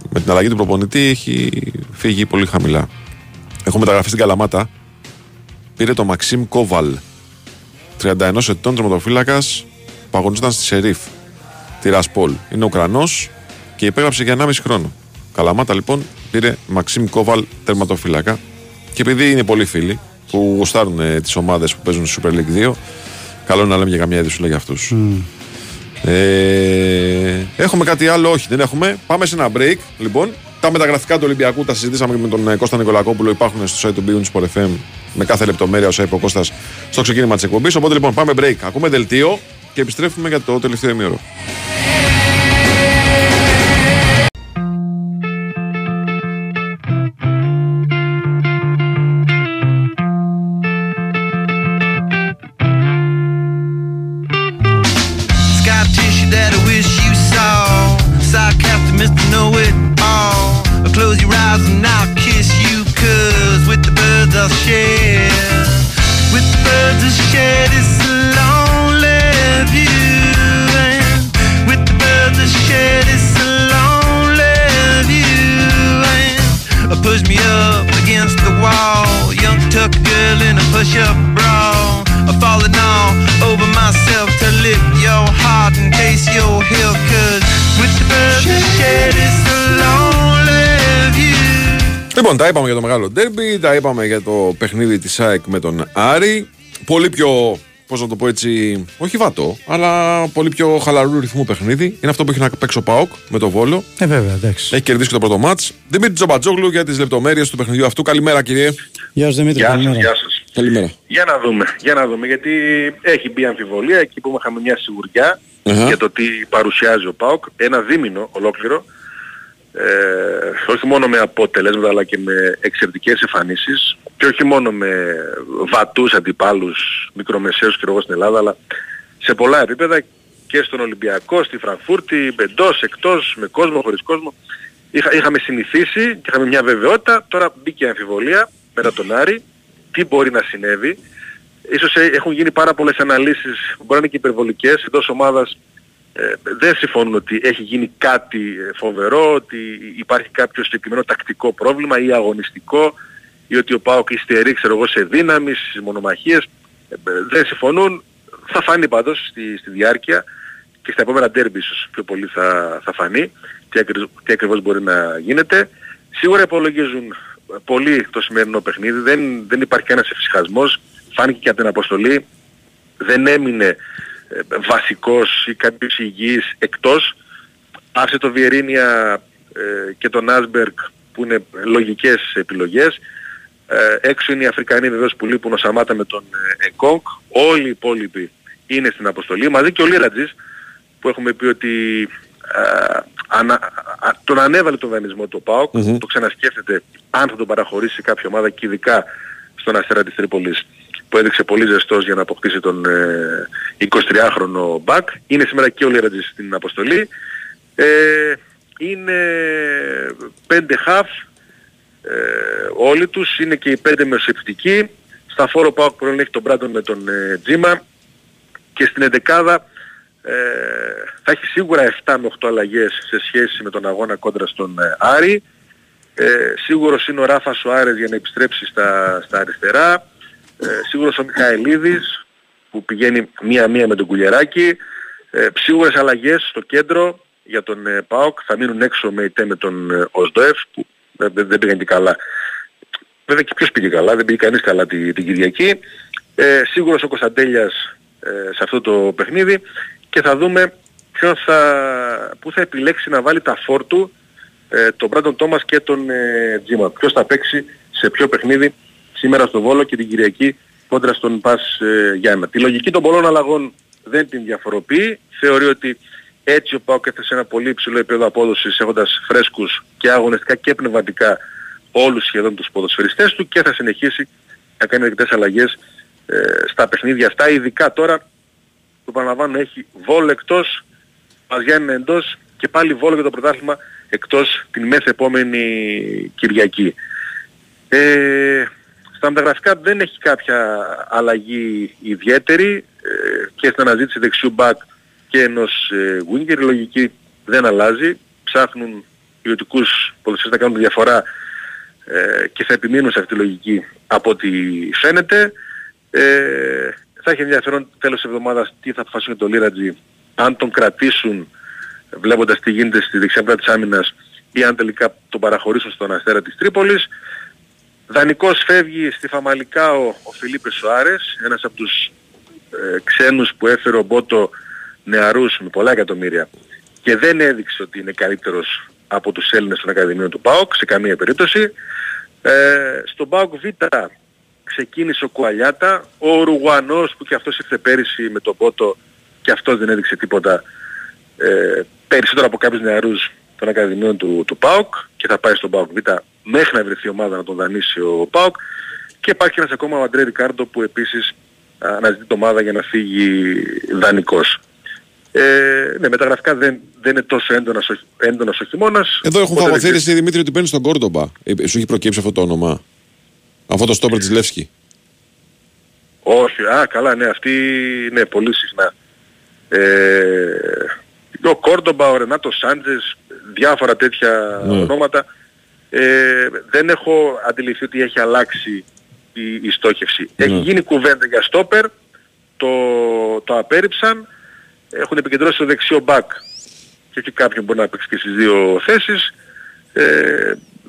με την αλλαγή του προπονητή έχει φύγει πολύ χαμηλά. Έχω μεταγραφεί στην Καλαμάτα. Πήρε το Μαξίμ Κόβαλ, 31 ετών τερματοφύλακας, που αγωνιζόταν στη Σερίφ Τιρασπόλ. Είναι Ουκρανός και υπέγραψε για 1,5 χρόνο. Καλαμάτα λοιπόν πήρε Μαξίμ Κόβαλ, τερματοφύλακα. Και επειδή είναι πολλοί φίλοι που γουστάρουν τις ομάδες που παίζουν στη Super League 2, καλό να λέμε για καμιά είδη σου λέει για αυτούς. Έχουμε κάτι άλλο? Όχι, δεν έχουμε. Πάμε σε ένα break λοιπόν. Τα μεταγραφικά του Ολυμπιακού τα συζητήσαμε και με τον Κώστα Νικολακόπουλο. Υπάρχουν στο site του bwinΣΠΟΡ FM με κάθε λεπτομέρεια όσα είπε ο Κώστας στο ξεκίνημα της εκπομπής. Οπότε λοιπόν πάμε break, ακούμε δελτίο και επιστρέφουμε για το τελευταίο ημίωρο. Λοιπόν, τα είπαμε για το μεγάλο ντέρμπι, τα είπαμε για το παιχνίδι της ΑΕΚ με τον Άρη. Πολύ πιο, πώς να το πω έτσι, όχι βατό, αλλά πολύ πιο χαλαρού ρυθμού παιχνίδι. Είναι αυτό που έχει να παίξει ο Παοκ με το Βόλο. Βέβαια, εντάξει. Έχει κερδίσει και το πρώτο μάτς. Δημήτρη Τζομπατζόγλου για τις λεπτομέρειες του παιχνιδιού αυτού. Καλημέρα, κύριε. Γεια σας, Δημήτρη. Γεια σας. Καλημέρα. Για να δούμε, γιατί έχει μπει αμφιβολία εκεί που είχαμε μια σιγουριά για το τι παρουσιάζει ο Παοκ. Ένα δίμηνο ολόκληρο. Όχι μόνο με αποτελέσματα αλλά και με εξαιρετικές εμφανίσεις και όχι μόνο με βατούς αντιπάλους, μικρομεσαίους και εγώ στην Ελλάδα, αλλά σε πολλά επίπεδα και στον Ολυμπιακό, στη Φραγκφούρτη, εντός, εκτός, με κόσμο, χωρίς κόσμο. Είχαμε συνηθίσει και είχαμε μια βεβαιότητα, τώρα μπήκε αμφιβολία μετά τον Άρη, τι μπορεί να συνέβη. Ίσως έχουν γίνει πάρα πολλές αναλύσεις, μπορεί να είναι και υπερβολικές εντός ομάδας. Δεν συμφωνούν ότι έχει γίνει κάτι φοβερό, ότι υπάρχει κάποιο συγκεκριμένο τακτικό πρόβλημα ή αγωνιστικό ή ότι ο ΠΑΟΚ υστερεί, ξέρω εγώ, σε δύναμη, στις μονομαχίες. Δεν συμφωνούν. Θα φανεί πάντως στη διάρκεια και στα επόμενα ντέρμπι ίσως πιο πολύ θα φανεί τι ακριβώς μπορεί να γίνεται. Σίγουρα υπολογίζουν πολύ το σημερινό παιχνίδι. Δεν υπάρχει κανένας εφησυχασμός. Φάνηκε και από την αποστολή. Δεν έμεινε βασικός ή κάποιος υγιής εκτός. Άφησε το Βιερίνια και τον Άσμπερκ που είναι λογικές επιλογές. Έξω είναι οι Αφρικανοί βεβαίως που λείπουν, ο Σαμάτα με τον Εγκόγκ. Όλοι οι υπόλοιποι είναι στην αποστολή, μαζί και ο Λίρατζης που έχουμε πει ότι τον ανέβαλε τον δανεισμό του ΠΑΟΚ. Το ξανασκέφτεται αν θα τον παραχωρήσει κάποια ομάδα και ειδικά στον Αστέρα της Τρίπολης που έδειξε πολύ ζεστός για να αποκτήσει τον 23χρονο μπακ. Είναι σήμερα και ο Λίρατζης στην αποστολή. Είναι 5 χαφ όλοι τους, είναι και οι 5 μεσοεπιτικοί. Στα φόρο Πάοκ που έχει τον Μπράντον με τον Τζίμα και στην 11 θα έχει σίγουρα 7 με 8 αλλαγές σε σχέση με τον αγώνα κόντρα στον Άρη. Σίγουρος είναι ο Ράφα Σουάρες για να επιστρέψει στα αριστερά. Σίγουρος ο Μιχαηλίδης που πηγαίνει μία-μία με τον Κουλιεράκη. Σίγουρες αλλαγές στο κέντρο για τον ΠΑΟΚ. Θα μείνουν έξω με ΙΤΕ με τον ΟΣΔΟΕΦ που δεν πήγαν και καλά. Βέβαια και ποιος πήγε καλά, δεν πήγε κανείς καλά την Κυριακή. Σίγουρος ο Κωνσταντέλιας σε αυτό το παιχνίδι και θα δούμε πού θα επιλέξει να βάλει τα φόρτου τον Μπράντον Τόμας και τον Τζίμα. Ποιος θα παίξει σε ποιο παιχνίδι σήμερα στο Βόλο και την Κυριακή κόντρα στον Πας Γιάννα. Τη λογική των πολλών αλλαγών δεν την διαφοροποιεί. Θεωρεί ότι έτσι ο ΠΑΟΚ έθεσε ένα πολύ υψηλό επίπεδο απόδοσης έχοντας φρέσκους και αγωνιστικά και πνευματικά όλους σχεδόν τους ποδοσφαιριστές του και θα συνεχίσει να κάνει αρκετές αλλαγές στα παιχνίδια αυτά. Ειδικά τώρα που παραλαμβάνω έχει Βόλο εκτός, Πας Γιάννα εντός και πάλι Βόλο για το πρωτάθλημα εκτός την μεθεπόμενη Κυριακή. Στα μεταγραφικά δεν έχει κάποια αλλαγή ιδιαίτερη και στην αναζήτηση δεξιού μπακ και ενός winger. Η λογική δεν αλλάζει. Ψάχνουν ιδιωτικούς ποδοσφαιριστές να κάνουν τη διαφορά και θα επιμείνουν σε αυτή τη λογική από ό,τι φαίνεται. Θα έχει ενδιαφέρον τέλος της εβδομάδας τι θα αποφασίσουν το Λίρατζι, αν τον κρατήσουν βλέποντας τι γίνεται στη δεξιά πλευρά της άμυνας ή αν τελικά τον παραχωρήσουν στον Αστέρα της Τρίπολης. Δανεικός φεύγει στη Φαμαλικά ο Φιλίπε Σοάρες, ένας από τους ξένους που έφερε ο Μπότο νεαρούς με πολλά εκατομμύρια και δεν έδειξε ότι είναι καλύτερος από τους Έλληνες των Ακαδημίων του ΠΑΟΚ σε καμία περίπτωση. Στον ΠΑΟΚ Β ξεκίνησε ο Κουαλιάτα, ο Ουρουγουανός που και αυτός ήρθε πέρυσι με τον Πόρτο και αυτός δεν έδειξε τίποτα περισσότερο από κάποιους νεαρούς των Ακαδημίων του ΠΑΟΚ και θα πάει στον ΠΑΟΚ Β μέχρι να βρεθεί η ομάδα να τον δανείσει ο ΠΑΟΚ. Και υπάρχει ένας ακόμα ο Αντρέ Ρικάρντο που επίσης αναζητεί την ομάδα για να φύγει δανεικός. Ναι, μεταγραφικά δεν είναι τόσο έντονος ο χειμώνας. Εδώ έχουν φαγωθήρηση, Δημήτρη, ότι παίρνει στον Κόρτομπα. Σου έχει προκύψει αυτό το όνομα? Αυτό το στόπερ της Λεύσκη. Όχι, καλά, ναι, αυτή είναι πολύ συχνά. Ο Κόρτομπα, ο Ρενάτο Σάντζες, διάφορα τέτοια ονόματα. Δεν έχω αντιληφθεί ότι έχει αλλάξει η στόχευση. Έχει γίνει κουβέντα για στόπερ, το απέρριψαν, έχουν επικεντρώσει το δεξιό μπακ και εκεί κάποιον μπορεί να παίξει και στις δύο θέσεις.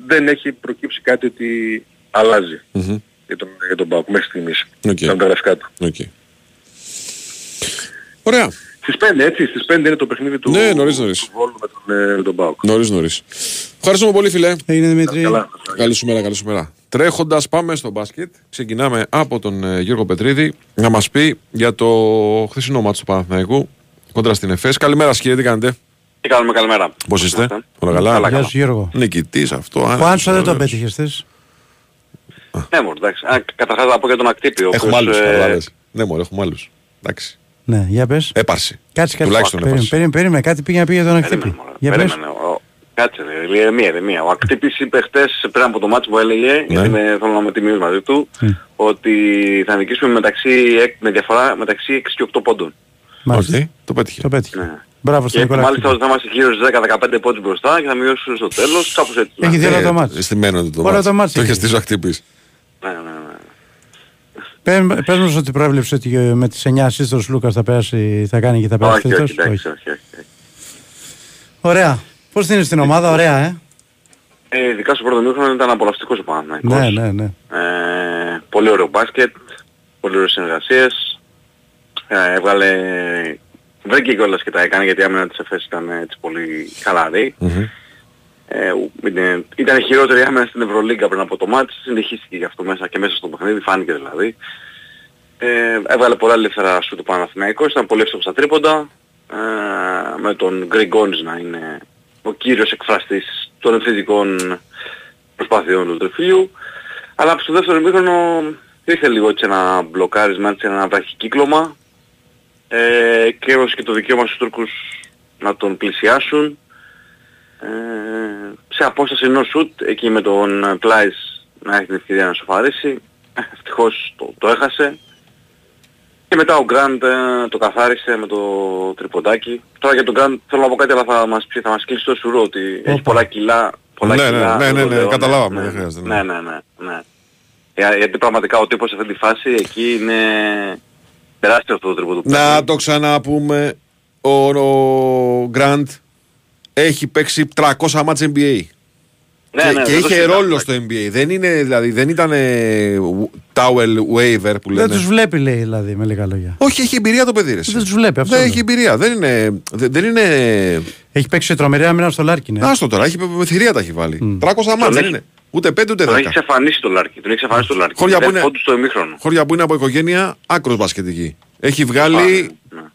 Δεν έχει προκύψει κάτι ότι αλλάζει για τον μπακ μέχρι στιγμής. Τα μεταγραφικά του. Ωραία. Στις 5, έτσι, στις 5 είναι το παιχνίδι του Βόλου με τον Παοκ. Νωρίς. Ευχαριστούμε πολύ, φίλε. Είναι Δημήτρη. Καλησπέρα. Τρέχοντας πάμε στο μπάσκετ. Ξεκινάμε από τον Γιώργο Πετρίδη να μας πει για το χθεσινό μάτς του Παναθηναϊκού κόντρα στην ΕΦΕΣ. Καλημέρα, κύριε, τι κάνετε? Τι κάνουμε, καλημέρα. Πώς είστε? Όλα καλά. Γεια σου, Γιώργο. Νικητής αυτό. Ο Άντσο δεν τον πέτυχε χθες. Ναι, μόνο, εντάξει. Καταρχάς να πω για τον Ακτύπιο. Έχουμε άλλους. Ναι, μόνο, έχουμε άλλους. Εντάξει. Ναι, για πες. Έπαρση. Περίμενε, κάτι πήγε να πει για τον Ακτύπη. Περίμενε. Ο Ακτύπης είπε χτες πριν από το μάτς που έλεγε, γιατί θέλω να με τιμήσεις μαζί του, ότι θα νικήσουμε με διαφορά μεταξύ 6 και 8 πόντων. Μάλιστα. Το πέτυχε. Μπράβο στον Νικολάκη. Μάλιστα ότι θα είμαστε γύρω στις 10-15 πόντους μπροστά και θα μειώσουν στο τέλος, κάπως έτσι. Έχει δει όλο το μάτς. Όλο το μάτς. Το έχει στήσει ο Ακτύπης. Ναι. Πες μας ότι πρόβλεψε ότι με τις 9 σύστρος Λούκας θα κάνει και θα περάσει τρίτος. Όχι. Ωραία. Πώς την είναι στην ομάδα, ωραία, ειδικά στο πρώτο μήχρονο ήταν απολαυστικός ο Παναθηναϊκός. Ναι. Πολύ ωραίο μπάσκετ, πολύ ωραίες συνεργασίες. Έβγαλε... Βρήκε κιόλας και τα έκανε, γιατί η άμυνα της ΕΦΕΣ ήταν έτσι πολύ χαλαρή. Ήταν χειρότερη άμενα στην Ευρωλίγκα πριν από το μάτς, συνεχίστηκε γι' αυτό μέσα και μέσα στο παιχνίδι, φάνηκε δηλαδή. Έβγαλε πολλά ελεύθερα σουτ ο Παναθηναϊκός, ήταν πολύ εύστοχος στα τρίποντα, με τον Γκριγκόνης να είναι ο κύριος εκφραστής των επιθετικών προσπάθειών του Τρεφείου. Αλλά στο δεύτερο ημίχρονο ήρθε λίγο έτσι ένα μπλοκάρισμα, έτσι ένα βραχικύκλωμα και έδωσε και το δικαίωμα στους Τούρκους να τον πλησιάσουν. Σε απόσταση ενός σουτ, εκεί με τον Πλάις να έχει την ευκαιρία να σοφαρίσει, ευτυχώς το έχασε. Και μετά ο Γκραντ το καθάρισε με το τριποντάκι. Τώρα για τον Γκραντ θέλω να πω κάτι, αλλά θα μας κλείσει το σουρό ότι έχει πολλά κιλά. Ναι, καταλάβαμε, δεν χρειάζεται. Ναι. Γιατί πραγματικά ο τύπος σε αυτή τη φάση εκεί είναι τεράστιο αυτό το τρίποντο. Να το ξαναπούμε, ο Γκραντ έχει παίξει 300 μάτς NBA. Και είχε ρόλο στο NBA. Δεν είναι, δηλαδή, δεν ήταν towel waiver που λένε. Δεν τους βλέπει, λέει, δηλαδή, με λίγα λόγια. Όχι, έχει εμπειρία το παιδί. Δεν τους βλέπει αυτό. Έχει εμπειρία. Δεν είναι... Έχει παίξει τρομερή άμυνα στο Λάρκιν. Άστο τώρα, με θηρία τα έχει βάλει. 300 μάτς δεν είναι. Ούτε 5 ούτε 10. Τον έχει εξαφανίσει το Λάρκιν. Χώρια που είναι από οικογένεια άκρος μπασκετική. Έχει βγάλει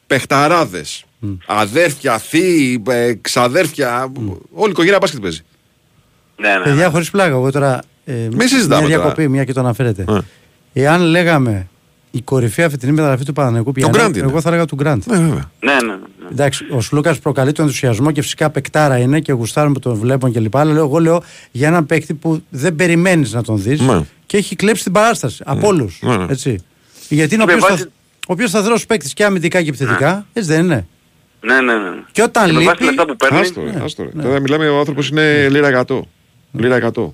παιχταράδες. Αδέρφια, θείοι, ξαδέρφια, όλη η οικογένεια μπάσκετ παίζει. Ναι. Παιδιά, χωρίς πλάκα, εγώ τώρα μια διακοπή, μια και το αναφέρετε. Εάν λέγαμε η κορυφαία φετινή μεταγραφή του Παναθηναϊκού, εγώ θα έλεγα του Γκραντ. Ναι. Εντάξει, ο Σλούκας προκαλεί τον ενθουσιασμό και φυσικά παικτάρα είναι και γουστάρουν που τον βλέπουν κλπ. Αλλά εγώ λέω για έναν παίκτη που δεν περιμένεις να τον δεις και έχει κλέψει την παράσταση από όλους. Γιατί είναι ο πιο σταθερός παίκτης και αμυντικά και επιθετικά, έτσι δεν είναι? Ναι. Και όταν λείπει... Και με λεπτά που παίρνει... Άστορε. Τώρα μιλάμε, ο άνθρωπος είναι λίρα 100.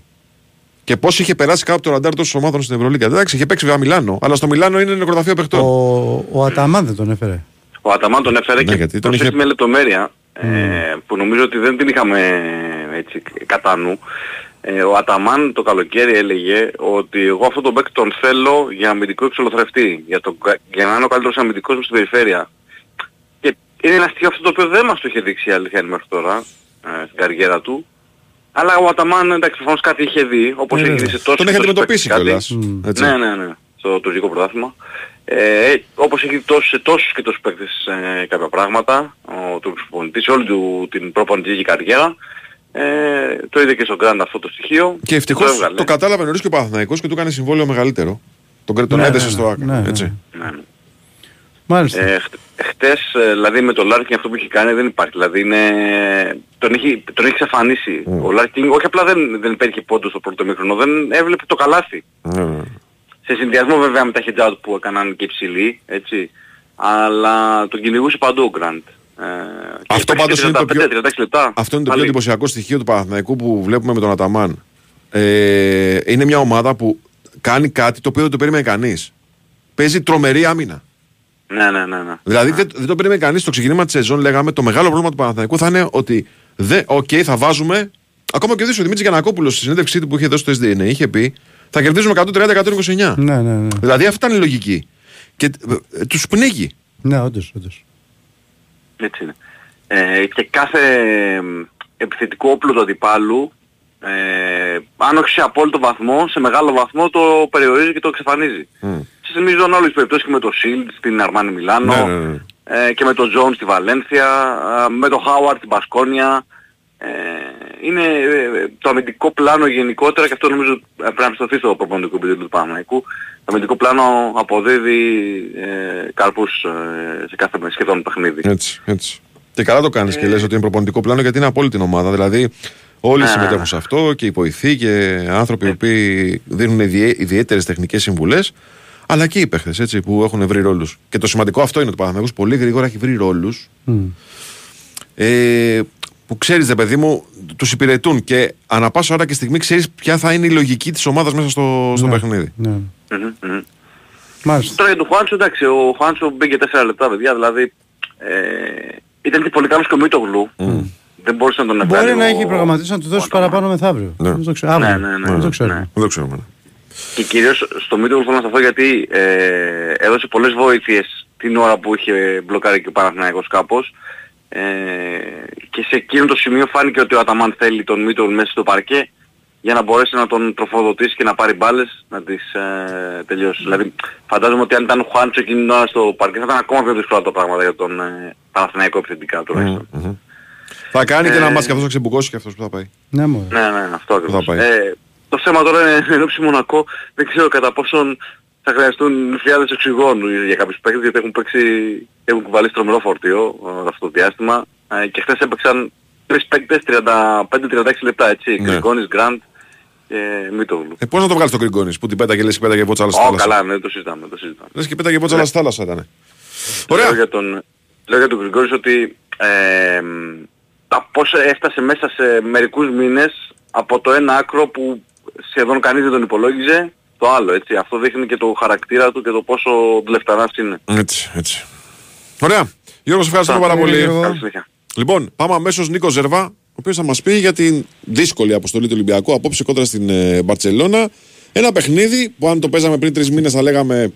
Και πώς είχε περάσει κάπου το ραντάρ τόσων ομάδων στην Ευρωλίγκα. Εντάξει, είχε παίξει βέβαια Μιλάνο, αλλά στο Μιλάνο είναι νεκροταφείο παιχτών. Ο Αταμάν δεν τον έφερε. Ο Αταμάν τον έφερε και τον είχε με λεπτομέρεια, που νομίζω ότι δεν την είχαμε έτσι κατά νου. Ο Αταμάν το καλοκαίρι έλεγε ότι εγώ αυτόν τον παίκτη τον θέλω για αμυντικό εξολοθρευτή, για να είναι ο καλύτερος αμυντικός μου στην περιφέρεια. Είναι ένα στοιχείο αυτό το οποίο δεν μας το είχε δείξει η αλήθεια μέχρι τώρα στην καριέρα του. Αλλά ο Αταμάν εντάξει προφανώς κάτι είχε δει, όπως είχε δει σε τόσους. Τον είχε αντιμετωπίσει κιόλας. Ναι, στο τουρκικό πρωτάθλημα. Όπως έχει δει σε τόσους και τόσους παίκτες κάποια πράγματα, ο Τούρκος προπονητής, όλη του την προπονητική καριέρα. Το είδε και στον Γκραντ αυτό το στοιχείο. Και ευτυχώς το κατάλαβε νωρίς και ο Παναθηναϊκός και του έκανε συμβόλαιο μεγαλύτερο. Τον έδεσε στο άκρο. Μάλιστα. Χτες, δηλαδή με τον Λάρκιν αυτό που είχε κάνει δεν υπάρχει. Δηλαδή είναι... τον έχει εξαφανίσει ο Λάρκιν. Όχι απλά δεν υπήρχε πόντο στο πρώτο μήχρονο, δεν έβλεπε το καλάθι. Σε συνδυασμό βέβαια με τα hedge out που έκαναν και υψηλοί, έτσι. Αλλά τον κυνηγούσε παντού ο Γκραντ. Αυτό πάντως είναι 35, το πιο εντυπωσιακό στοιχείο του Παναθηναϊκού που βλέπουμε με τον Αταμάν. Είναι μια ομάδα που κάνει κάτι το οποίο δεν το περίμενε κανείς. Παίζει τρομερή άμυνα. Ναι. Δηλαδή δεν το περίμενε κανείς. Στο ξεκίνημα της σεζόν λέγαμε το μεγάλο πρόβλημα του Παναθηναϊκού θα είναι ότι θα βάζουμε. Ακόμα και ο Δημήτρης Γιαννακόπουλος στη συνέντευξή του που είχε δώσει το SDN είχε πει θα κερδίζουμε 130-129. Ναι. Δηλαδή αυτή ήταν η λογική. Και τους πνίγει. Ναι, όντως. Έτσι είναι. Και κάθε επιθετικό όπλο του αντιπάλου, αν όχι σε απόλυτο βαθμό, σε μεγάλο βαθμό το περιορίζει και το εξαφανίζει. Σε θυμίζουν όλες τις περιπτώσεις και με το Shield στην Αρμάνι Μιλάνο, και με το Jones στη Βαλένθια, με το Howard στην Μπασκόνια. Είναι το αμυντικό πλάνο γενικότερα, και αυτό νομίζω πρέπει να σταθεί στο προπονητικό επίπεδο του Παναθηναϊκού. Το αμυντικό πλάνο αποδίδει καρπούς σε κάθε σχεδόν παιχνίδι. Έτσι. Και καλά το κάνεις και λες ότι είναι προπονητικό πλάνο, γιατί είναι από όλη την ομάδα. Δηλαδή όλοι συμμετέχουν σε αυτό, και οι βοηθοί και άνθρωποι οι οποίοι δίνουν ιδιαίτερες τεχνικές συμβουλές, αλλά και οι παίχτες, έτσι, που έχουν βρει ρόλους. Και το σημαντικό αυτό είναι ότι ο Παναθηναϊκός πολύ γρήγορα έχει βρει ρόλους. Που ξέρεις, δε παιδί μου, τους υπηρετούν και ανά πάσα ώρα και στιγμή ξέρεις ποια θα είναι η λογική της ομάδας μέσα στο παιχνίδι. Ναι. Μάλιστα. Τώρα για τον Χουάντσο, εντάξει, ο Χουάντσο μπήκε 4 λεπτά, παιδιά, δηλαδή ήταν και πολύ καλός και ο Μίτογλου. Δεν μπορούσε να τον εγκαλεί. Μπορεί να έχει προγραμματίσει να του δώσει παραπάνω μεθαύριο. Δεν το ξέρουμε. Ναι. Και κυρίως στο Μίτογλου θέλω να σταθώ, γιατί έδωσε πολλές βοήθειες την ώρα που είχε μπλοκάρει και ο Παναθηναϊκός κάπως. Και σε εκείνο το σημείο φάνηκε ότι ο Αταμάν θέλει τον Μίτλ μέσα στο παρκέ για να μπορέσει να τον τροφοδοτήσει και να πάρει μπάλες να τις τελειώσει. Δηλαδή φαντάζομαι ότι αν ήταν ο Χουάντσο εκείνη την ώρα στο παρκέ θα ήταν ακόμα πιο δύσκολα τα πράγματα για τον Παναθηναϊκό επιθετικά τουλάχιστον. Θα κάνει και ένα μάτς και αυτός θα ξεμπουκώσει και αυτός που θα πάει. Ναι, αυτό ακριβώς. Το θέμα τώρα είναι ενόψει Μονακό, δεν ξέρω κατά πόσον θα χρειαστούν χιλιάδες οξυγόνου για κάποιους παίκτες, γιατί έχουν κουβαλήσει τρομερό φορτίο αυτό το διάστημα. Και χθες έπαιξαν τρεις παίκτες 35-36 λεπτά, έτσι. Γκριγκόνης, Γκραντ και Μίτογλου. Πώς να το βγάλεις τον Γκριγκόνης που την πέταγε, λες και πέταγε πότσα άλλα στη θάλασσα. Καλά, ναι, το συζητάμε. Λες και πέταγε πότσα άλλα στη θάλασσα ήταν. Ωραία. Λέω για τον Γκριγκόνης ότι τα πόσα έφτασε μέσα σε μερικούς μήνες από το ένα άκρο που σχεδόν κανείς δεν τον υπολόγιζε. Το άλλο, έτσι. Αυτό δείχνει και το χαρακτήρα του και το πόσο βλεφταράς είναι. Έτσι. Ωραία. Γιώργο, σε ευχαριστώ πάρα πολύ. Λοιπόν, πάμε αμέσως Νίκο Ζερβά, ο οποίος θα μας πει για την δύσκολη αποστολή του Ολυμπιακού απόψε κόντρα στην Μπαρτσελώνα. Ένα παιχνίδι που αν το παίζαμε πριν 3 μήνες θα λέγαμε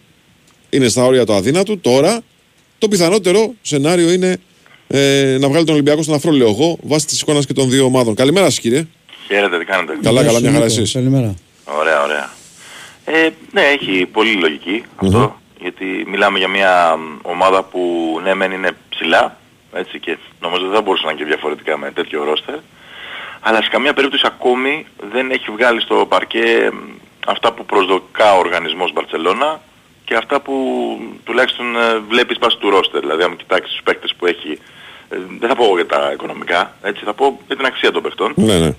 είναι στα όρια του αδύνατου. Τώρα το πιθανότερο σενάριο είναι να βγάλει τον Ολυμπιακό στον αφρό, λέω εγώ, βάσει της εικόνας και των δύο ομάδων. Καλημέρα σας, κύριε. Χαίρετε, τι κάνετε. Καλά, μια χαρά εσείς. Ωραία. Ναι, έχει πολύ λογική αυτό, γιατί μιλάμε για μια ομάδα που ναι μεν είναι ψηλά, έτσι, και νομίζω δεν θα μπορούσε να είναι και διαφορετικά με τέτοιο ρόστερ, αλλά σε καμία περίπτωση ακόμη δεν έχει βγάλει στο παρκέ αυτά που προσδοκά ο οργανισμός Μπαρτσελώνα και αυτά που τουλάχιστον βλέπεις πάση του ρόστερ. Δηλαδή αν κοιτάξεις τους παίκτες που έχει, δεν θα πω για τα οικονομικά, έτσι, θα πω για την αξία των παιχτών. Ναι.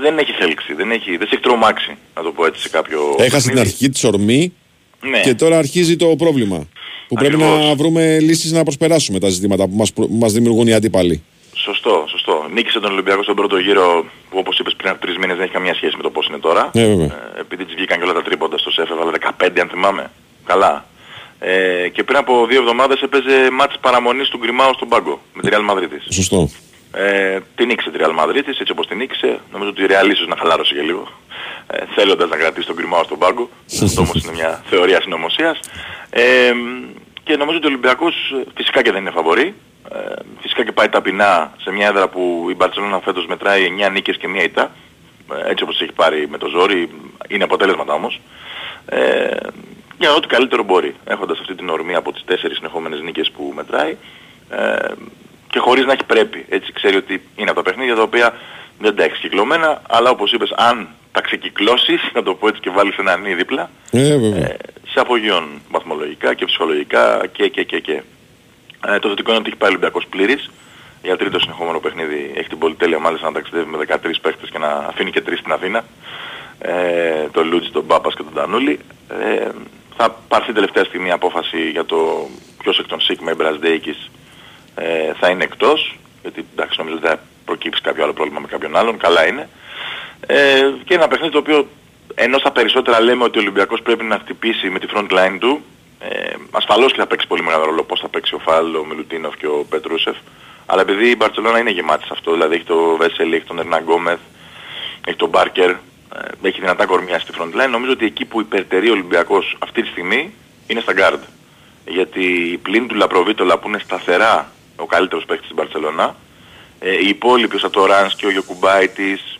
Δεν έχει θέλξει, δεν σε έχει τρομάξει, να το πω έτσι, σε κάποιο... Έχασε την αρχική της ορμή, ναι, και τώρα αρχίζει το πρόβλημα. Που ακριβώς πρέπει να βρούμε λύσεις να προσπεράσουμε τα ζητήματα που μας δημιουργούν οι αντίπαλοι. Σωστό. Νίκησε τον Ολυμπιακό στον πρώτο γύρο που, όπως είπες, πριν από 3 μήνες δεν έχει καμία σχέση με το πώς είναι τώρα. Επειδή της βγήκαν και όλα τα τρίποντα στο ΣΕΦ, αλλά 15 αν θυμάμαι. Καλά. Και πριν από 2 εβδομάδες έπαιζε μάτς παραμονής του Γκριμάου στον πάγκο με τη Ρεάλ Μαδρίτη. Σωστό. Την νίκησε τη Ρεάλ Μαδρίτη, έτσι όπως την νίκησε. Νομίζω ότι η Ρεάλ ίσως να χαλάρωσε για λίγο, θέλοντας να κρατήσει τον Γκριμάου στον πάγκο. Αυτό όμως είναι μια θεωρία συνωμοσίας. Και νομίζω ότι ο Ολυμπιακός φυσικά και δεν είναι φαβορί. Φυσικά και πάει ταπεινά σε μια έδρα που η Μπαρτσελόνα φέτος μετράει 9 νίκες και μια ήττα. Έτσι όπως έχει πάρει με το ζόρι, είναι αποτέλεσματα όμως. Για ό,τι καλύτερο μπορεί, έχοντας αυτή την ορμή από τις 4 συνεχόμενες νίκες που μετράει και χωρίς να έχει πρέπει. Έτσι ξέρει ότι είναι από τα παιχνίδια τα οποία δεν τα έχεις κυκλωμένα, αλλά όπως είπες, αν τα ξεκυκλώσεις, να το πω έτσι, και βάλεις ένα νι δίπλα, σε απογειώνουν βαθμολογικά και ψυχολογικά και. Το θετικό είναι ότι έχει πάει ο Ολυμπιακός πλήρης. Για τρίτο συνεχόμενο παιχνίδι έχει την πολυτέλεια μάλιστα να ταξιδεύει με 13 παίχτες και να αφήνει και 3 στην Αθήνα. Το Λούτζι, τον Πάπας και τον Τανούλη. Θα πάρθει τελευταία στιγμή απόφαση για το ποιος εκ των Σίγμα Εμπρασδέικης θα είναι εκτός. Γιατί εντάξει, νομίζω ότι θα προκύψει κάποιο άλλο πρόβλημα με κάποιον άλλον. Καλά είναι. Και ένα παιχνίδι το οποίο, ενώ στα περισσότερα λέμε ότι ο Ολυμπιακός πρέπει να χτυπήσει με τη front line του, ασφαλώς και θα παίξει πολύ μεγάλο ρόλο πώς θα παίξει ο Φάλ, ο Μιλουτίνοφ και ο Πετρούσεφ. Αλλά επειδή η Μπαρτσελόνα είναι γεμάτη σε αυτό, δηλαδή έχει το Βέσελη, έχει τον Ερνάν Γκόμεθ, έχει τον Μπάρκερ, έχει δυνατά κορμιά στη front line, νομίζω ότι εκεί που υπερτερεί ο Ολυμπιακός αυτή τη στιγμή είναι στα guard. Γιατί πλην του Λαπροβίτολα που είναι σταθερά ο καλύτερος παίκτης της Μπαρτσελόνα, οι υπόλοιποι ο Σατοράνς και ο Γιοκουμπάιτης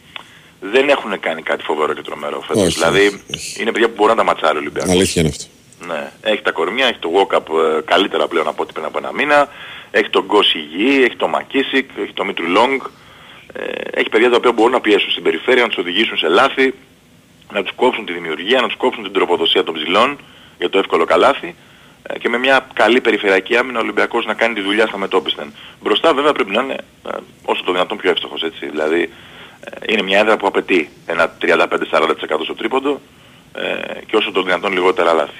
δεν έχουν κάνει κάτι φοβερό και τρομερό φέτος. Δηλαδή είναι παιδιά που μπορούν να τα ματσάρει ο Ολυμπιακός. Αλήθεια είναι αυτό. Ναι, έχει τα κορμιά, έχει το walk-up καλύτερα πλέον από ό,τι πριν από ένα μήνα, έχει τον Γκόση Γη, έχει τον Μακίσικ, έχει τον Μίτρου Λόγκ, έχει παιδιά τα οποία μπορούν να πιέσουν στην περιφέρεια, να τους οδηγήσουν σε λάθη, να τους κόψουν τη δημιουργία, να τους κόψουν την τροποδοσία των ψηλών για το εύκολο καλάθι και με μια καλή περιφερειακή άμυνα ο Ολυμπιακός να κάνει τη δουλειά στα μετώπιστεν. Μπροστά βέβαια πρέπει να είναι όσο το δυνατόν πιο εύστοχος, έτσι. Δηλαδή είναι μια έδρα που απαιτεί ένα 35-40% στο τρίποντο και όσο το δυνατόν λιγότερα λάθη.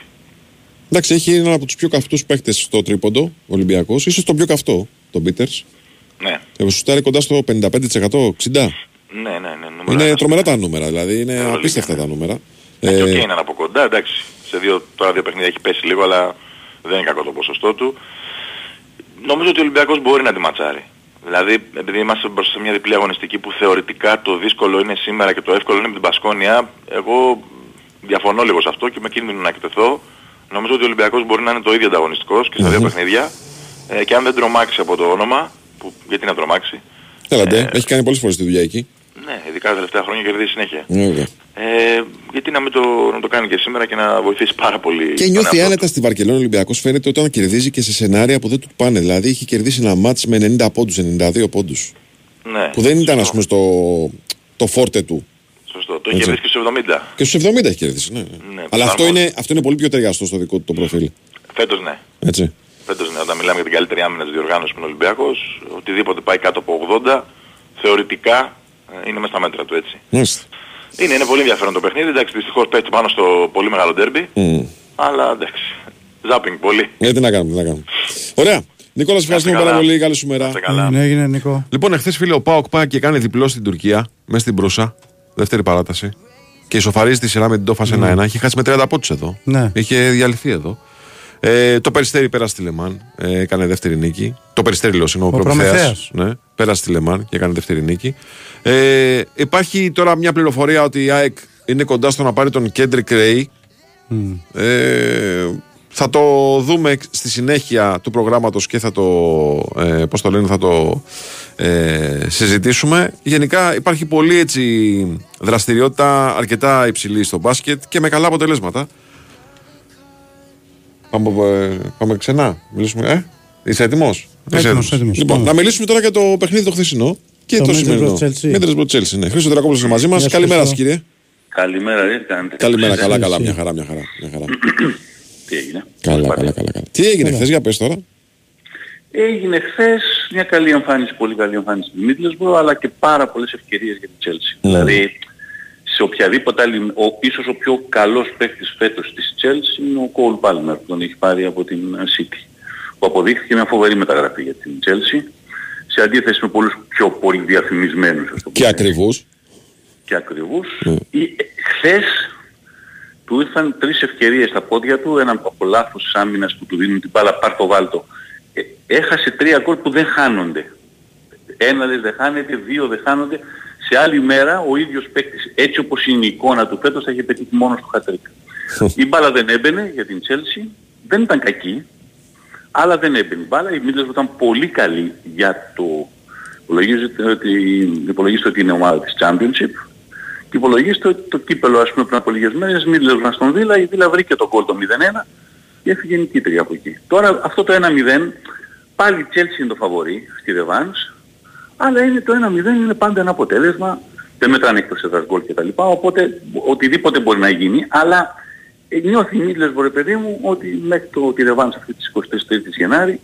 Εντάξει, έχει έναν από τους πιο καυτούς παίκτες στο τρίποντο, Ολυμπιακός, ίσως τον πιο καυτό, τον Πίτερς. Ναι. Σουτάρει κοντά στο 55%, 60%. Ναι. Είναι τρομερά τα νούμερα, δηλαδή είναι απίστευτα τα νούμερα. Και ο Κέιναν από κοντά, εντάξει, σε τώρα δύο παιχνίδια έχει πέσει λίγο, αλλά δεν είναι κακό το ποσοστό του. Νομίζω ότι ο Ολυμπιακός μπορεί να τη ματσάρει. Δηλαδή, επειδή είμαστε μπροστά σε μια διπλή αγωνιστική που θεωρητικά το δύσκολο είναι σήμερα και το εύκολο είναι με την Πασκόνια, εγώ διαφωνώ λίγο σε αυτό και με κίνδυνο να εκτεθώ. Νομίζω ότι ο Ολυμπιακός μπορεί να είναι το ίδιο ανταγωνιστικός και στα δύο παιχνίδια και αν δεν τρομάξει από το όνομα, που, γιατί να τρομάξει. Έχει κάνει πολλές φορές τη δουλειά εκεί. Ναι, ειδικά τα τελευταία χρόνια κερδίζει συνέχεια. Γιατί να μην το κάνει και σήμερα και να βοηθήσει πάρα πολύ. Και νιώθει άνετα στη Βαρκελόνη ο Ολυμπιακός, φαίνεται, όταν κερδίζει και σε σενάρια που δεν του πάνε. Δηλαδή έχει κερδίσει ένα μάτς με 90 πόντους, 92 πόντους. Ναι, που δεν ήταν, ας πούμε, το φόρτε του. Σωστό. Το έχει κερδίσει και στους 70. Και στους 70 έχει κερδίσει, ναι. Αλλά αυτό είναι πολύ πιο ταιριαστό στο δικό του το προφίλ. Φέτος ναι. Έτσι. Φέτος ναι. Όταν μιλάμε για την καλύτερη άμυνα της διοργάνωσης που είναι ο Ολυμπιακός, οτιδήποτε πάει κάτω από 80, θεωρητικά είναι μέσα στα μέτρα του, έτσι. Είναι πολύ ενδιαφέρον το παιχνίδι. Εντάξει, δυστυχώς πέφτει πάνω στο πολύ μεγάλο ντέρμπι. Αλλά εντάξει. Ζάπινγκ πολύ. Τι να κάνουμε. Ωραία. Νικόλα, ευχαριστούμε πάρα πολύ. Καλή σου μέρα. Έγινε, Νικό. Λοιπόν, εχθές, φίλε, ο Παοκ πάει και κάνει διπλό στην Τουρκία, μέσα στην Προύσα. Δεύτερη παράταση. Και ισοφαρίζει τη σειρά με την Τόφας 1-1. Είχε χάσει με 30 πόντους εδώ. Ναι. Είχε διαλυθεί εδώ. Το Περιστέρι πέρασε τη Λεμάν. Έκανε δεύτερη νίκη. Το Περιστέρι, λέω, είναι ο Προμηθέας. Ναι, πέρασε τη Λεμάν και έκανε δεύτερη νίκη. Υπάρχει τώρα μια πληροφορία ότι η ΑΕΚ είναι κοντά στο να πάρει τον Κέντρικ Ρέι. Θα το δούμε στη συνέχεια του προγράμματος και θα το συζητήσουμε. Γενικά υπάρχει πολύ έτσι δραστηριότητα αρκετά υψηλή στο μπάσκετ και με καλά αποτελέσματα. Πάμε ξανά. Μιλήσουμε. Είσαι έτοιμος? Έτοιμος. Λοιπόν, να μιλήσουμε τώρα για το παιχνίδι το χθεσινό και το σημερινό. Μίντλεσμπρο Τσέλσι. Ναι. Χρήστος Τερακόπουλος είναι μαζί μας. Καλημέρα σας, κύριε. Καλημέρα, ρε. Καλημέρα, καλά. Μια χαρά. Τι έγινε? Καλά. Τι έγινε χθες, για πες τώρα. Έγινε χθες μια καλή εμφάνιση, πολύ καλή εμφάνιση του Μίντλεσμπρο, αλλά και πάρα πολλές ευκαιρίες για την Τσέλσι. Δηλαδή, σε οποιαδήποτε άλλη, ίσως ο πιο καλός παίκτης φέτος της Τσέλσι είναι ο Κόλ Πάλμερ, που τον έχει πάρει από την City, που αποδείχθηκε μια φοβερή μεταγραφή για την Τσέλσι, σε αντίθεση με πολλούς πιο πολύ διαφημισμένους. Και ακριβούς. Χθες του ήρθαν 3 ευκαιρίες στα πόδια του, έναν από λάθος της άμυνας που του δίνουν την μπάλα, πάρ' το βάλτο. Έχασε 3 γκολ που δεν χάνονται. 1 δεν χάνεται, 2 δεν χάνονται. Σε άλλη μέρα ο ίδιος παίκτης, έτσι όπως είναι η εικόνα του φέτος, θα είχε πετύχει μόνο στο χατρίκ. Η μπάλα δεν έμπαινε για την Chelsea, δεν ήταν κακή, αλλά δεν έμπαινε μπάλα. Η Μίντλεσμπρο ήταν πολύ καλή για το... Υπολογίζεται ότι είναι ομάδα της Championship και υπολογίζεται ότι το κύπελο, ας πούμε, πριν από λίγες μέρες Μίντλεσμπρο στον Βίλα, η Βίλα βρήκε το γκολ το 0-1 και έφυγε νικήτρια από εκεί. Τώρα αυτό το 1-0, πάλι η Τσέλσι είναι το φαβορί στη Ρεβάνς, αλλά είναι το 1-0, είναι πάντα ένα αποτέλεσμα, δεν μετράνε εκτός έδρας γκολ κτλ. Οπότε οτιδήποτε μπορεί να γίνει, αλλά νιώθει η Μίντλεσμπρο, ρε παιδί μου, ότι μέχρι τη Ρεβάνς αυτή της 23ης Γενάρη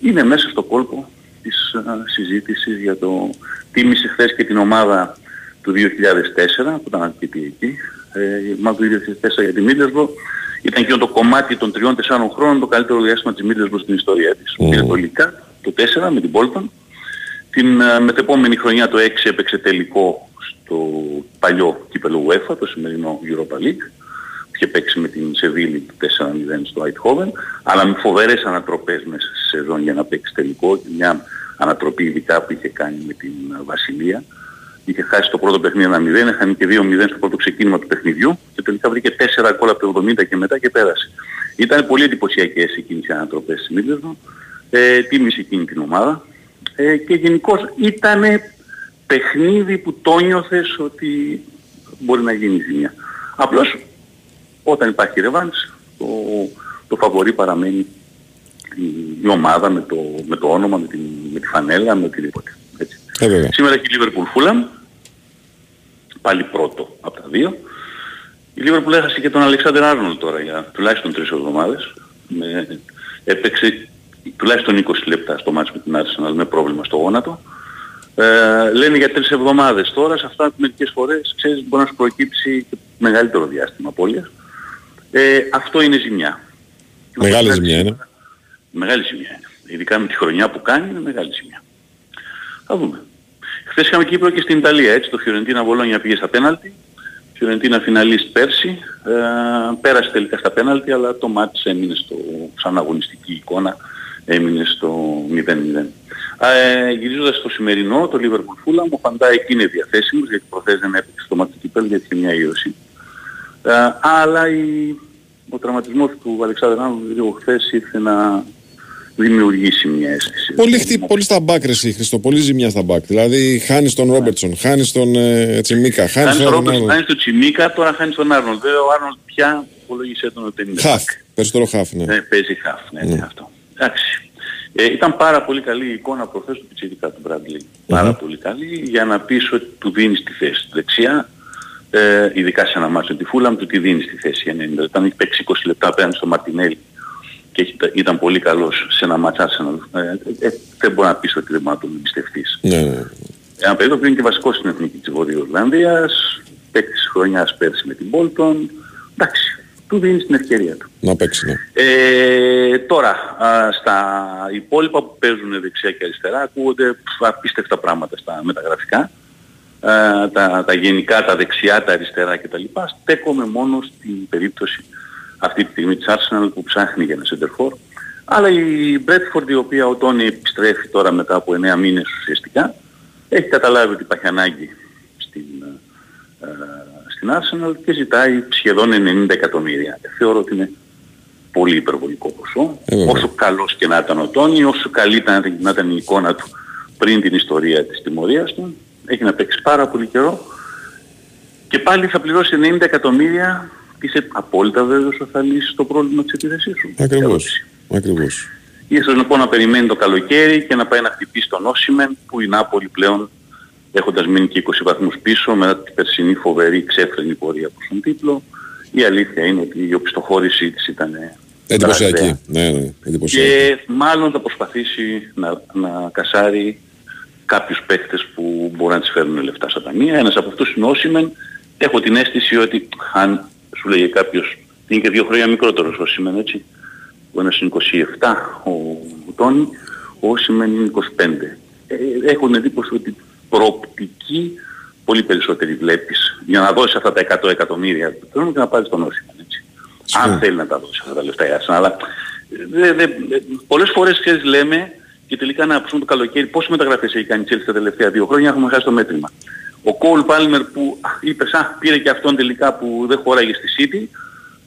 είναι μέσα στο κόλπο της συζήτησης για το τίμησε χθες και την ομάδα του 2004 που ήταν αρκετή εκεί. Η ομάδα του 2004 για τη Μίντλεσμπρο ήταν εκείνο το κομμάτι των 3-4 χρόνων το καλύτερο διάστημα της Μίντλεσμπρο στην ιστορία της. Πήρε το Λικά το 4 με την Πόρτο. Την μετεπόμενη χρονιά το 6 έπαιξε τελικό στο παλιό κύπελο UEFA, το σημερινό Europa League. Είχε παίξει με την Σεβίλη του 4-0 στο Άιτχόβεν, αλλά με φοβερές ανατροπές μέσα στη σεζόν για να παίξει τελικό. Μια ανατροπή ειδικά που είχε κάνει με την Βασιλεία. Είχε χάσει το πρώτο παιχνίδι 1-0, έχανε και 2-0 στο πρώτο ξεκίνημα του παιχνιδιού και τελικά βρήκε 4 γκολ από το 70 και μετά και πέρασε. Ήταν πολύ εντυπωσιακές εκείνες οι ανατροπές της Μίντλεσμπρο. Τίμησε εκείνη την ομάδα. Και γενικώς ήταν παιχνίδι που το νιώθες ότι μπορεί να γίνει ζημιά. Απλώς όταν υπάρχει ρεβάνς, το φαβορί παραμένει η ομάδα με το όνομα, με τη φανέλα, με οτιδήποτε. Σήμερα έχει η Λίβερπουλ Φούλαμ, πάλι πρώτο από τα δύο. Η Λίβερπουλ έχασε και τον Αλεξάνδρε Άρνολντ τώρα για τουλάχιστον 3 εβδομάδες. Έπαιξε τουλάχιστον 20 λεπτά στο μάτσο με την Άρης, αλλά με πρόβλημα στο γόνατο. Λένε για 3 εβδομάδες τώρα, σε αυτά μερικές φορές, ξέρεις, μπορεί να σου προκύψει και μεγαλύτερο διάστημα απώλειας. Αυτό είναι ζημιά. Μεγάλη ζημιά είναι. Μεγάλη ζημιά είναι. Ειδικά με τη χρονιά που κάνει είναι μεγάλη ζημιά. Θα δούμε. Χθες είχαμε Κύπρο και στην Ιταλία, έτσι, το Φιωρεντίνα Βολόνια πήγε στα πέναλτι. Φιωρεντίνα φιναλίστ πέρσι, πέρασε τελικά στα πέναλτι, αλλά το μάτς έμεινε σαν αγωνιστική εικόνα, έμεινε στο 0-0. Γυρίζοντας στο σημερινό, το Liverpool Fulham, ο Φαντάικ είναι διαθέσιμος, γιατί προχθές δεν έπαιξε στο μάτς του Κυπέλλου, γιατί είχε μια ήρωση. Αλλά ο τραυματισμός του Αλεξάνδρου Άρνολντ χθες ήρθε να δημιουργήσει μια αίσθηση. Πολύ στα μπακ, ρε Χρήστο, πολύ ζημιά στα μπακ. Δηλαδή χάνεις τον Ρόμπερτσον, χάνεις τον Τσιμίκα, χάνεις τον Τσιμίκα, τώρα χάνεις τον Άρνολντ. Βέβαια ο Άρνολντ πια υπολόγισε τον ότι είναι χαφ. Περισσότερο χαφ, ναι. Παίζει χαφ, ναι, αυτό. Εντάξει. Ήταν πάρα πολύ καλή η εικόνα προχθές του πιτσιρικά του Μπραντλή. Πάρα πολύ καλή για να πεις ότι του δίνεις τη θέση του δεξιά, ειδικά σε ένα μάτσο τη Φούλαμ, του τη δίνεις τη θέση για 90. Όταν έχει παίξει 20 λεπτά απέναντι στο Μαρτινέλη και ήταν πολύ καλός σε ένα μάτσο, δεν μπορεί να πεις ότι δεν μπορεί να τον εμπιστευτείς. Ένα παιδί που είναι και βασικός στην εθνική της Βόρειας Ιρλανδίας, παίκτης της χρονιάς πέρσι με την Bolton, εντάξει. Του δίνει την ευκαιρία του. Να παίξει, ναι. Τώρα, στα υπόλοιπα που παίζουν δεξιά και αριστερά ακούγονται απίστευτα πράγματα στα μεταγραφικά. Τα γενικά, τα δεξιά, τα αριστερά κτλ. Στέκομαι μόνο στην περίπτωση αυτή τη στιγμή της Arsenal που ψάχνει για ένα center for. Αλλά η Μπρέτφορντ, η οποία ο Τόνι επιστρέφει τώρα μετά από 9 μήνες ουσιαστικά, έχει καταλάβει ότι υπάρχει ανάγκη στην Arsenal και ζητάει σχεδόν 90 εκατομμύρια. Θεωρώ ότι είναι πολύ υπερβολικό ποσό. Όσο καλός και να ήταν ο Τόνι, όσο καλή να ήταν η εικόνα του πριν την ιστορία της τιμωρίας του, έχει να παίξει πάρα πολύ καιρό και πάλι θα πληρώσει 90 εκατομμύρια και είσαι απόλυτα βέβαιος ότι θα λύσει το πρόβλημα της επίθεσής σου. Ακριβώς. Ίσως λοιπόν να περιμένει το καλοκαίρι και να πάει να χτυπήσει τον Όσιμεν που η Νάπολη πλέον, έχοντας μείνει και 20 βαθμούς πίσω μετά την περσινή φοβερή ξέφρενη πορεία προς τον τίτλο, η αλήθεια είναι ότι η οπισθοχώρησή της ήταν εντυπωσιακή. Και μάλλον θα προσπαθήσει να κασάρει κάποιους παίκτες που μπορούν να τις φέρουν λεφτά στα ταμεία. Ένας από αυτούς είναι ο Όσιμεν. Έχω την αίσθηση ότι αν σου λέγε κάποιος, είναι και 2 χρόνια μικρότερος ο Όσιμεν, έτσι, ο ένας είναι 27 ο Τόνι, ο Όσιμεν είναι 25. Έχω την εντύπωση ότι προοπτική πολύ περισσότερη βλέπεις για να δώσεις αυτά τα 100 εκατομμύρια του χρόνου και να πάρεις τον Όσιμεν, έτσι. Αν θέλει να τα δώσεις αυτά τα λεφτά η Άρσεν. Αλλά πολλές φορές, ξέρεις, λέμε και τελικά να πούμε το καλοκαίρι πόσες μεταγραφές έχει κάνει η Chelsea τα τελευταία 2 χρόνια, έχουμε χάσει το μέτρημα. Ο Κόλ Πάλμερ που είπε πήρε και αυτόν τελικά που δεν χωράγε στη City,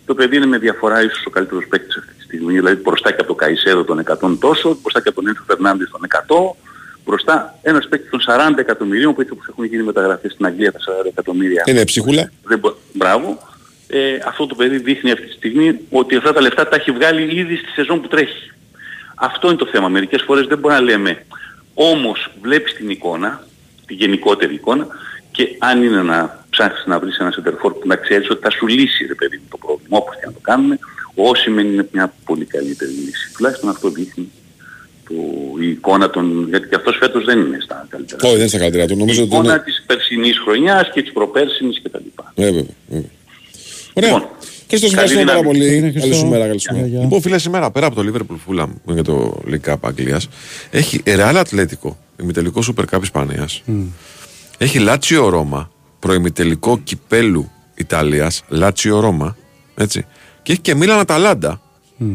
Το παιδί είναι με διαφορά ίσως ο καλύτερος παίκτης αυτή τη στιγμή. Δηλαδή μπροστά και από τον Καϊσέδο τον 100 τόσο, μπροστά και από τον Έντσο Φερνάνδης τον 100, μπροστά ένας παίκτης των 40 εκατομμυρίων που έτσι όπως έχουν γίνει μεταγραφές στην Αγγλία τα 40 εκατομμύρια. Είναι ψυχούλα. Μπράβο. Αυτό το παιδί δείχνει αυτή τη στιγμή ότι αυτά τα λεφτά τα έχει βγάλει ήδη στη σεζόν που τρέχει. Αυτό είναι το θέμα. Μερικές φορές δεν μπορούμε να λέμε. Όμως βλέπεις την εικόνα, τη γενικότερη εικόνα, και αν είναι να ψάχνεις να βρεις ένα σεντερφόρ που να ξέρεις ότι θα σου λύσει ρε παιδί το πρόβλημα, όπως και να το κάνουμε, ο Όσιμεν είναι μια πολύ καλύτερη λύση. Τουλάχιστον αυτό δείχνει η εικόνα των... γιατί και αυτός φέτος δεν είναι στα καλύτερα. Όχι, δεν είναι στα καλύτερα. Η εικόνα είναι... της περσινής χρονιάς και της προπέρσινης κτλ. Ωραία. Λοιπόν, Χρήστος, ευχαριστώ πάρα πολύ. Καλή σου μέρα, καλή σου μέρα. Λοιπόν, φίλε, σήμερα πέρα από το Λίβερπουλ Φούλαμ για το League Cup Αγγλίας, έχει Ρεάλ Ατλέτικο, ημιτελικό Super Cup Ισπανίας. Έχει Λάτσιο Ρώμα, προημιτελικό Κυπέλου Ιταλίας, Λάτσιο Ρώμα, έτσι. Και έχει και Μίλαν Αταλάντα,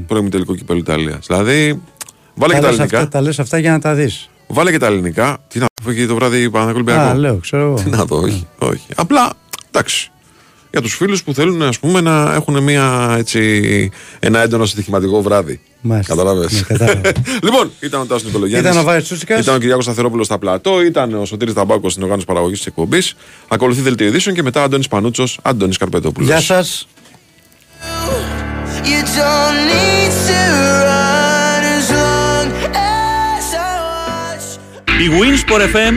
προημιτελικό Κυπέλου Ιταλίας. Δηλαδή, βάλε και τα ελληνικά. Αυτά, τα λες αυτά για να τα δεις. Βάλε και τα ελληνικά. Τι να πω, εκεί το βράδυ Παναθηναϊκό. Α, λέω, ξέρω εγώ. Τι να το, όχι. Απλά, εντάξει. Για τους φίλους που θέλουν, ας πούμε, να έχουν μια, έτσι, ένα έντονο στοιχηματικό βράδυ. Μάλιστα. Καταλάβες. Λοιπόν, ήταν ο Τάσος Νικολογιάννης. Ήταν ο Βάιος Τσούτσικας. Ήταν ο Κυριάκος Σταθερόπουλος στα πλατό. Ήταν ο Σωτήρης Ταμπάκος στην οργάνωση παραγωγής της εκπομπής. Ακολουθεί δελτίο ειδήσεων και μετά Αντώνης Πανούτσος, Αντώνης Καρπετόπουλος. Γεια σας. Η bwinΣΠΟΡ FM